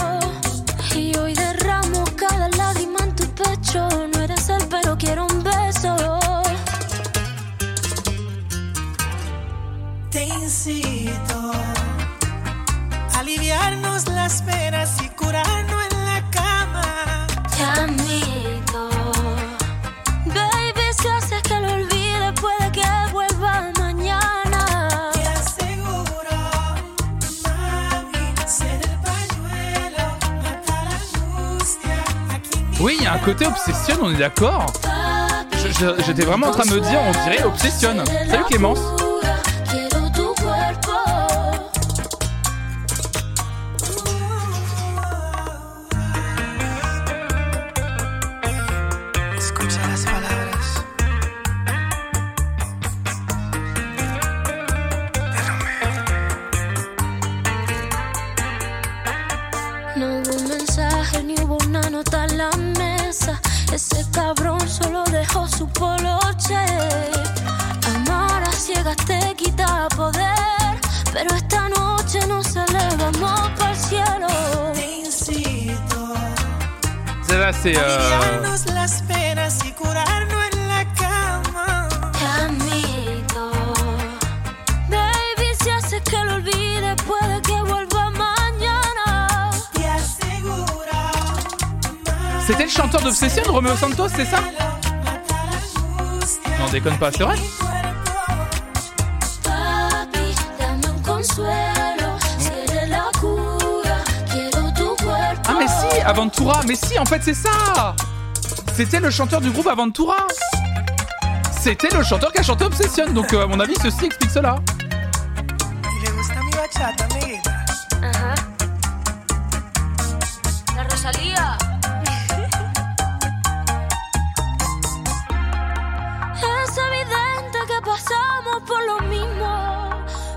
Y hoy derramo cada lágrima en tu pecho. No eres él pero quiero un beso. Te incito a aliviarnos las penas y curarnos en la cama. Te admito, baby, si haces que lo olvide puede que vuelva mañana. Te aseguro, mami, ser el pañuelo mata la angustia. Oui, il y a un côté obsession, on est d'accord. J'étais vraiment en train de me dire, on dirait obsession. Salut Clémence. C'est C'était le chanteur d'Obsession, Romeo Santos, c'est ça? Non, déconne pas, c'est vrai? Aventura, mais si, en fait c'est ça. C'était le chanteur du groupe Aventura. C'était le chanteur qui a chanté Obsession, donc à mon avis ceci explique cela. Il gusta mi bachata, amiguita. Ajá. La Rosalía. Es evidente que pasamos por lo mismo,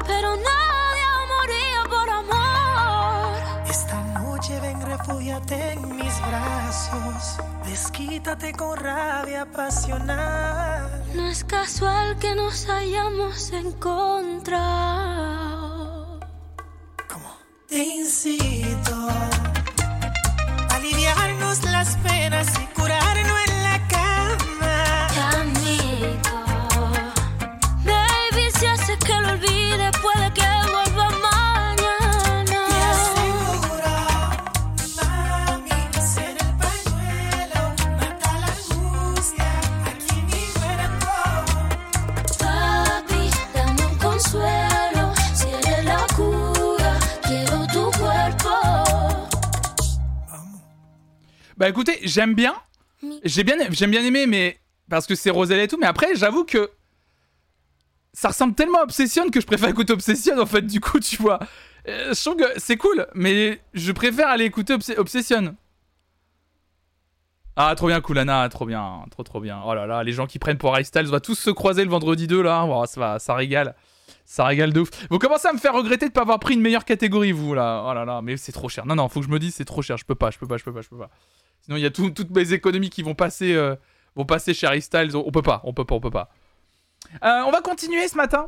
pero nadie moría por amor. Esta noche ven refúgiate. Brazos, desquítate con rabia pasional. No es casual que nos hayamos encontrado. ¿Cómo? Te incito a aliviarnos las penas y curarnos en la cama. Camino, baby, si haces que lo olvide puede que vuelva a amar. Bah écoutez, j'aime bien aimé, mais parce que c'est Rosalie et tout, mais après j'avoue que ça ressemble tellement à Obsession que je préfère écouter Obsession en fait, du coup tu vois, je trouve que c'est cool, mais je préfère aller écouter Obsession. Ah trop bien cool Anna, trop bien, oh là là, les gens qui prennent pour Harry Styles, on va tous se croiser le vendredi 2 là, oh, ça régale de ouf. Vous commencez à me faire regretter de pas avoir pris une meilleure catégorie vous là, oh là là, mais c'est trop cher, non faut que je me dise c'est trop cher, je peux pas. Sinon, il y a toutes mes économies qui vont passer chez Harry Styles. On peut pas. On va continuer ce matin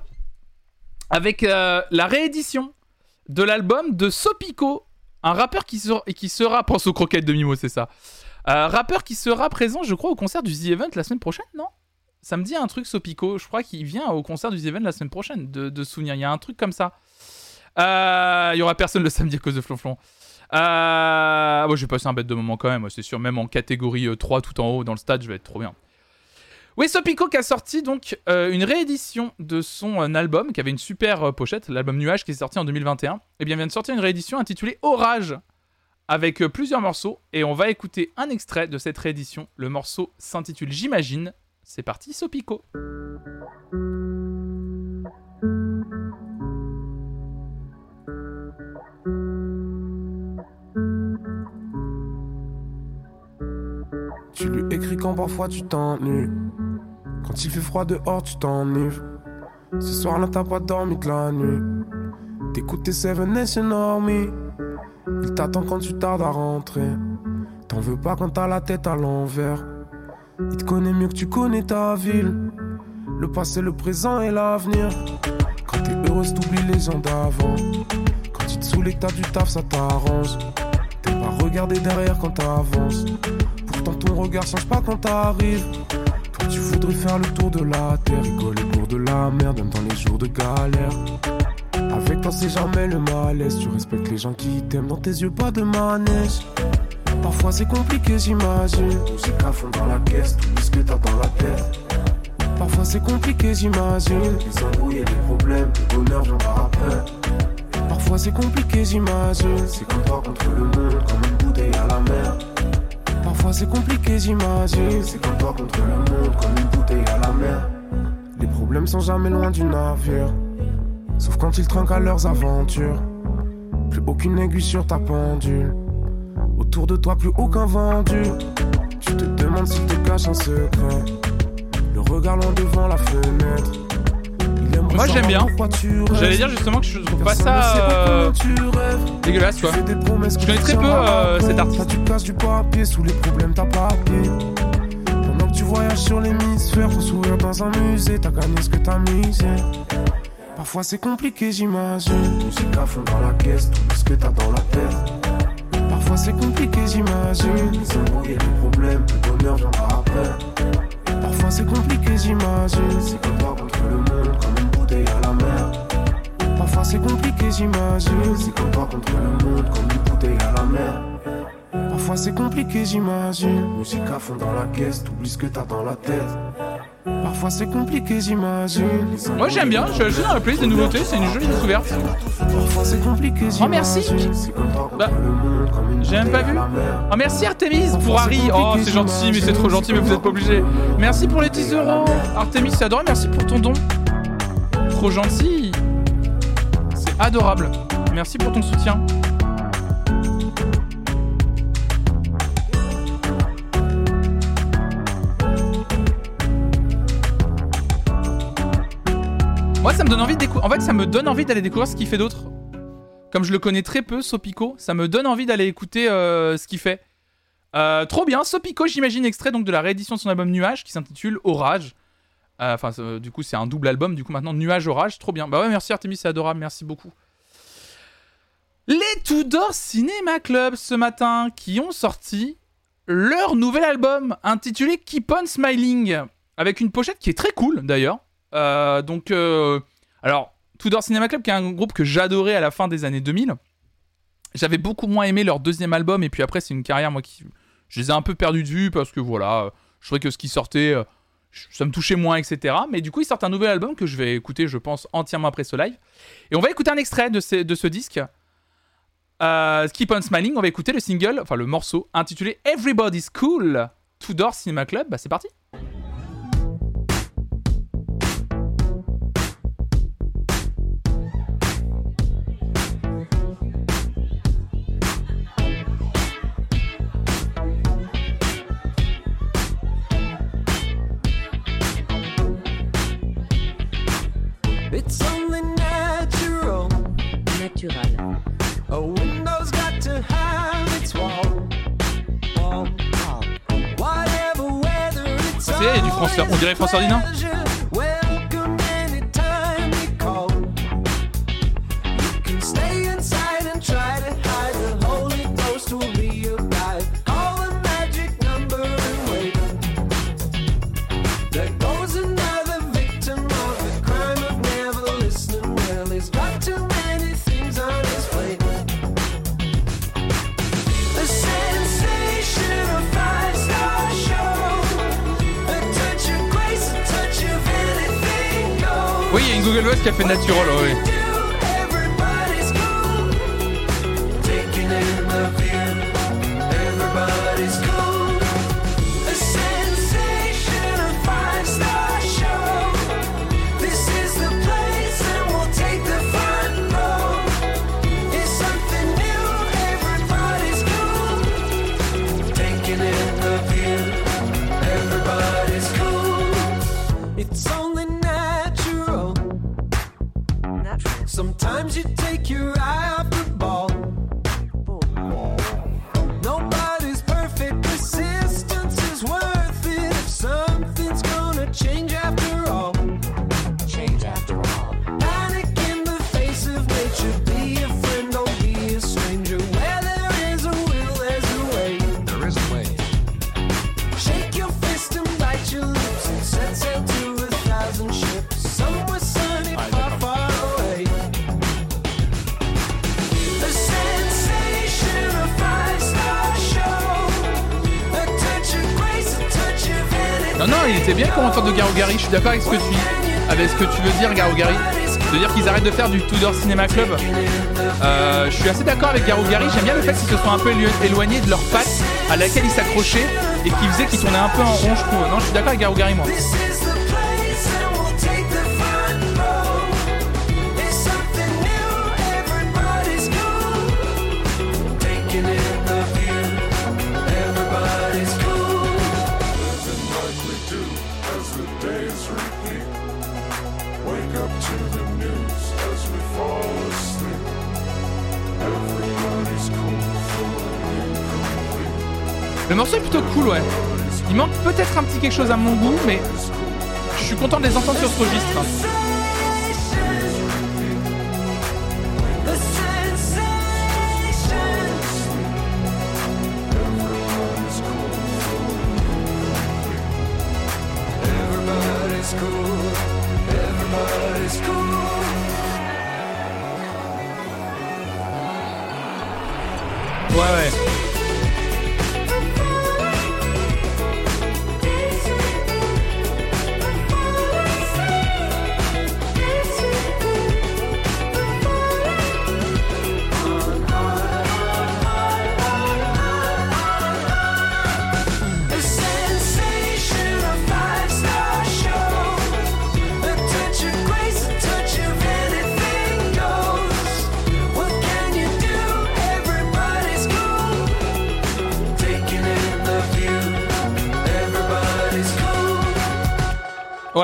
avec la réédition de l'album de Sopico, un rappeur qui sera... Pense aux croquettes de Mimo, c'est ça. Rappeur qui sera présent, je crois, au concert du The Event la semaine prochaine, non ? Ça me dit un truc, Sopico. Je crois qu'il vient au concert du Zeven la semaine prochaine, de souvenir. Il y a un truc comme ça. Il n'y aura personne le samedi à cause de Flonflon. Bon, j'ai passé un bête de moment quand même, c'est sûr. Même en catégorie 3 tout en haut dans le stade, je vais être trop bien. Oui, Sopico qui a sorti donc une réédition de son album, qui avait une super pochette, l'album Nuages, qui est sorti en 2021. Eh bien, vient de sortir une réédition intitulée Orage, avec plusieurs morceaux, et on va écouter un extrait de cette réédition. Le morceau s'intitule J'imagine. C'est parti, Sopico. Tu lui écris quand parfois tu t'ennuies. Quand il fait froid dehors, tu t'enivres. Ce soir-là, t'as pas dormi de la nuit. T'écoutes tes Seven Nation Army. Il t'attend quand tu tardes à rentrer. T'en veux pas quand t'as la tête à l'envers. Il te connaît mieux que tu connais ta ville. Le passé, le présent et l'avenir. Quand t'es heureuse, t'oublies les gens d'avant. Quand tu te saoules et que t'as du taf, ça t'arrange. T'es pas regardé derrière quand t'avances. Pourtant, ton regard change pas quand t'arrives. Tu voudrais faire le tour de la terre, rigoler pour de la merde, même dans les jours de galère. Avec toi c'est jamais le malaise, tu respectes les gens qui t'aiment, dans tes yeux pas de manège. Parfois c'est compliqué j'imagine, musique à fond dans la caisse, tout ce que t'as dans la tête. Parfois c'est compliqué j'imagine, les embrouilles et les problèmes, le bonheur j'en parle après. Parfois c'est compliqué j'imagine, c'est comme toi contre le monde, comme une bouteille à la mer. Parfois c'est compliqué j'imagine, c'est comme toi contre le monde, comme une bouteille à la mer. Les problèmes sont jamais loin du navire, sauf quand ils trinquent à leurs aventures. Plus aucune aiguille sur ta pendule, autour de toi plus aucun vendu. Tu te demandes s'il te cache un secret, le regard loin devant la fenêtre. Moi j'aime bien. J'allais dire justement que je trouve pas ça dégueulasse quoi. Je connais très peu cet artiste. Tu casses du papier sous les problèmes t'as pas appris. Pendant que tu voyages sur l'hémisphère, faut sourire dans un musée, t'as gagné ce que t'as misé. Parfois c'est compliqué j'imagine, musique à fond dans la caisse, tout ce que t'as dans la tête. Parfois c'est compliqué j'imagine, les embrouilles et les problèmes, le bonheur j'en parle après. Parfois c'est compliqué j'imagine, c'est comme toi contre le monde, comme une bouteille à la mer. Parfois c'est compliqué j'imagine, c'est comme toi contre le monde, comme une bouteille à la mer. Parfois c'est compliqué j'imagine, musique à fond dans la caisse, t'oublies ce que t'as dans la tête. Parfois c'est compliqué j'imagine. Moi j'aime bien, je suis allé dans la playlist des nouveautés, c'est une jolie découverte. Parfois c'est compliqué j'imagine. Oh merci. Bah, j'ai même pas vu. Oh merci Artemis pour Harry. Oh c'est gentil, mais c'est trop gentil, mais vous êtes pas obligé. Merci pour les 10€. Artemis c'est adoré, merci pour ton don. Trop gentil. C'est adorable. Merci pour ton soutien. Moi, ça me donne envie de découvrir. En fait, ça me donne envie d'aller découvrir ce qu'il fait d'autre. Comme je le connais très peu, Sopico, ça me donne envie d'aller écouter ce qu'il fait. Trop bien, Sopico, j'imagine, extrait donc de la réédition de son album Nuages qui s'intitule Orage. Enfin, du coup, c'est un double album. Du coup, maintenant, Nuages, Orage, trop bien. Bah ouais, merci Artemis, c'est adorable, merci beaucoup. Les Tout Door Cinéma Club ce matin qui ont sorti leur nouvel album intitulé Keep on Smiling, avec une pochette qui est très cool d'ailleurs. Alors Tout Door Cinéma Club qui est un groupe que j'adorais à la fin des années 2000. J'avais beaucoup moins aimé leur deuxième album, et puis après c'est une carrière moi qui je les ai un peu perdus de vue parce que voilà, je trouvais que ce qui sortait ça me touchait moins, etc. Mais du coup ils sortent un nouvel album que je vais écouter je pense entièrement après ce live, et on va écouter un extrait de ce disque Keep on Smiling. On va écouter le single, enfin le morceau intitulé Everybody's Cool, Tout Door Cinéma Club. Bah c'est parti. A window's got to have its wall. Whatever weather it's on. C'est du François, on dirait François Dinan. Welcome anytime you call. You can stay inside and try to hide. The Holy Ghost will be your guide. Call the magic number and wait. There goes a Google Voice qui a fait Natural, ouais. Sometimes you take your eye off the ball. Nobody's perfect, persistence is worth it. If something's gonna change after all. Change after all. Panic in the face of nature. Be a friend, don't be a stranger. Where there is a will, there's a way. There is a way. Shake your fist and bite your lips and set sail to 1,000 ships. Somewhere sunny, far, far away. Non, non, il était bien le commentaire de Garou Gary, je suis d'accord avec ce que tu dis, avec ce que tu veux dire, Garou Gary, de dire qu'ils arrêtent de faire du Tudor Cinema Club. Je suis assez d'accord avec Garou Gary, j'aime bien le fait qu'ils se soient un peu éloignés de leur patte à laquelle ils s'accrochaient et qui faisait qu'ils tournaient un peu en rond, je trouve. Non, je suis d'accord avec Garou Gary, moi. Le morceau est plutôt cool, ouais. Il manque peut-être un petit quelque chose à mon goût, mais je suis content de les entendre sur ce registre. Hein. Ouais, ouais.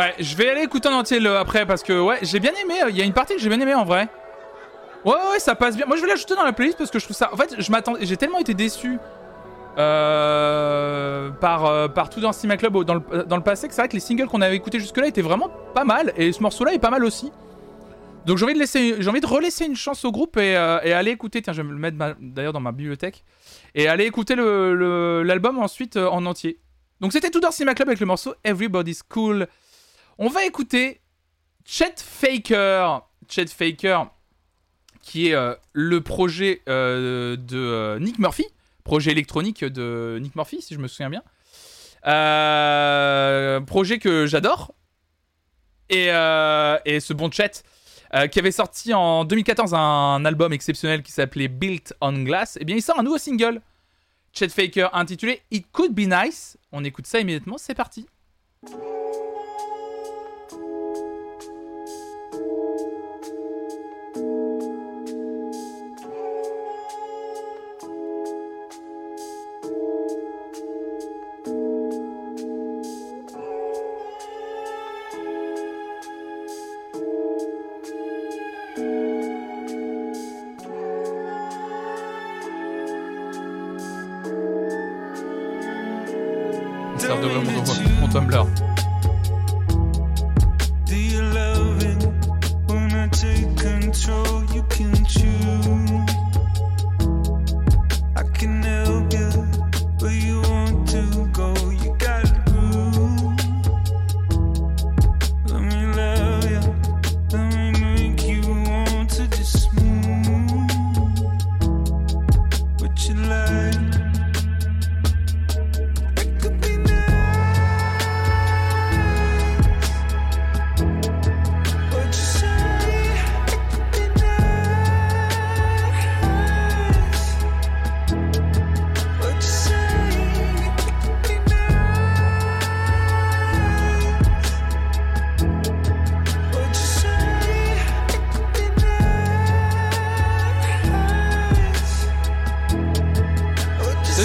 Ouais, je vais aller écouter en entier le après parce que ouais, j'ai bien aimé, il y a une partie que j'ai bien aimé en vrai. Ouais, ouais, ça passe bien. Moi, je vais l'ajouter dans la playlist parce que je trouve ça... En fait, je m'attendais, j'ai tellement été déçu par tout dans Cinema Club dans le passé que c'est vrai que les singles qu'on avait écoutés jusque-là étaient vraiment pas mal et ce morceau-là est pas mal aussi. Donc j'ai envie de relaisser une chance au groupe et aller écouter... Tiens, je vais me le mettre d'ailleurs dans ma bibliothèque et aller écouter l'album ensuite en entier. Donc c'était tout dans Cinema Club avec le morceau Everybody's Cool. On va écouter Chet Faker, qui est le projet de Nick Murphy, projet électronique de Nick Murphy, si je me souviens bien. Projet que j'adore. Et ce bon Chet, qui avait sorti en 2014 un album exceptionnel qui s'appelait Built on Glass, eh bien il sort un nouveau single, Chet Faker, intitulé It Could Be Nice. On écoute ça immédiatement, c'est parti.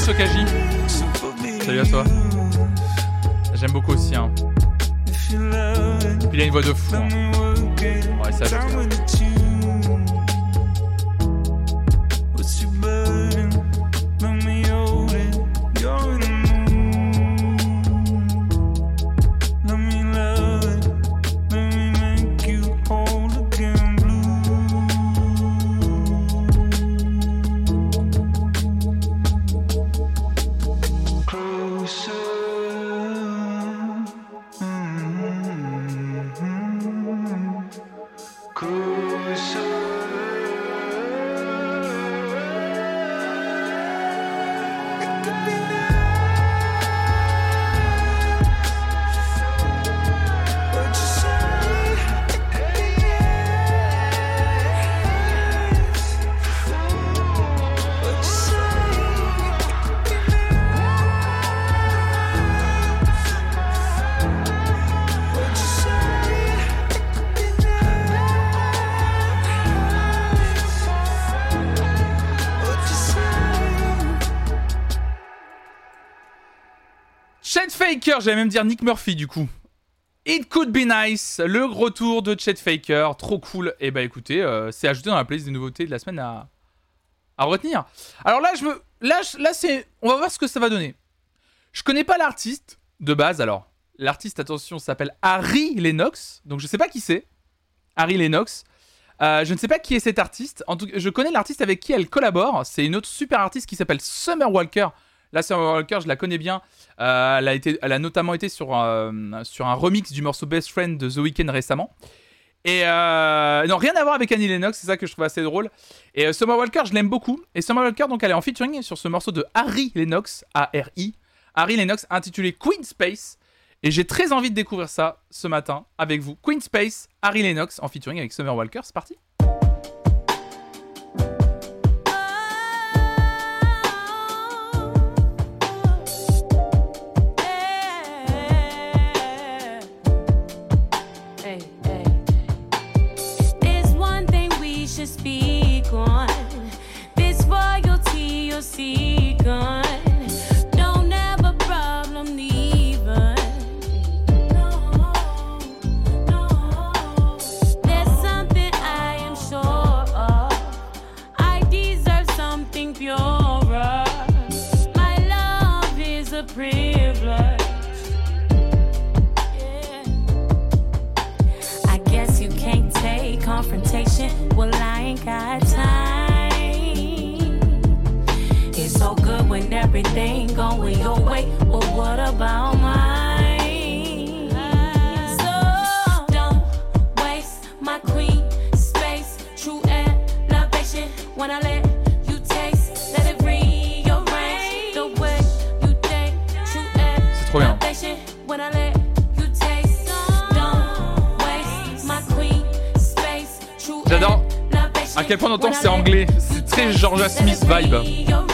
Sokaji. Salut à toi. J'aime beaucoup aussi. Hein. Et puis il a une voix de fou. Hein. Ouais, ça va. J'allais même dire Nick Murphy du coup. It Could Be Nice, le retour de Chet Faker, trop cool. Et bah écoutez, c'est ajouté dans la playlist des nouveautés de la semaine à retenir. Alors là, on va voir ce que ça va donner. Je connais pas l'artiste de base. Alors l'artiste, attention, s'appelle Harry Lennox. Donc je sais pas qui c'est. Harry Lennox. Je ne sais pas qui est cet artiste. En tout cas, je connais l'artiste avec qui elle collabore. C'est une autre super artiste qui s'appelle Summer Walker. La Summer Walker, je la connais bien. Elle a notamment été sur un remix du morceau Best Friend de The Weeknd récemment. Et non, rien à voir avec Annie Lennox, c'est ça que je trouve assez drôle. Et Summer Walker, je l'aime beaucoup. Et Summer Walker, donc, elle est en featuring sur ce morceau de Harry Lennox, A-R-I. Harry Lennox, intitulé Queen Space. Et j'ai très envie de découvrir ça ce matin avec vous. Queen Space, Harry Lennox, en featuring avec Summer Walker. C'est parti. Speak on this royalty you're seeking. Don't have a problem leaving. No, no. There's something I am sure of. I deserve something purer. My love is a privilege. Yeah. I guess you can't take confrontation. Well, I ain't got time. It's so good when everything going your way. Well, what about mine? So don't waste my queen space. True elevation when I let you taste. Let it rearrange the way you think. True elevation when I let. J'adore à quel point on entend que c'est anglais, c'est très Georgia Smith vibe. No.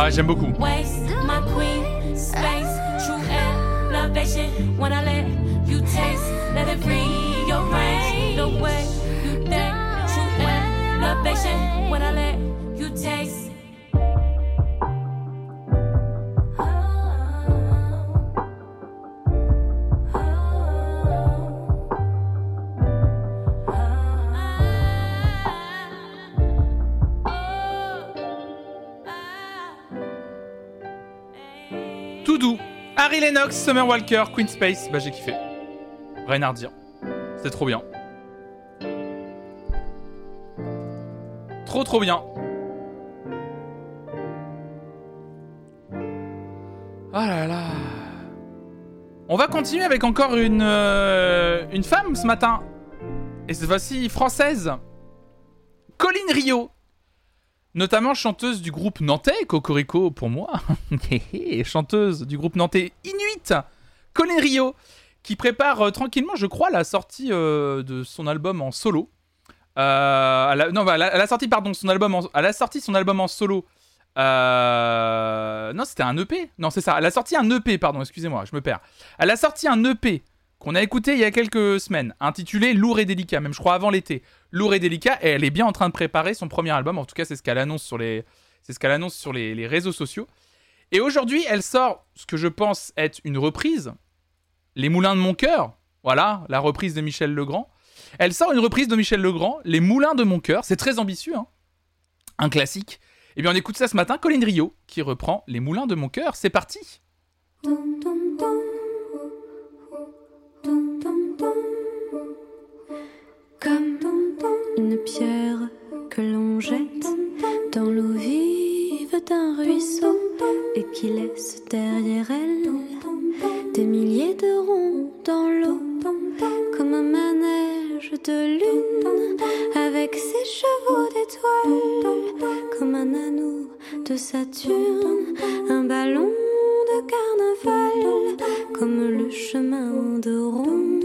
Ah, j'aime beaucoup. Harry Lennox, Summer Walker, Queen Space, bah j'ai kiffé. Rien à redire. C'était trop bien. Trop bien. Ah là là. On va continuer avec encore une femme ce matin. Et cette fois-ci française. Colline Rio. Notamment chanteuse du groupe nantais, Cocorico pour moi, chanteuse du groupe nantais Inuit, Colline Rio, qui prépare tranquillement, je crois, la sortie de son album en solo. Elle a sorti son album en solo. Non, c'était un EP. Non, c'est ça. Elle a sorti un EP, pardon, excusez-moi, je me perds. Elle a sorti un EP qu'on a écouté il y a quelques semaines, intitulé Lourd et délicat, même je crois avant l'été. Lourd et délicat, et elle est bien en train de préparer son premier album, en tout cas c'est ce qu'elle annonce sur les réseaux sociaux. Et aujourd'hui, elle sort ce que je pense être une reprise, Les Moulins de mon cœur, voilà, la reprise de Michel Legrand. Elle sort une reprise de Michel Legrand, Les Moulins de mon cœur, c'est très ambitieux, hein, un classique. Et bien on écoute ça ce matin, Colline Rio, qui reprend Les Moulins de mon cœur, c'est parti. Dum, dum, dum. Comme une pierre que l'on jette dans l'eau vive d'un ruisseau et qui laisse derrière elle des milliers de ronds dans l'eau, comme un manège de lune avec ses chevaux d'étoiles, comme un anneau de Saturne, un ballon de carnaval, comme le chemin de ronde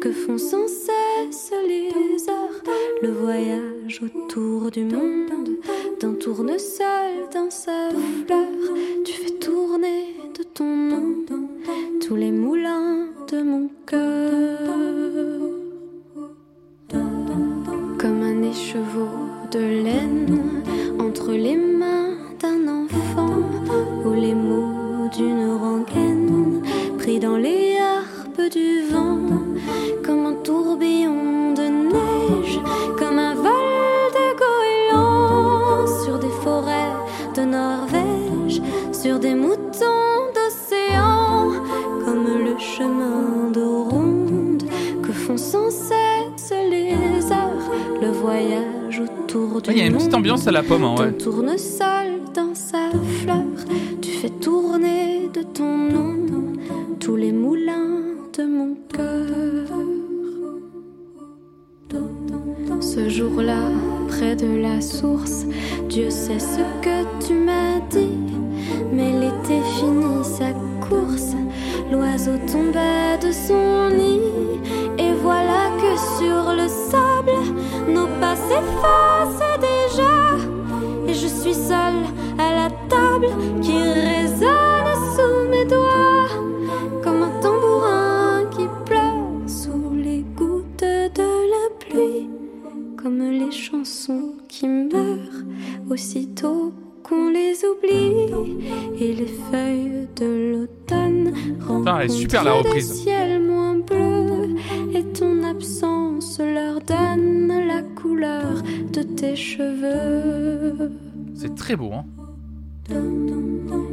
que font sans cesse les heures, le voyage autour du monde d'un tournesol dans sa fleur. Tu fais tourner de ton nom tous les moulins de mon cœur, comme un écheveau de laine entre les mains d'un enfant, ou les mots d'une rengaine pris dans les harpes du vent, comme un tourbillon de neige, comme un vol de goéland sur des forêts de Norvège, sur des moutons d'océan, comme le chemin de ronde que font sans cesse les heures, le voyage autour du monde. Il y a une petite ambiance à la pomme, hein, ouais. D'un tournesol dans sa fleur, tu fais tourner de ton nom tous les moulins de mon cœur. Ce jour-là, près de la source, Dieu sait ce que tu m'as dit, mais l'été finit sa course, l'oiseau tomba de son nid, et voilà que sur le sable, nos pas s'effacent déjà, et je suis seule à la table qui résonne sous mes doigts, comme un tambourin qui pleure sous les gouttes de la pluie, comme les chansons qui meurent aussitôt qu'on les oublie, et les feuilles de l'automne rencontrent le ciel moins bleu, et ton absence leur donne la couleur de tes cheveux. C'est très beau, hein.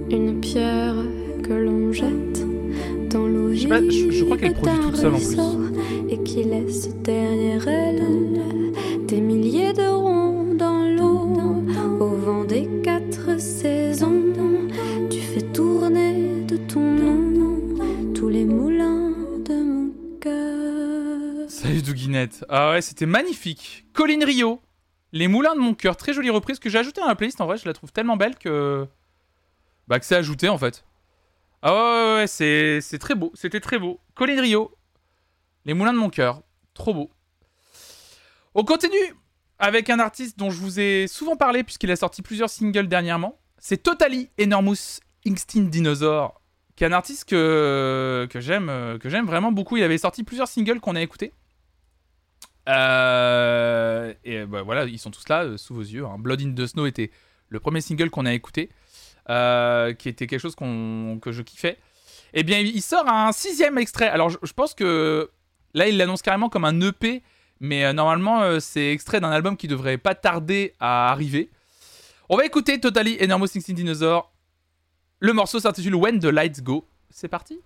Une pierre que l'on jette dans l'eau vive d'un ruisseau et qui laisse derrière elle des milliers de ronds dans l'eau, au vent des 4 saisons, tu fais tourner de ton nom tous les moulins de mon cœur. Salut Douguinette. Ah ouais, c'était magnifique. Colline Rio, Les Moulins de mon cœur, très jolie reprise que j'ai ajoutée dans la playlist. En vrai, je la trouve tellement belle que c'est ajouté en fait. Ah ouais, c'est très beau, c'était très beau. Colline Rio, Les Moulins de mon cœur, trop beau. On continue avec un artiste dont je vous ai souvent parlé puisqu'il a sorti plusieurs singles dernièrement. c'est Totally Enormous Extinct Dinosaur, qui est un artiste que j'aime vraiment beaucoup. Il avait sorti plusieurs singles qu'on a écoutés. Et bah, voilà, ils sont tous là, sous vos yeux. Hein. Blood in the Snow était le premier single qu'on a écouté, qui était quelque chose que je kiffais. Eh bien, il sort un 6e extrait. Alors, je pense que là, il l'annonce carrément comme un EP, mais normalement, c'est extrait d'un album qui devrait pas tarder à arriver. On va écouter Totally Enormous Extinct Dinosaur. Le morceau s'intitule When the Lights Go. C'est parti.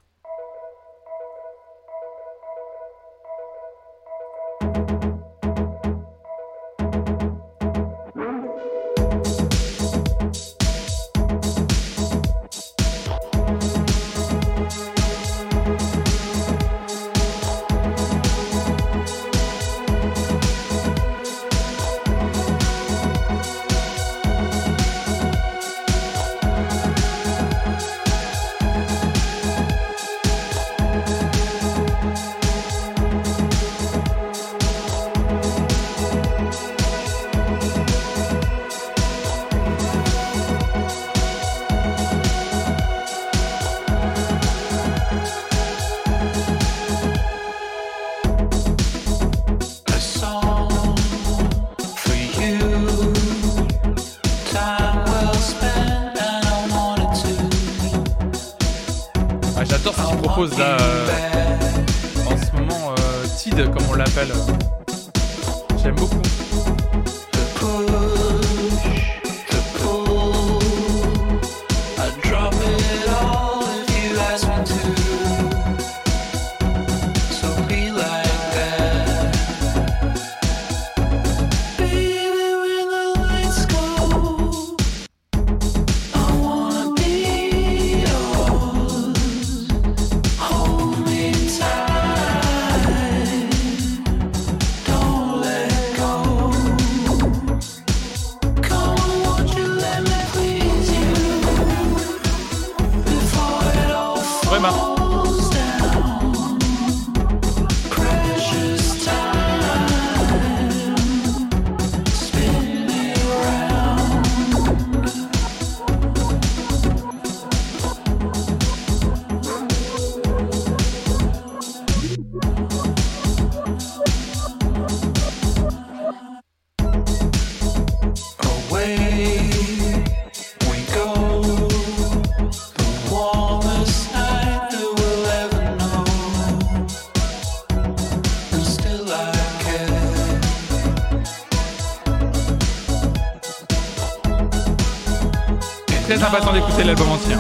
L'album entier.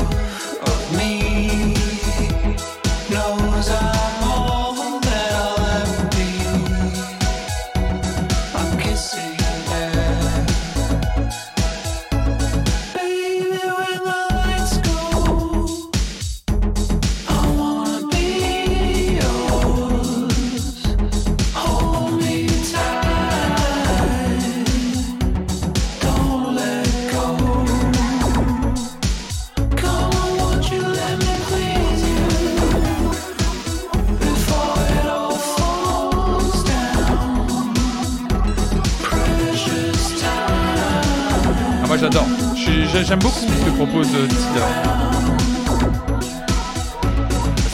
J'aime beaucoup ce que propose Tidal.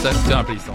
Ça, c'est un plaisir.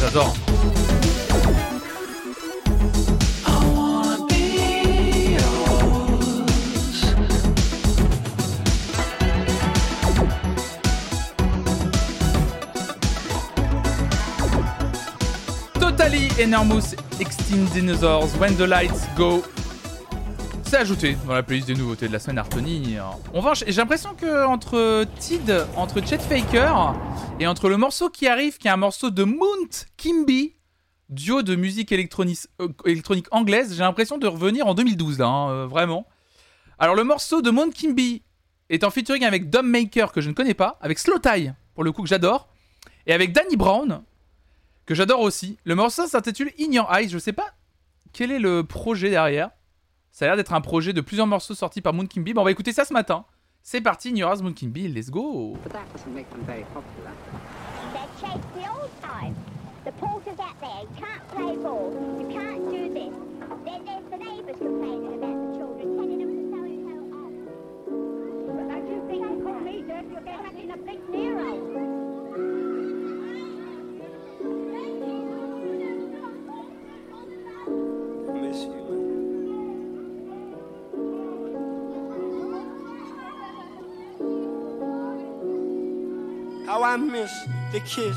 j'adore. Totally Enormous Extinct Dinosaurs When the Lights Go. C'est ajouté dans la playlist des nouveautés de la semaine à retenir. On va j'ai l'impression que entre Tid, entre Chet Faker et entre le morceau qui arrive, qui est un morceau de Mount Kimby, duo de musique électronique anglaise, j'ai l'impression de revenir en 2012 là, vraiment. Alors le morceau de Mount Kimby est en featuring avec Dom Maker que je ne connais pas, avec Slow Tie pour le coup que j'adore, et avec Danny Brown que j'adore aussi. Le morceau s'intitule In Your Eyes, je sais pas quel est le projet derrière. Ça a l'air d'être un projet de plusieurs morceaux sortis par Mount Kimby. Bon, on va écouter ça ce matin. C'est parti, Ignorance Mount Kimby, let's go. But that doesn't make them very popular. They chase the old time. The poor to get there, you can't play ball, you can't do this. Then there's the neighbours complaining about the children, telling them to tell you how old. But don't you think you call me dirty, you'll get having a big Nero. How I miss the kiss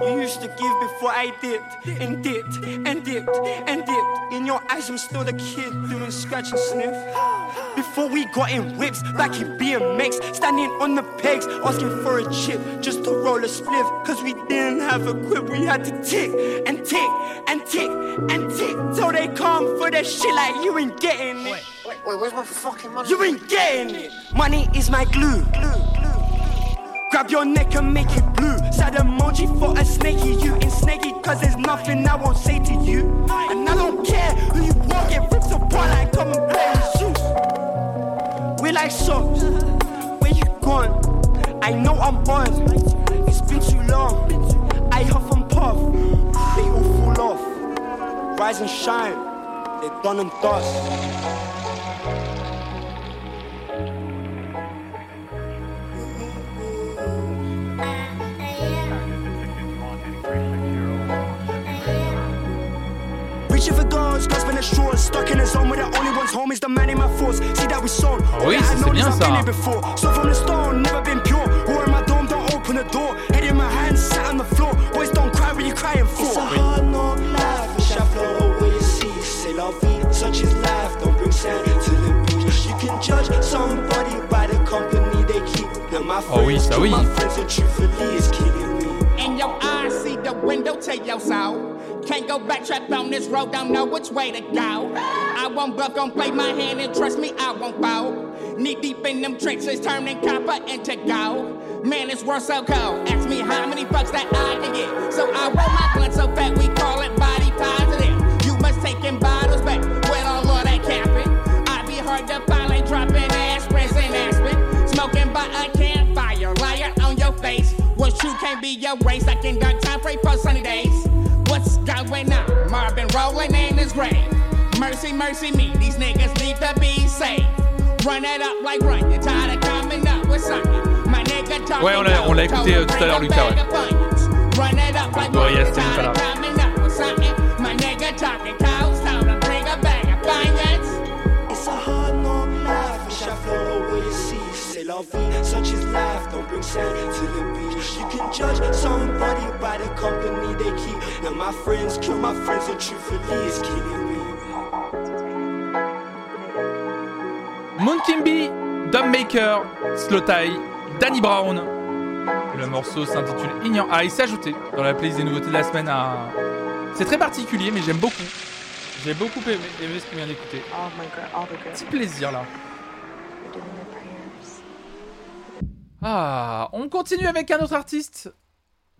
you used to give before I dipped and dipped and dipped and dipped. In your eyes I'm still the kid doing scratch and sniff. Before we got in whips, back in BMX, standing on the pegs, asking for a chip just to roll a spliff. Cause we didn't have a quip, we had to tick and tick and tick and tick till they come for that shit like you ain't getting it. Wait, where's my fucking money? You ain't getting it. Money is my glue. Grab your neck and make it blue. Sad emoji for a snakey. You in snakey, cause there's nothing I won't say to you. And I don't care who you want, get ripped apart like come and play with shoes. We like songs. Where you gone? I know I'm on. It's been too long. I huff and puff. They all fall off. Rise and shine. They're done and dust. Oui, ça, c'est bien ça. Oh oui, ça oui. In your eyes, see the window to your soul. Can't go back, trapped on this road, don't know which way to go. I won't bluff, gon' play my hand and trust me, I won't bow. Knee deep in them trenches, turning copper into gold. Man, this world so cold, ask me how many bucks that I can get. So I roll my blunt so fat, we call it body positive. You must take in bottles back, with all of that capping. I be hard to find, like dropping aspirins and aspirin. Smoking by a campfire, liar on your face. What's true can't be your race, like in dark time, pray for sunny days. What's going on? Marvin rolling in his grave. Mercy, mercy me. These niggas need to be safe. Run it up like run. You're tired of coming up with something. My nigga talking. Ouais, on l'a écouté tout à l'heure, Lucas. Ouais. Run it up like run. You're tired of coming up with something. My nigga talking. Cows told him bring a bag of bangers. It's a hard knock life. Wish I flow away to sea. C'est la vie. Such is life. Don't bring sand to the beach. You can judge somebody by the company they keep. And my friends kill my friends, so truthfully it's killing me. Mount Kimby, Dom Maker, Slow Tie, Danny Brown. Le morceau s'intitule In Your Eyes, c'est ajouté dans la playlist des nouveautés de la semaine. C'est très particulier, mais j'aime beaucoup. J'ai beaucoup aimé ce qu'on vient d'écouter. Petit plaisir là. Ah, on continue avec un autre artiste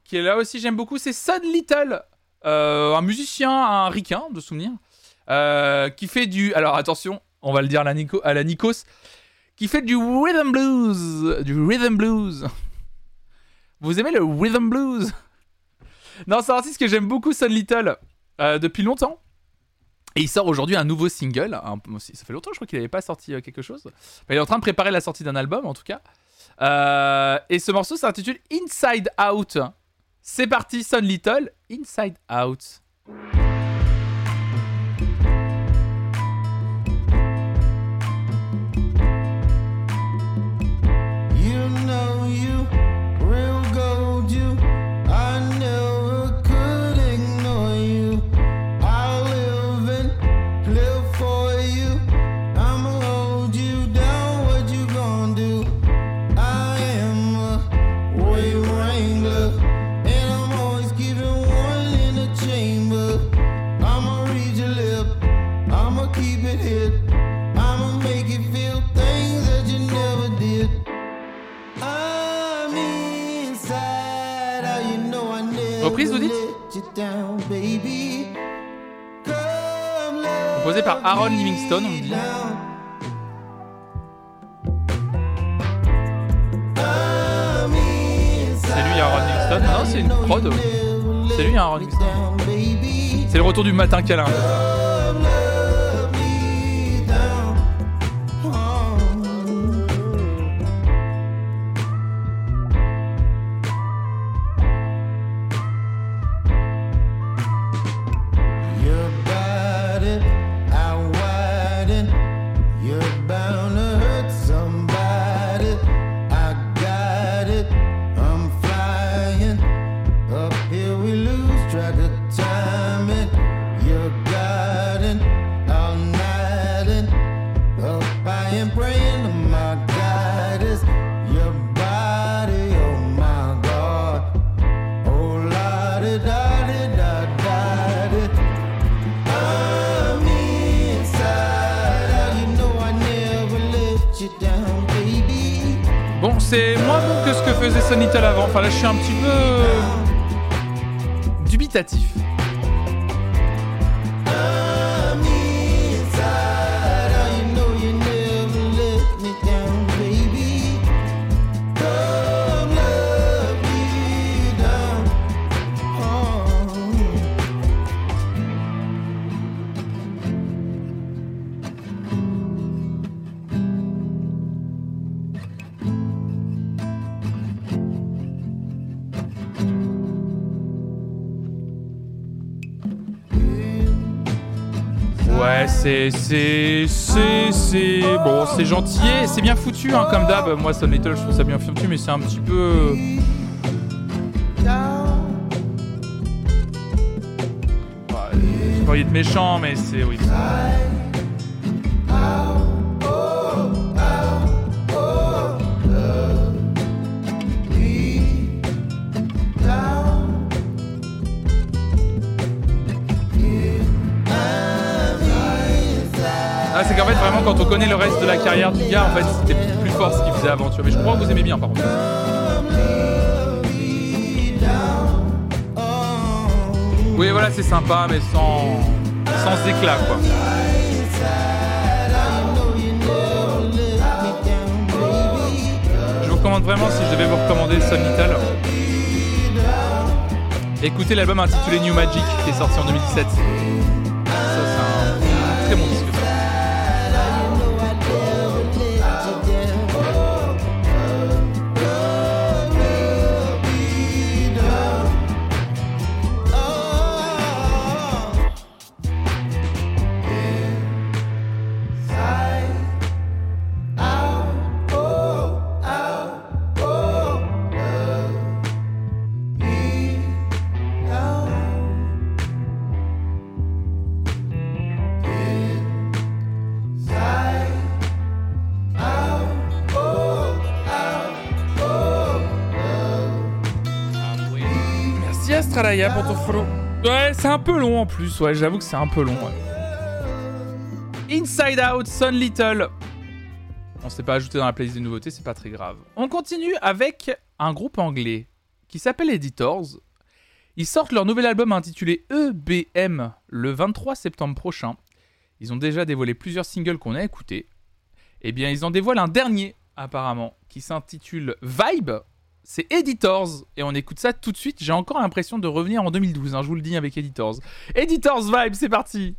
qui est là aussi, j'aime beaucoup, c'est Son Little, un musicien, un ricain de souvenir, qui fait du... Alors attention, on va le dire à la Nikos, qui fait du rhythm blues. Du rhythm blues. Vous aimez le rhythm blues? Non, c'est un artiste que j'aime beaucoup, Son Little, depuis longtemps. Et il sort aujourd'hui un nouveau single. Ça fait longtemps, je crois qu'il n'avait pas sorti quelque chose. Enfin, il est en train de préparer la sortie d'un album, en tout cas. Et ce morceau s'intitule Inside Out. C'est parti, Son Little, Inside Out. Reprise, vous dites ? Composé par Aaron Livingston, on me dit. C'est lui Aaron Livingston ? Non, c'est une prod. C'est lui Aaron Livingston. C'est le retour du matin câlin. C'est moins bon que ce que faisait Sonitel avant. Enfin là, je suis un petit peu dubitatif. Bon, c'est gentil, c'est bien foutu, hein, comme d'hab. Moi, Son Little, je trouve ça bien foutu, mais c'est un petit peu... Ouais, j'ai pas envie d'être méchant, mais c'est... Oui. C'est qu'en fait, vraiment, quand on connaît le reste de la carrière du gars, en fait, c'était plus fort ce qu'il faisait avant, tu vois. Mais je crois que vous aimez bien, par contre. Oui, voilà, c'est sympa, mais sans éclat, quoi. Je vous recommande vraiment, si je devais vous recommander Son Little, écoutez l'album intitulé New Magic, qui est sorti en 2017. Ça, c'est un très bon disque. Pour ton follow. Ouais, c'est un peu long en plus, ouais, j'avoue que c'est un peu long. Ouais. Inside Out, Son Little. On s'est pas ajouté dans la playlist des nouveautés, c'est pas très grave. On continue avec un groupe anglais qui s'appelle Editors. Ils sortent leur nouvel album intitulé EBM le 23 septembre prochain. Ils ont déjà dévoilé plusieurs singles qu'on a écoutés. Eh bien, ils en dévoilent un dernier, apparemment, qui s'intitule Vibe. C'est Editors, et on écoute ça tout de suite. J'ai encore l'impression de revenir en 2012, hein, je vous le dis, avec Editors. Editors Vibe, c'est parti!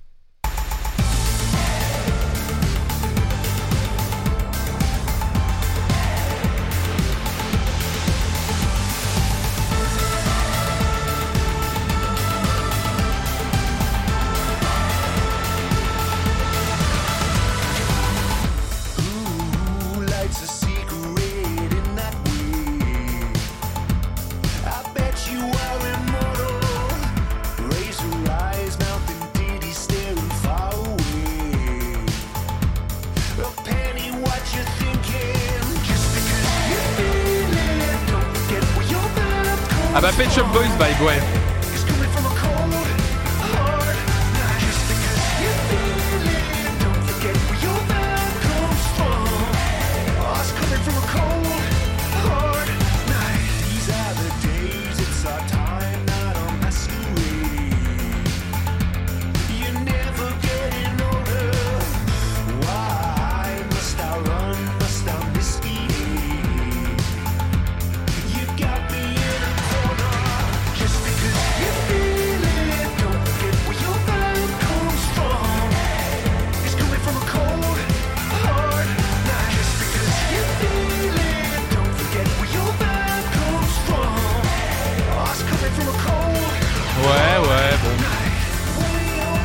Ah bah Pet Shop Boys vibe, ouais.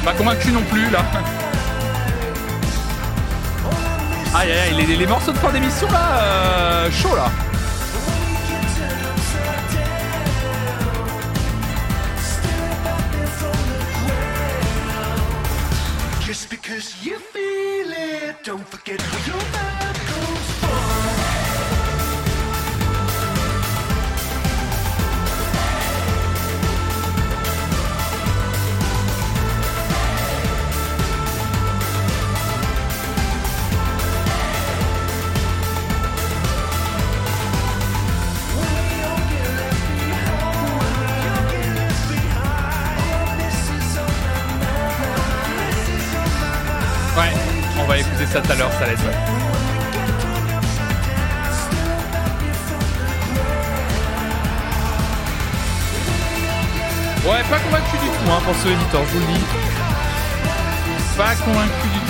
Pas convaincu non plus là. Aïe aïe aïe, les morceaux de fin d'émission là, chaud là. Ça tout à l'heure, Salette. Ouais, pas convaincu du tout, hein, pour ce éditeur, je vous le dis. Pas convaincu du tout.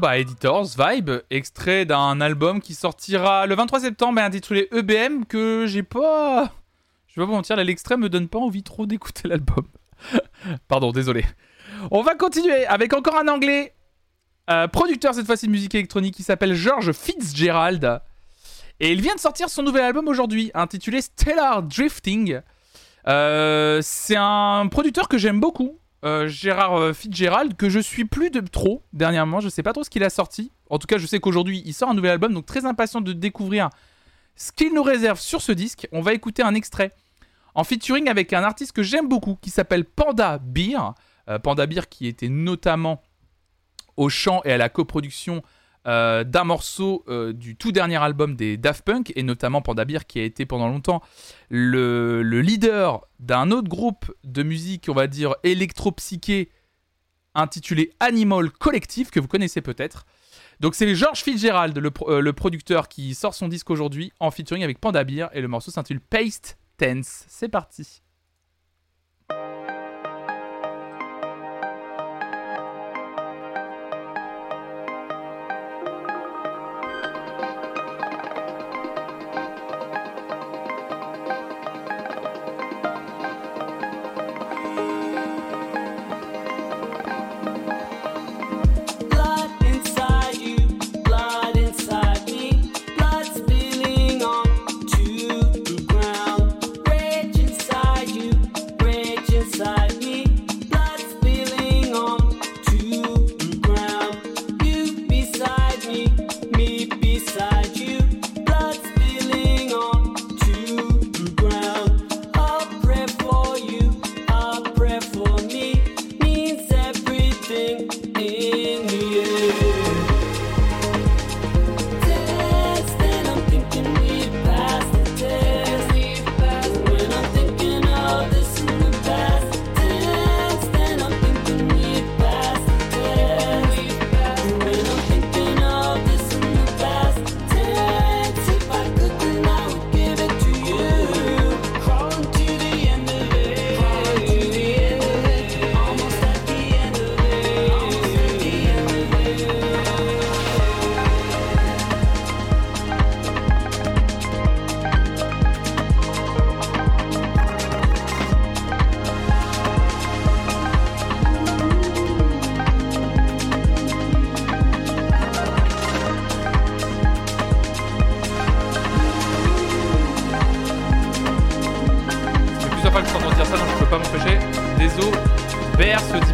Bah, Editors Vibe, extrait d'un album qui sortira le 23 septembre, intitulé EBM, que j'ai pas... Je vais pas mentir, là, l'extrait me donne pas envie trop d'écouter l'album. Pardon, désolé. On va continuer avec encore un anglais, producteur cette fois-ci de musique électronique, qui s'appelle George Fitzgerald. Et il vient de sortir son nouvel album aujourd'hui, intitulé Stellar Drifting. C'est un producteur que j'aime beaucoup. Gérard Fitzgerald, que je suis plus de trop dernièrement, je sais pas trop ce qu'il a sorti. En tout cas, je sais qu'aujourd'hui il sort un nouvel album, donc très impatient de découvrir ce qu'il nous réserve sur ce disque. On va écouter un extrait en featuring avec un artiste que j'aime beaucoup qui s'appelle Panda Beer. Panda Beer qui était notamment au chant et à la coproduction d'un morceau du tout dernier album des Daft Punk, et notamment Panda Beer qui a été pendant longtemps le leader d'un autre groupe de musique, on va dire électropsyché, intitulé Animal Collective, que vous connaissez peut-être. Donc c'est George Fitzgerald, le producteur, qui sort son disque aujourd'hui en featuring avec Panda Beer, et le morceau s'intitule Paste Tense. C'est parti. Inside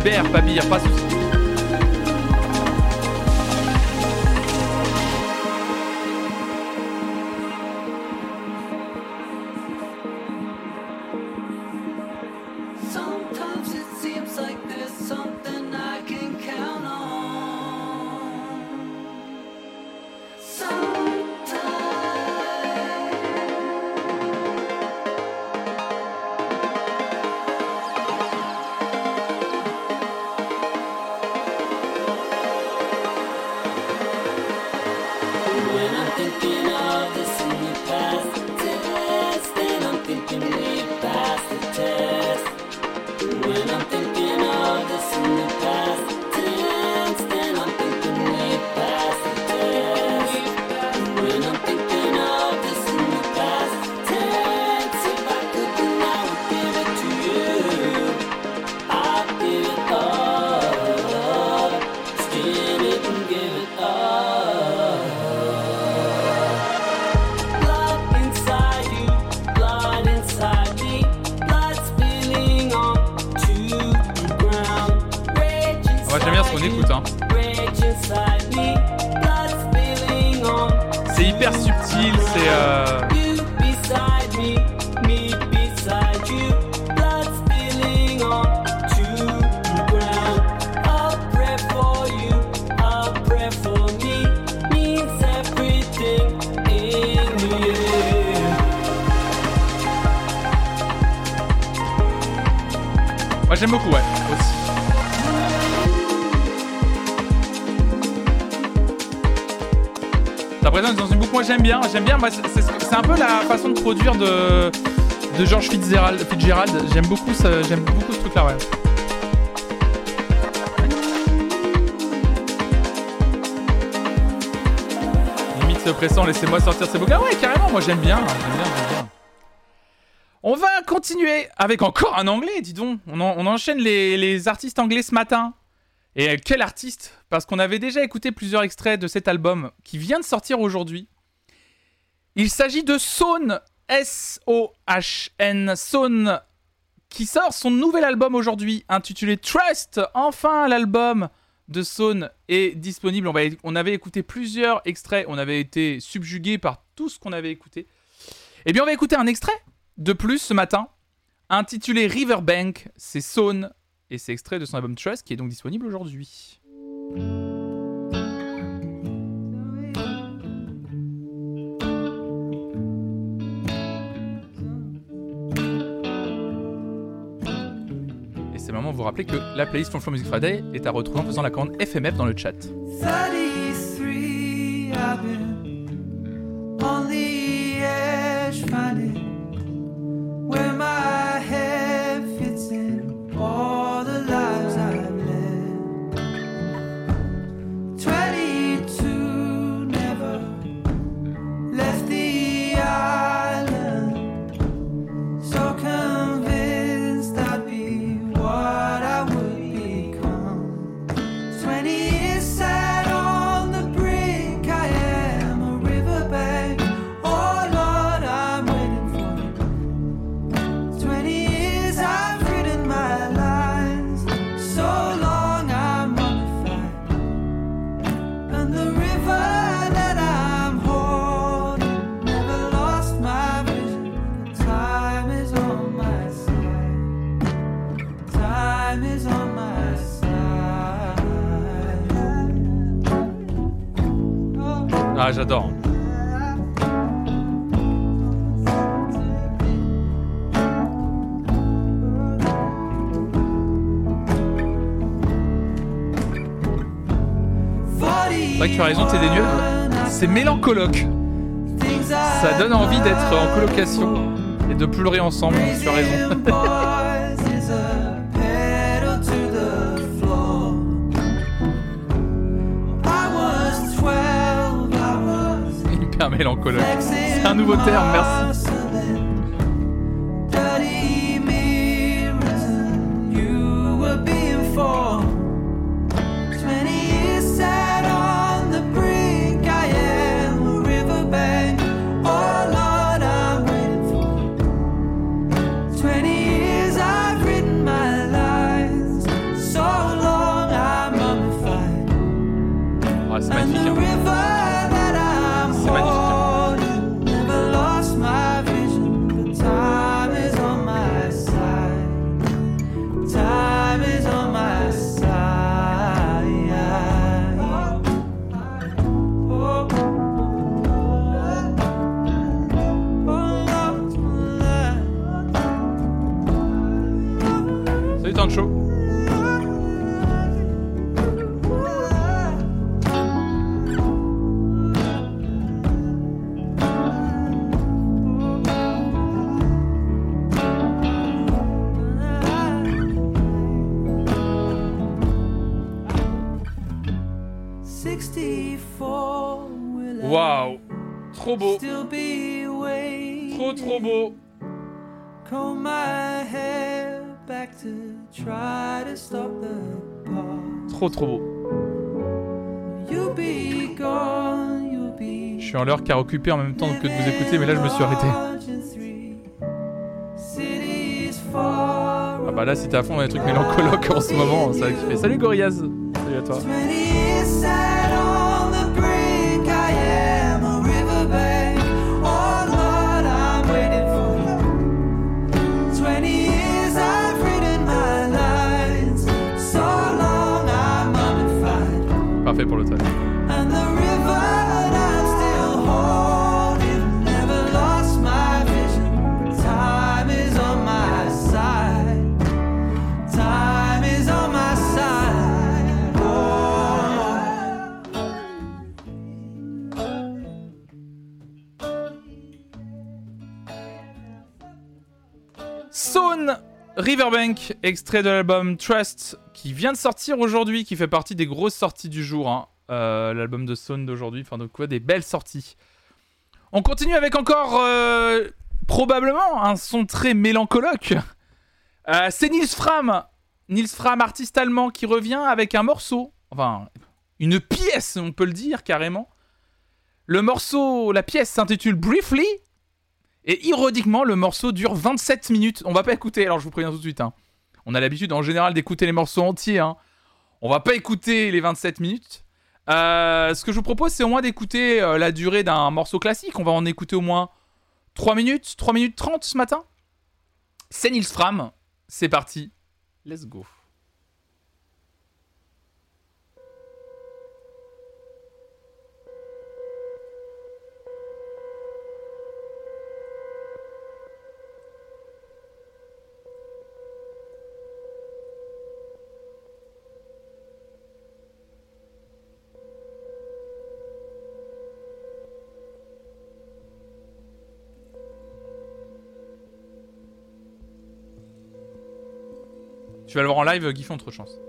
Super, papy, pas de soucis. J'aime beaucoup, ouais, aussi. T'as l'impression d'être dans une boucle, moi j'aime bien, moi, c'est un peu la façon de produire de George Fitzgerald. J'aime beaucoup ce truc-là, ouais. Limite se pressant, laissez-moi sortir ces boucles. Ah ouais, carrément, moi j'aime bien. On va continuer avec encore un anglais, dis donc. On enchaîne les artistes anglais ce matin. Et quel artiste ? Parce qu'on avait déjà écouté plusieurs extraits de cet album qui vient de sortir aujourd'hui. Il s'agit de Sohn, S-O-H-N, Sohn, qui sort son nouvel album aujourd'hui, intitulé Trust. Enfin, l'album de Sohn est disponible. On avait écouté plusieurs extraits, on avait été subjugués par tout ce qu'on avait écouté. Eh bien, on va écouter un extrait de plus ce matin, intitulé Riverbank, c'est Sohn, et c'est extrait de son album Trust qui est donc disponible aujourd'hui. Et c'est le moment de vous rappeler que la playlist Flonflon Music Friday est à retrouver en faisant la commande FMF dans le chat. 33, I've been on the edge Friday. Where my head fits in all the lives I've led. 22, never left the island. So convinced I'd be what I would become. 20 years sat on the brink, I am a riverbank. Ah, j'adore. C'est vrai que tu as raison, c'est dénué. C'est mélancoloque. Ça donne envie d'être en colocation et de pleurer ensemble. Tu as raison. Mélancolique. C'est un nouveau terme, merci. Waouh, trop beau. Trop beau. Comb my hair back to try to stop the part. Trop beau. Je suis en l'heure car occupé en même temps que de vous écouter, mais là je me suis arrêté. Ah bah là si t'es à fond dans les trucs mélancoloques en ce moment, ça va kiffer. Salut Gorillaz. Salut à toi. Parfait pour le tas. Riverbank, extrait de l'album Trust, qui vient de sortir aujourd'hui, qui fait partie des grosses sorties du jour, hein. L'album de Sound d'aujourd'hui, enfin donc quoi, des belles sorties. On continue avec encore, probablement, un son très mélancoloque. C'est Nils Fram, artiste allemand, qui revient avec un morceau, enfin une pièce, on peut le dire carrément. Le morceau, la pièce s'intitule Briefly. Et ironiquement, le morceau dure 27 minutes. On va pas écouter, alors je vous préviens tout de suite. Hein. On a l'habitude en général d'écouter les morceaux entiers. Hein. On va pas écouter les 27 minutes. Ce que je vous propose, c'est au moins d'écouter la durée d'un morceau classique. On va en écouter au moins 3 minutes, 3 minutes 30 ce matin. C'est Nils Fram. C'est parti. Let's go. Tu vas le voir en live, Guy Fontre Chance.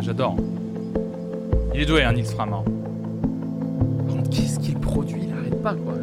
J'adore. Il est doué, hein, Nils Fram. Par contre, qu'est-ce qu'il produit? Il n'arrête pas, quoi.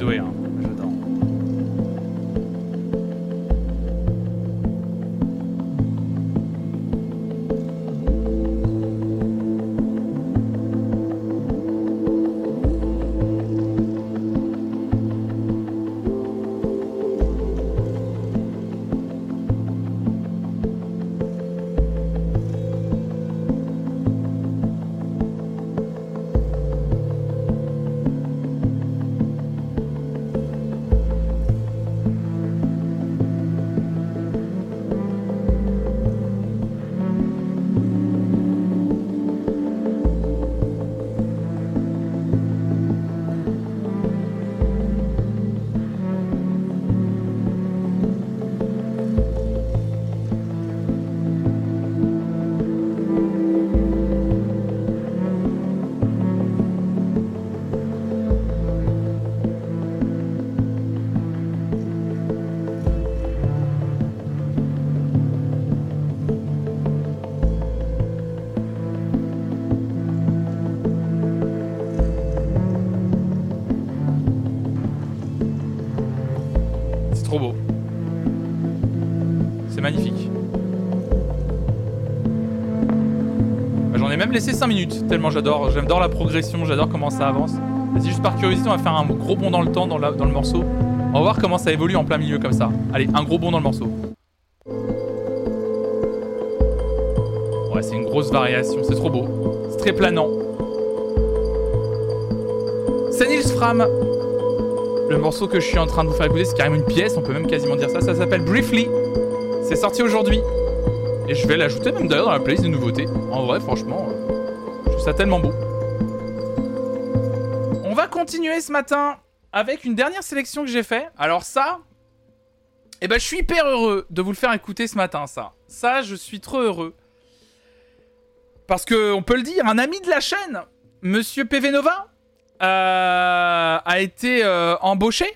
doué, hein. J'adore. Laisser 5 minutes, tellement j'adore la progression, j'adore comment ça avance. Vas-y, juste par curiosité, on va faire un gros bond dans le temps, dans le morceau. On va voir comment ça évolue en plein milieu comme ça. Allez, un gros bond dans le morceau. Ouais, c'est une grosse variation, c'est trop beau. C'est très planant. C'est Nils Fram. Le morceau que je suis en train de vous faire écouter, c'est carrément une pièce, on peut même quasiment dire ça. Ça s'appelle Briefly. C'est sorti aujourd'hui. Et je vais l'ajouter même d'ailleurs dans la playlist de nouveautés. En vrai, franchement, je trouve ça tellement beau. On va continuer ce matin avec une dernière sélection que j'ai fait. Alors ça, eh ben, je suis hyper heureux de vous le faire écouter ce matin, ça. Ça, je suis trop heureux. Parce que, on peut le dire, un ami de la chaîne, Monsieur PV Nova, a été embauché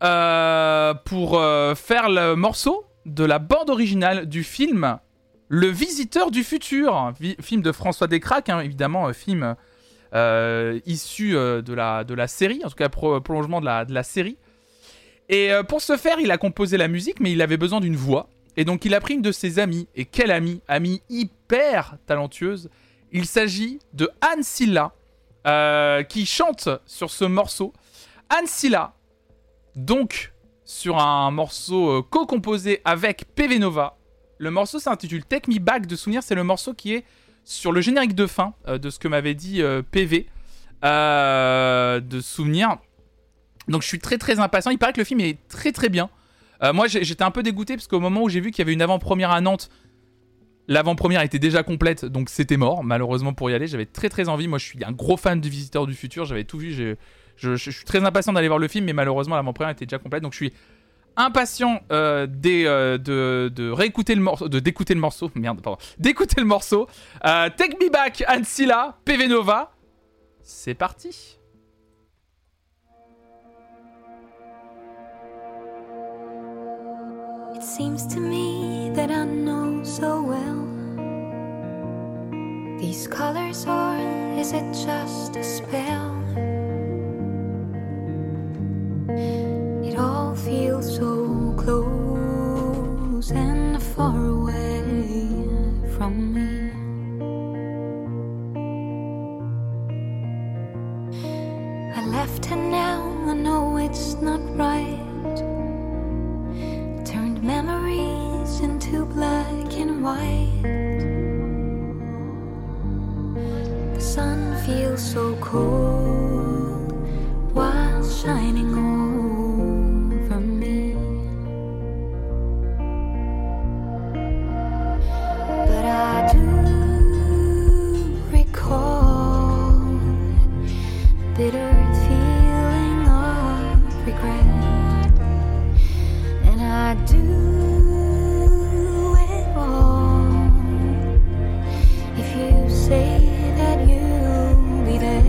pour faire le morceau de la bande originale du film Le Visiteur du Futur, film de François Descraques, hein, évidemment, film issu de la série, en tout cas prolongement de la série. Et pour ce faire, il a composé la musique, mais il avait besoin d'une voix. Et donc, il a pris une de ses amies. Et quelle amie ? Amie hyper talentueuse. Il s'agit de Anne Silla, qui chante sur ce morceau. Anne Silla, donc, sur un morceau co-composé avec PV Nova. Le morceau s'intitule Take Me Back de Souvenir. C'est le morceau qui est sur le générique de fin de ce que m'avait dit PV de Souvenir. Donc je suis très très impatient. Il paraît que le film est très très bien. Moi j'étais un peu dégoûté parce qu'au moment où j'ai vu qu'il y avait une avant-première à Nantes, l'avant-première était déjà complète. Donc c'était mort malheureusement pour y aller. J'avais très très envie. Moi je suis un gros fan du Visiteur du Futur. J'avais tout vu. Je suis très impatient d'aller voir le film. Mais malheureusement l'avant-première était déjà complète. Donc je suis impatient d'écouter le morceau. Take Me Back, Anne Silla, PV Nova. C'est parti. It seems to me that I know so well. These colors are, is it just a spell? It all feels so close and far away from me. I left her now, I know it's not right. Turned memories into black and white. The sun feels so cold while shining on. I do recall the bitter feeling of regret, and I do it all if you say that you'll be there.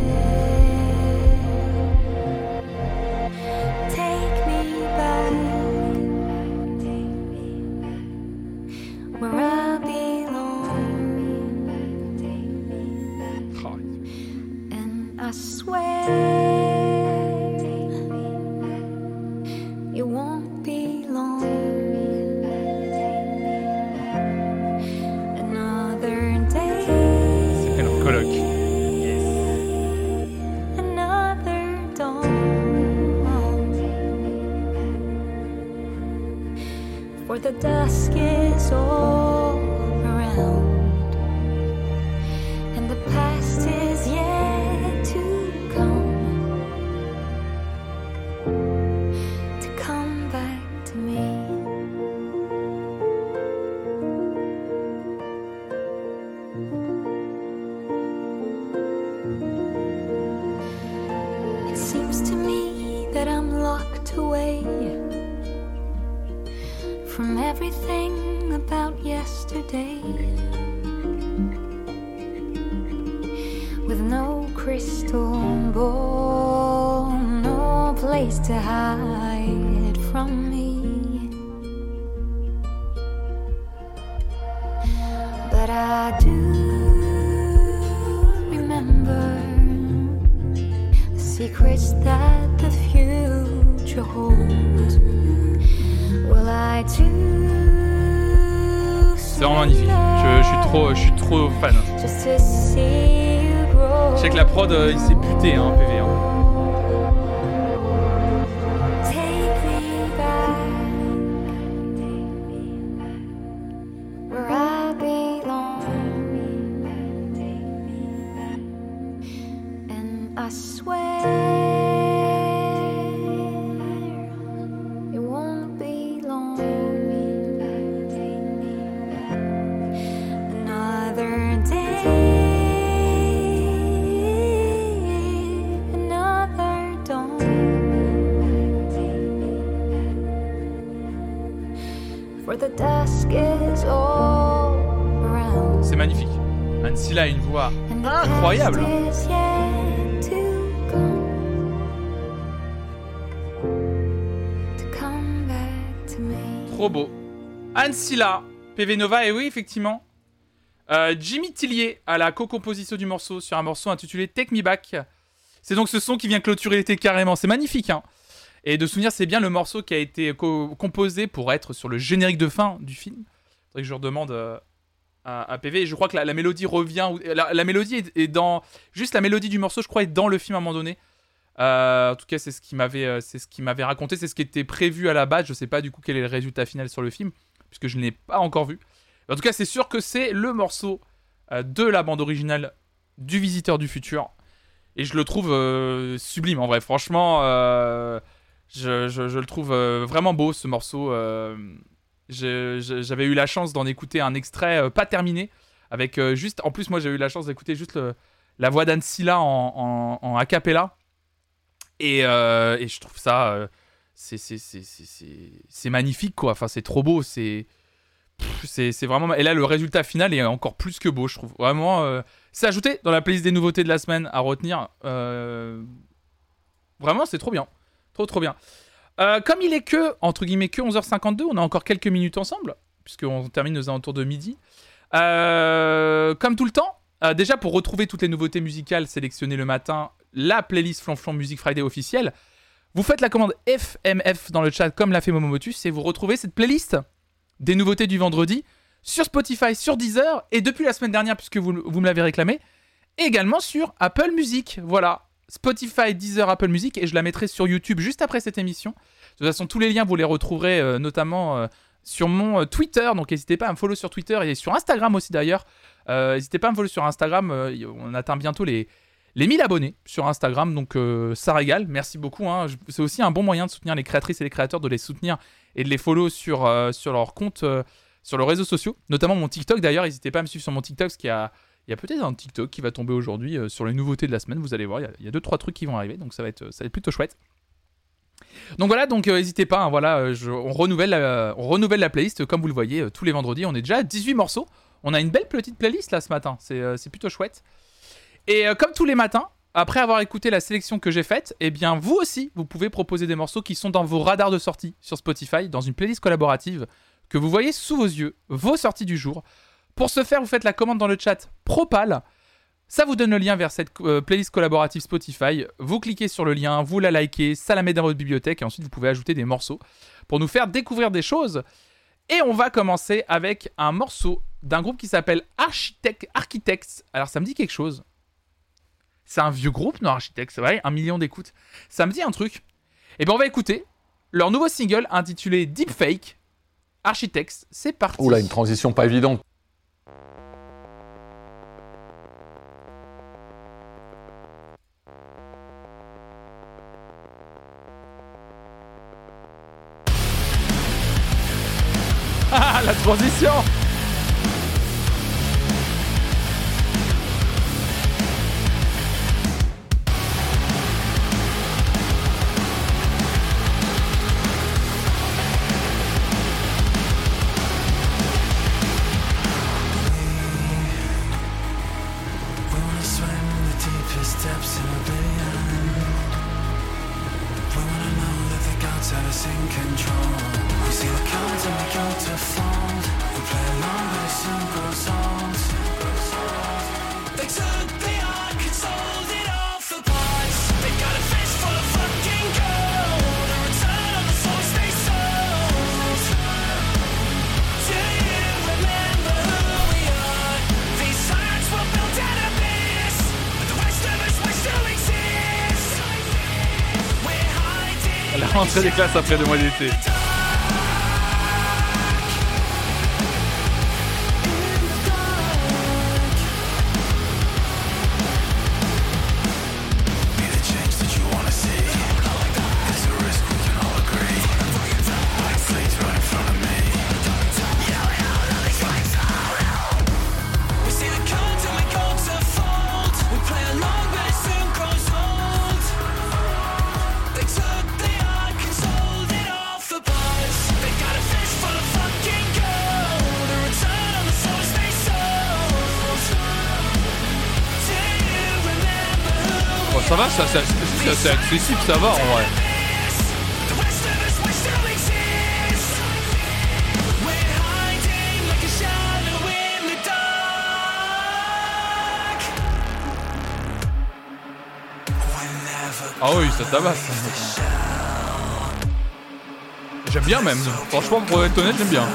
it won't be long. Another day. C'est leur coloc. Yes. Another dawn. For the dusk is all around, and the past is yet to come. From everything about yesterday, with no crystal ball, no place to hide from me, but I do remember the secrets that the future holds. C'est vraiment magnifique. Je suis trop fan. Je sais que la prod, il s'est buté, hein, PV. Hein. C'est magnifique. Anne-Silla a une voix incroyable. Trop beau. Anne-Silla, PV Nova, et oui, effectivement. Jimmy Tillier à la co-composition du morceau sur un morceau intitulé Take Me Back. C'est donc ce son qui vient clôturer l'été carrément. C'est magnifique, hein. Et de souvenir, c'est bien le morceau qui a été composé pour être sur le générique de fin du film. Il faudrait que je redemande à PV. Et je crois que la mélodie revient. La mélodie est dans. Juste la mélodie du morceau, je crois, est dans le film à un moment donné. En tout cas, c'est ce qui m'avait raconté. C'est ce qui était prévu à la base. Je ne sais pas du coup quel est le résultat final sur le film, puisque je ne l'ai pas encore vu. En tout cas, c'est sûr que c'est le morceau de la bande originale du Visiteur du Futur. Et je le trouve sublime en vrai. Franchement. Je le trouve vraiment beau, ce morceau. J'avais eu la chance d'en écouter un extrait pas terminé, avec juste. En plus, moi, j'ai eu la chance d'écouter juste la voix d'Anne Silla en a cappella, et je trouve ça c'est magnifique, quoi. Enfin, c'est trop beau. C'est vraiment. Et là, le résultat final est encore plus que beau, je trouve. Vraiment, c'est ajouté dans la playlist des nouveautés de la semaine à retenir. Vraiment, c'est trop bien. Trop bien. Comme il est que, entre guillemets, que 11h52, on a encore quelques minutes ensemble, puisqu'on termine aux alentours de midi. Comme tout le temps, déjà pour retrouver toutes les nouveautés musicales sélectionnées le matin, la playlist Flonflon Music Friday officielle, vous faites la commande FMF dans le chat comme l'a fait Momotus et vous retrouvez cette playlist des nouveautés du vendredi sur Spotify, sur Deezer et depuis la semaine dernière, puisque vous me l'avez réclamé, également sur Apple Music. Voilà. Spotify, Deezer, Apple Music, et je la mettrai sur YouTube juste après cette émission. De toute façon, tous les liens, vous les retrouverez notamment sur mon Twitter, donc n'hésitez pas à me follow sur Twitter et sur Instagram aussi d'ailleurs. N'hésitez pas à me follow sur Instagram, on atteint bientôt les 1000 abonnés sur Instagram, donc ça régale, merci beaucoup. Hein. C'est aussi un bon moyen de soutenir les créatrices et les créateurs, de les soutenir et de les follow sur leurs comptes, sur leurs réseaux sociaux, notamment mon TikTok d'ailleurs. N'hésitez pas à me suivre sur mon TikTok, ce qui a... Il y a peut-être un TikTok qui va tomber aujourd'hui sur les nouveautés de la semaine. Vous allez voir, il y a 2-3 trucs qui vont arriver. Donc, ça va être plutôt chouette. Donc, voilà. Donc, n'hésitez pas. Hein, voilà, on renouvelle la playlist. Comme vous le voyez, tous les vendredis, on est déjà à 18 morceaux. On a une belle petite playlist là ce matin. C'est plutôt chouette. Et comme tous les matins, après avoir écouté la sélection que j'ai faite, eh bien, vous aussi, vous pouvez proposer des morceaux qui sont dans vos radars de sortie sur Spotify, dans une playlist collaborative que vous voyez sous vos yeux, vos sorties du jour. Pour ce faire, vous faites la commande dans le chat Propal. Ça vous donne le lien vers cette playlist collaborative Spotify. Vous cliquez sur le lien, vous la likez, ça la met dans votre bibliothèque et ensuite vous pouvez ajouter des morceaux pour nous faire découvrir des choses. Et on va commencer avec un morceau d'un groupe qui s'appelle Architects. Alors ça me dit quelque chose. C'est un vieux groupe, non, Architects, c'est vrai, 1 million d'écoutes. Ça me dit un truc. Et bien on va écouter leur nouveau single intitulé Deepfake. Architects, c'est parti. Oula, une transition pas évidente. Ah, la transition. Rentrée des classes après 2 mois d'été. Ça va, c'est accessible, ça va en vrai. Ah oui, ça tabasse. J'aime bien même. Franchement, pour être honnête, j'aime bien.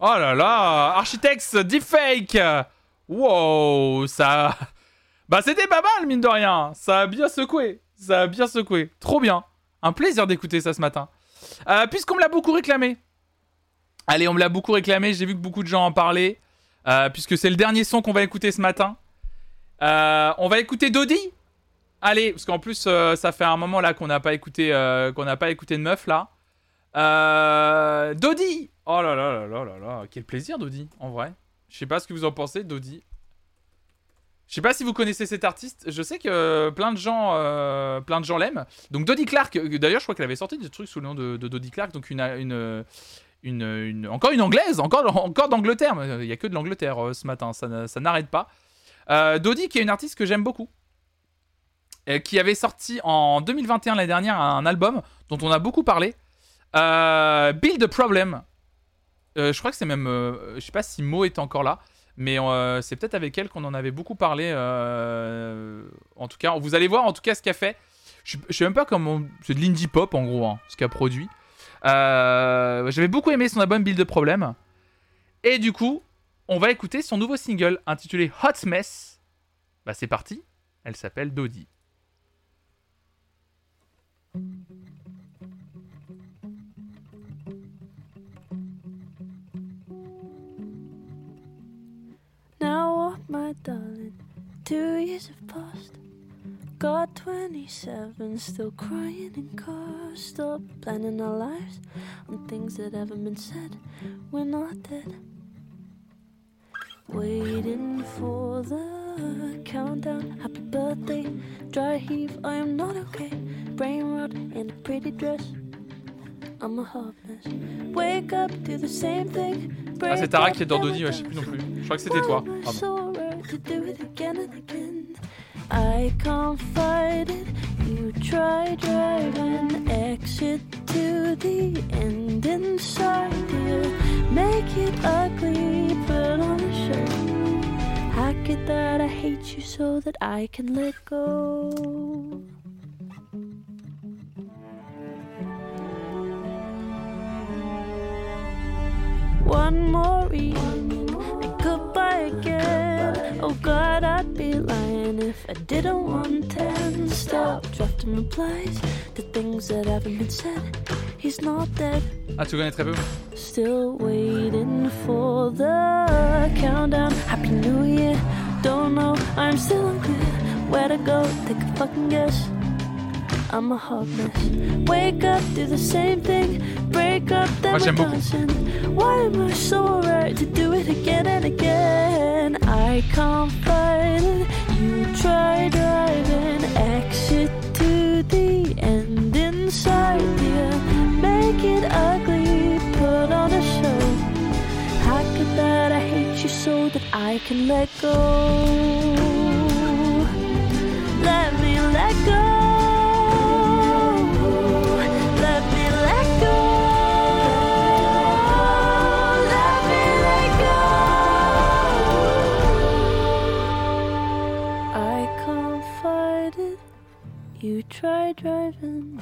Oh là là, Architects, Deepfake. Wow, ça... Bah c'était pas mal, mine de rien. Ça a bien secoué. Trop bien. Un plaisir d'écouter ça ce matin. Puisqu'on me l'a beaucoup réclamé. J'ai vu que beaucoup de gens en parlaient. Puisque c'est le dernier son qu'on va écouter ce matin. On va écouter Dodi. Allez, parce qu'en plus, ça fait un moment là qu'on n'a pas écouté de meuf là. Dodi. Oh là là là là là là, quel plaisir Dodi, en vrai. Je sais pas ce que vous en pensez, Dodi. Je sais pas si vous connaissez cet artiste, je sais que plein de gens l'aiment. Donc Dodi Clark, d'ailleurs je crois qu'elle avait sorti des trucs sous le nom de Dodi Clark, donc une anglaise, encore d'Angleterre, il y a que de l'Angleterre ce matin, ça n'arrête pas. Dodi qui est une artiste que j'aime beaucoup, qui avait sorti en 2021 l'année dernière un album dont on a beaucoup parlé, Build a Problem. Je crois que c'est même... je sais pas si Mo est encore là, mais c'est peut-être avec elle qu'on en avait beaucoup parlé. En tout cas, vous allez voir en tout cas ce qu'elle fait. Je sais même pas comment... C'est de l'indie pop en gros, hein, ce qu'elle produit. J'avais beaucoup aimé son album Build the Problem. Et du coup, on va écouter son nouveau single intitulé Hot Mess. Bah c'est parti, elle s'appelle Dodie. Now what, my darling, 2 years have passed. Got 27, still crying in cars. Stop planning our lives on things that haven't been said. We're not dead. Waiting for the countdown. Happy birthday, dry heave, I am not okay. Brain rot in a pretty dress. I'm a hot mess. Wake up, do the same thing. Ah, c'est Tara qui est dans Dodie, ouais, je sais plus non plus. Je crois que c'était toi. Pardon. I can't fight it. You try driving. Exit to the end inside you. Make it ugly, put on a show. Hack it that I hate you so that I can let go. One more reunion and goodbye again. Oh God, I'd be lying if I didn't want 10. Stop drafting replies to things that haven't been said. He's not dead. Ah, tu connais très peu. Still waiting for the countdown. Happy New Year. Don't know, I'm still unclear. Where to go, take a fucking guess. I'm a hot mess. Wake up, do the same thing. Break up, then we're dancing. Why am I so alright to do it again and again? I can't fight it. You try driving. Exit to the end inside you. Make it ugly, put on a show. How could that I hate you so that I can let go? Let me let go. You try driving,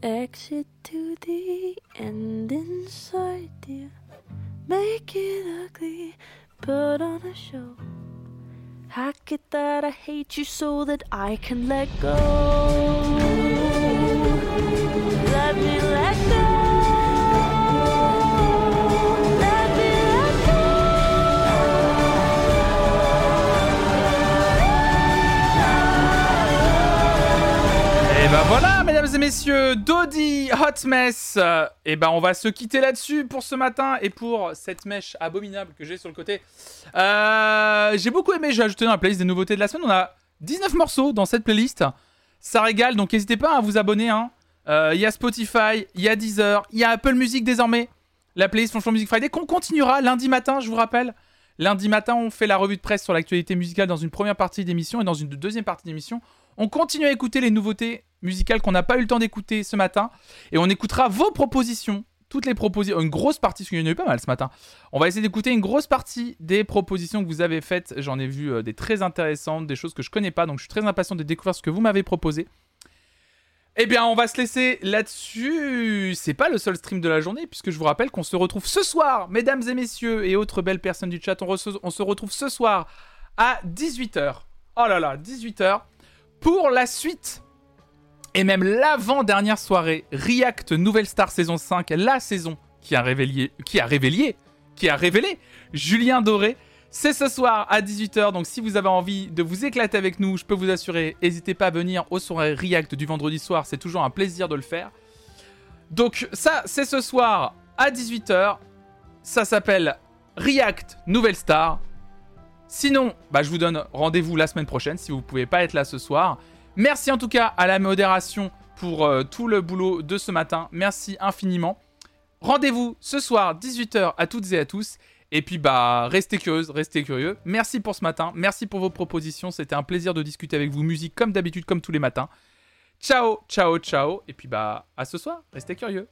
exit to the end inside, dear. Make it ugly, put on a show. Hack it that I hate you so that I can let go. Let me let go. Bah voilà, mesdames et messieurs, Dodie, Hot Mess. Et ben on va se quitter là-dessus pour ce matin et pour cette mèche abominable que j'ai sur le côté. J'ai beaucoup aimé, j'ai ajouté dans la playlist des nouveautés de la semaine. On a 19 morceaux dans cette playlist. Ça régale, donc n'hésitez pas à vous abonner. Il y a Spotify, il y a Deezer, il y a Apple Music désormais. La playlist Flonflon Music Friday qu'on continuera lundi matin, je vous rappelle. Lundi matin, on fait la revue de presse sur l'actualité musicale dans une première partie d'émission et dans une deuxième partie d'émission. On continue à écouter les nouveautés musicales qu'on n'a pas eu le temps d'écouter ce matin. Et on écoutera vos propositions. Toutes les propositions. Une grosse partie, parce qu'il y en a eu pas mal ce matin. On va essayer d'écouter une grosse partie des propositions que vous avez faites. J'en ai vu des très intéressantes, des choses que je connais pas. Donc je suis très impatient de découvrir ce que vous m'avez proposé. Eh bien, on va se laisser là-dessus. C'est pas le seul stream de la journée, puisque je vous rappelle qu'on se retrouve ce soir, mesdames et messieurs, et autres belles personnes du chat. On se retrouve ce soir à 18h. Oh là là, 18h. Pour la suite, et même l'avant-dernière soirée, React Nouvelle Star saison 5, la saison qui a révélé Julien Doré. C'est ce soir à 18h, donc si vous avez envie de vous éclater avec nous, je peux vous assurer, n'hésitez pas à venir aux soirées React du vendredi soir, c'est toujours un plaisir de le faire. Donc ça, c'est ce soir à 18h, ça s'appelle React Nouvelle Star. Sinon, bah, je vous donne rendez-vous la semaine prochaine si vous ne pouvez pas être là ce soir. Merci en tout cas à la modération pour tout le boulot de ce matin. Merci infiniment. Rendez-vous ce soir, 18h à toutes et à tous. Et puis, bah, restez curieuses, restez curieux. Merci pour ce matin. Merci pour vos propositions. C'était un plaisir de discuter avec vous. Musique comme d'habitude, comme tous les matins. Ciao, ciao, ciao. Et puis, bah, à ce soir. Restez curieux.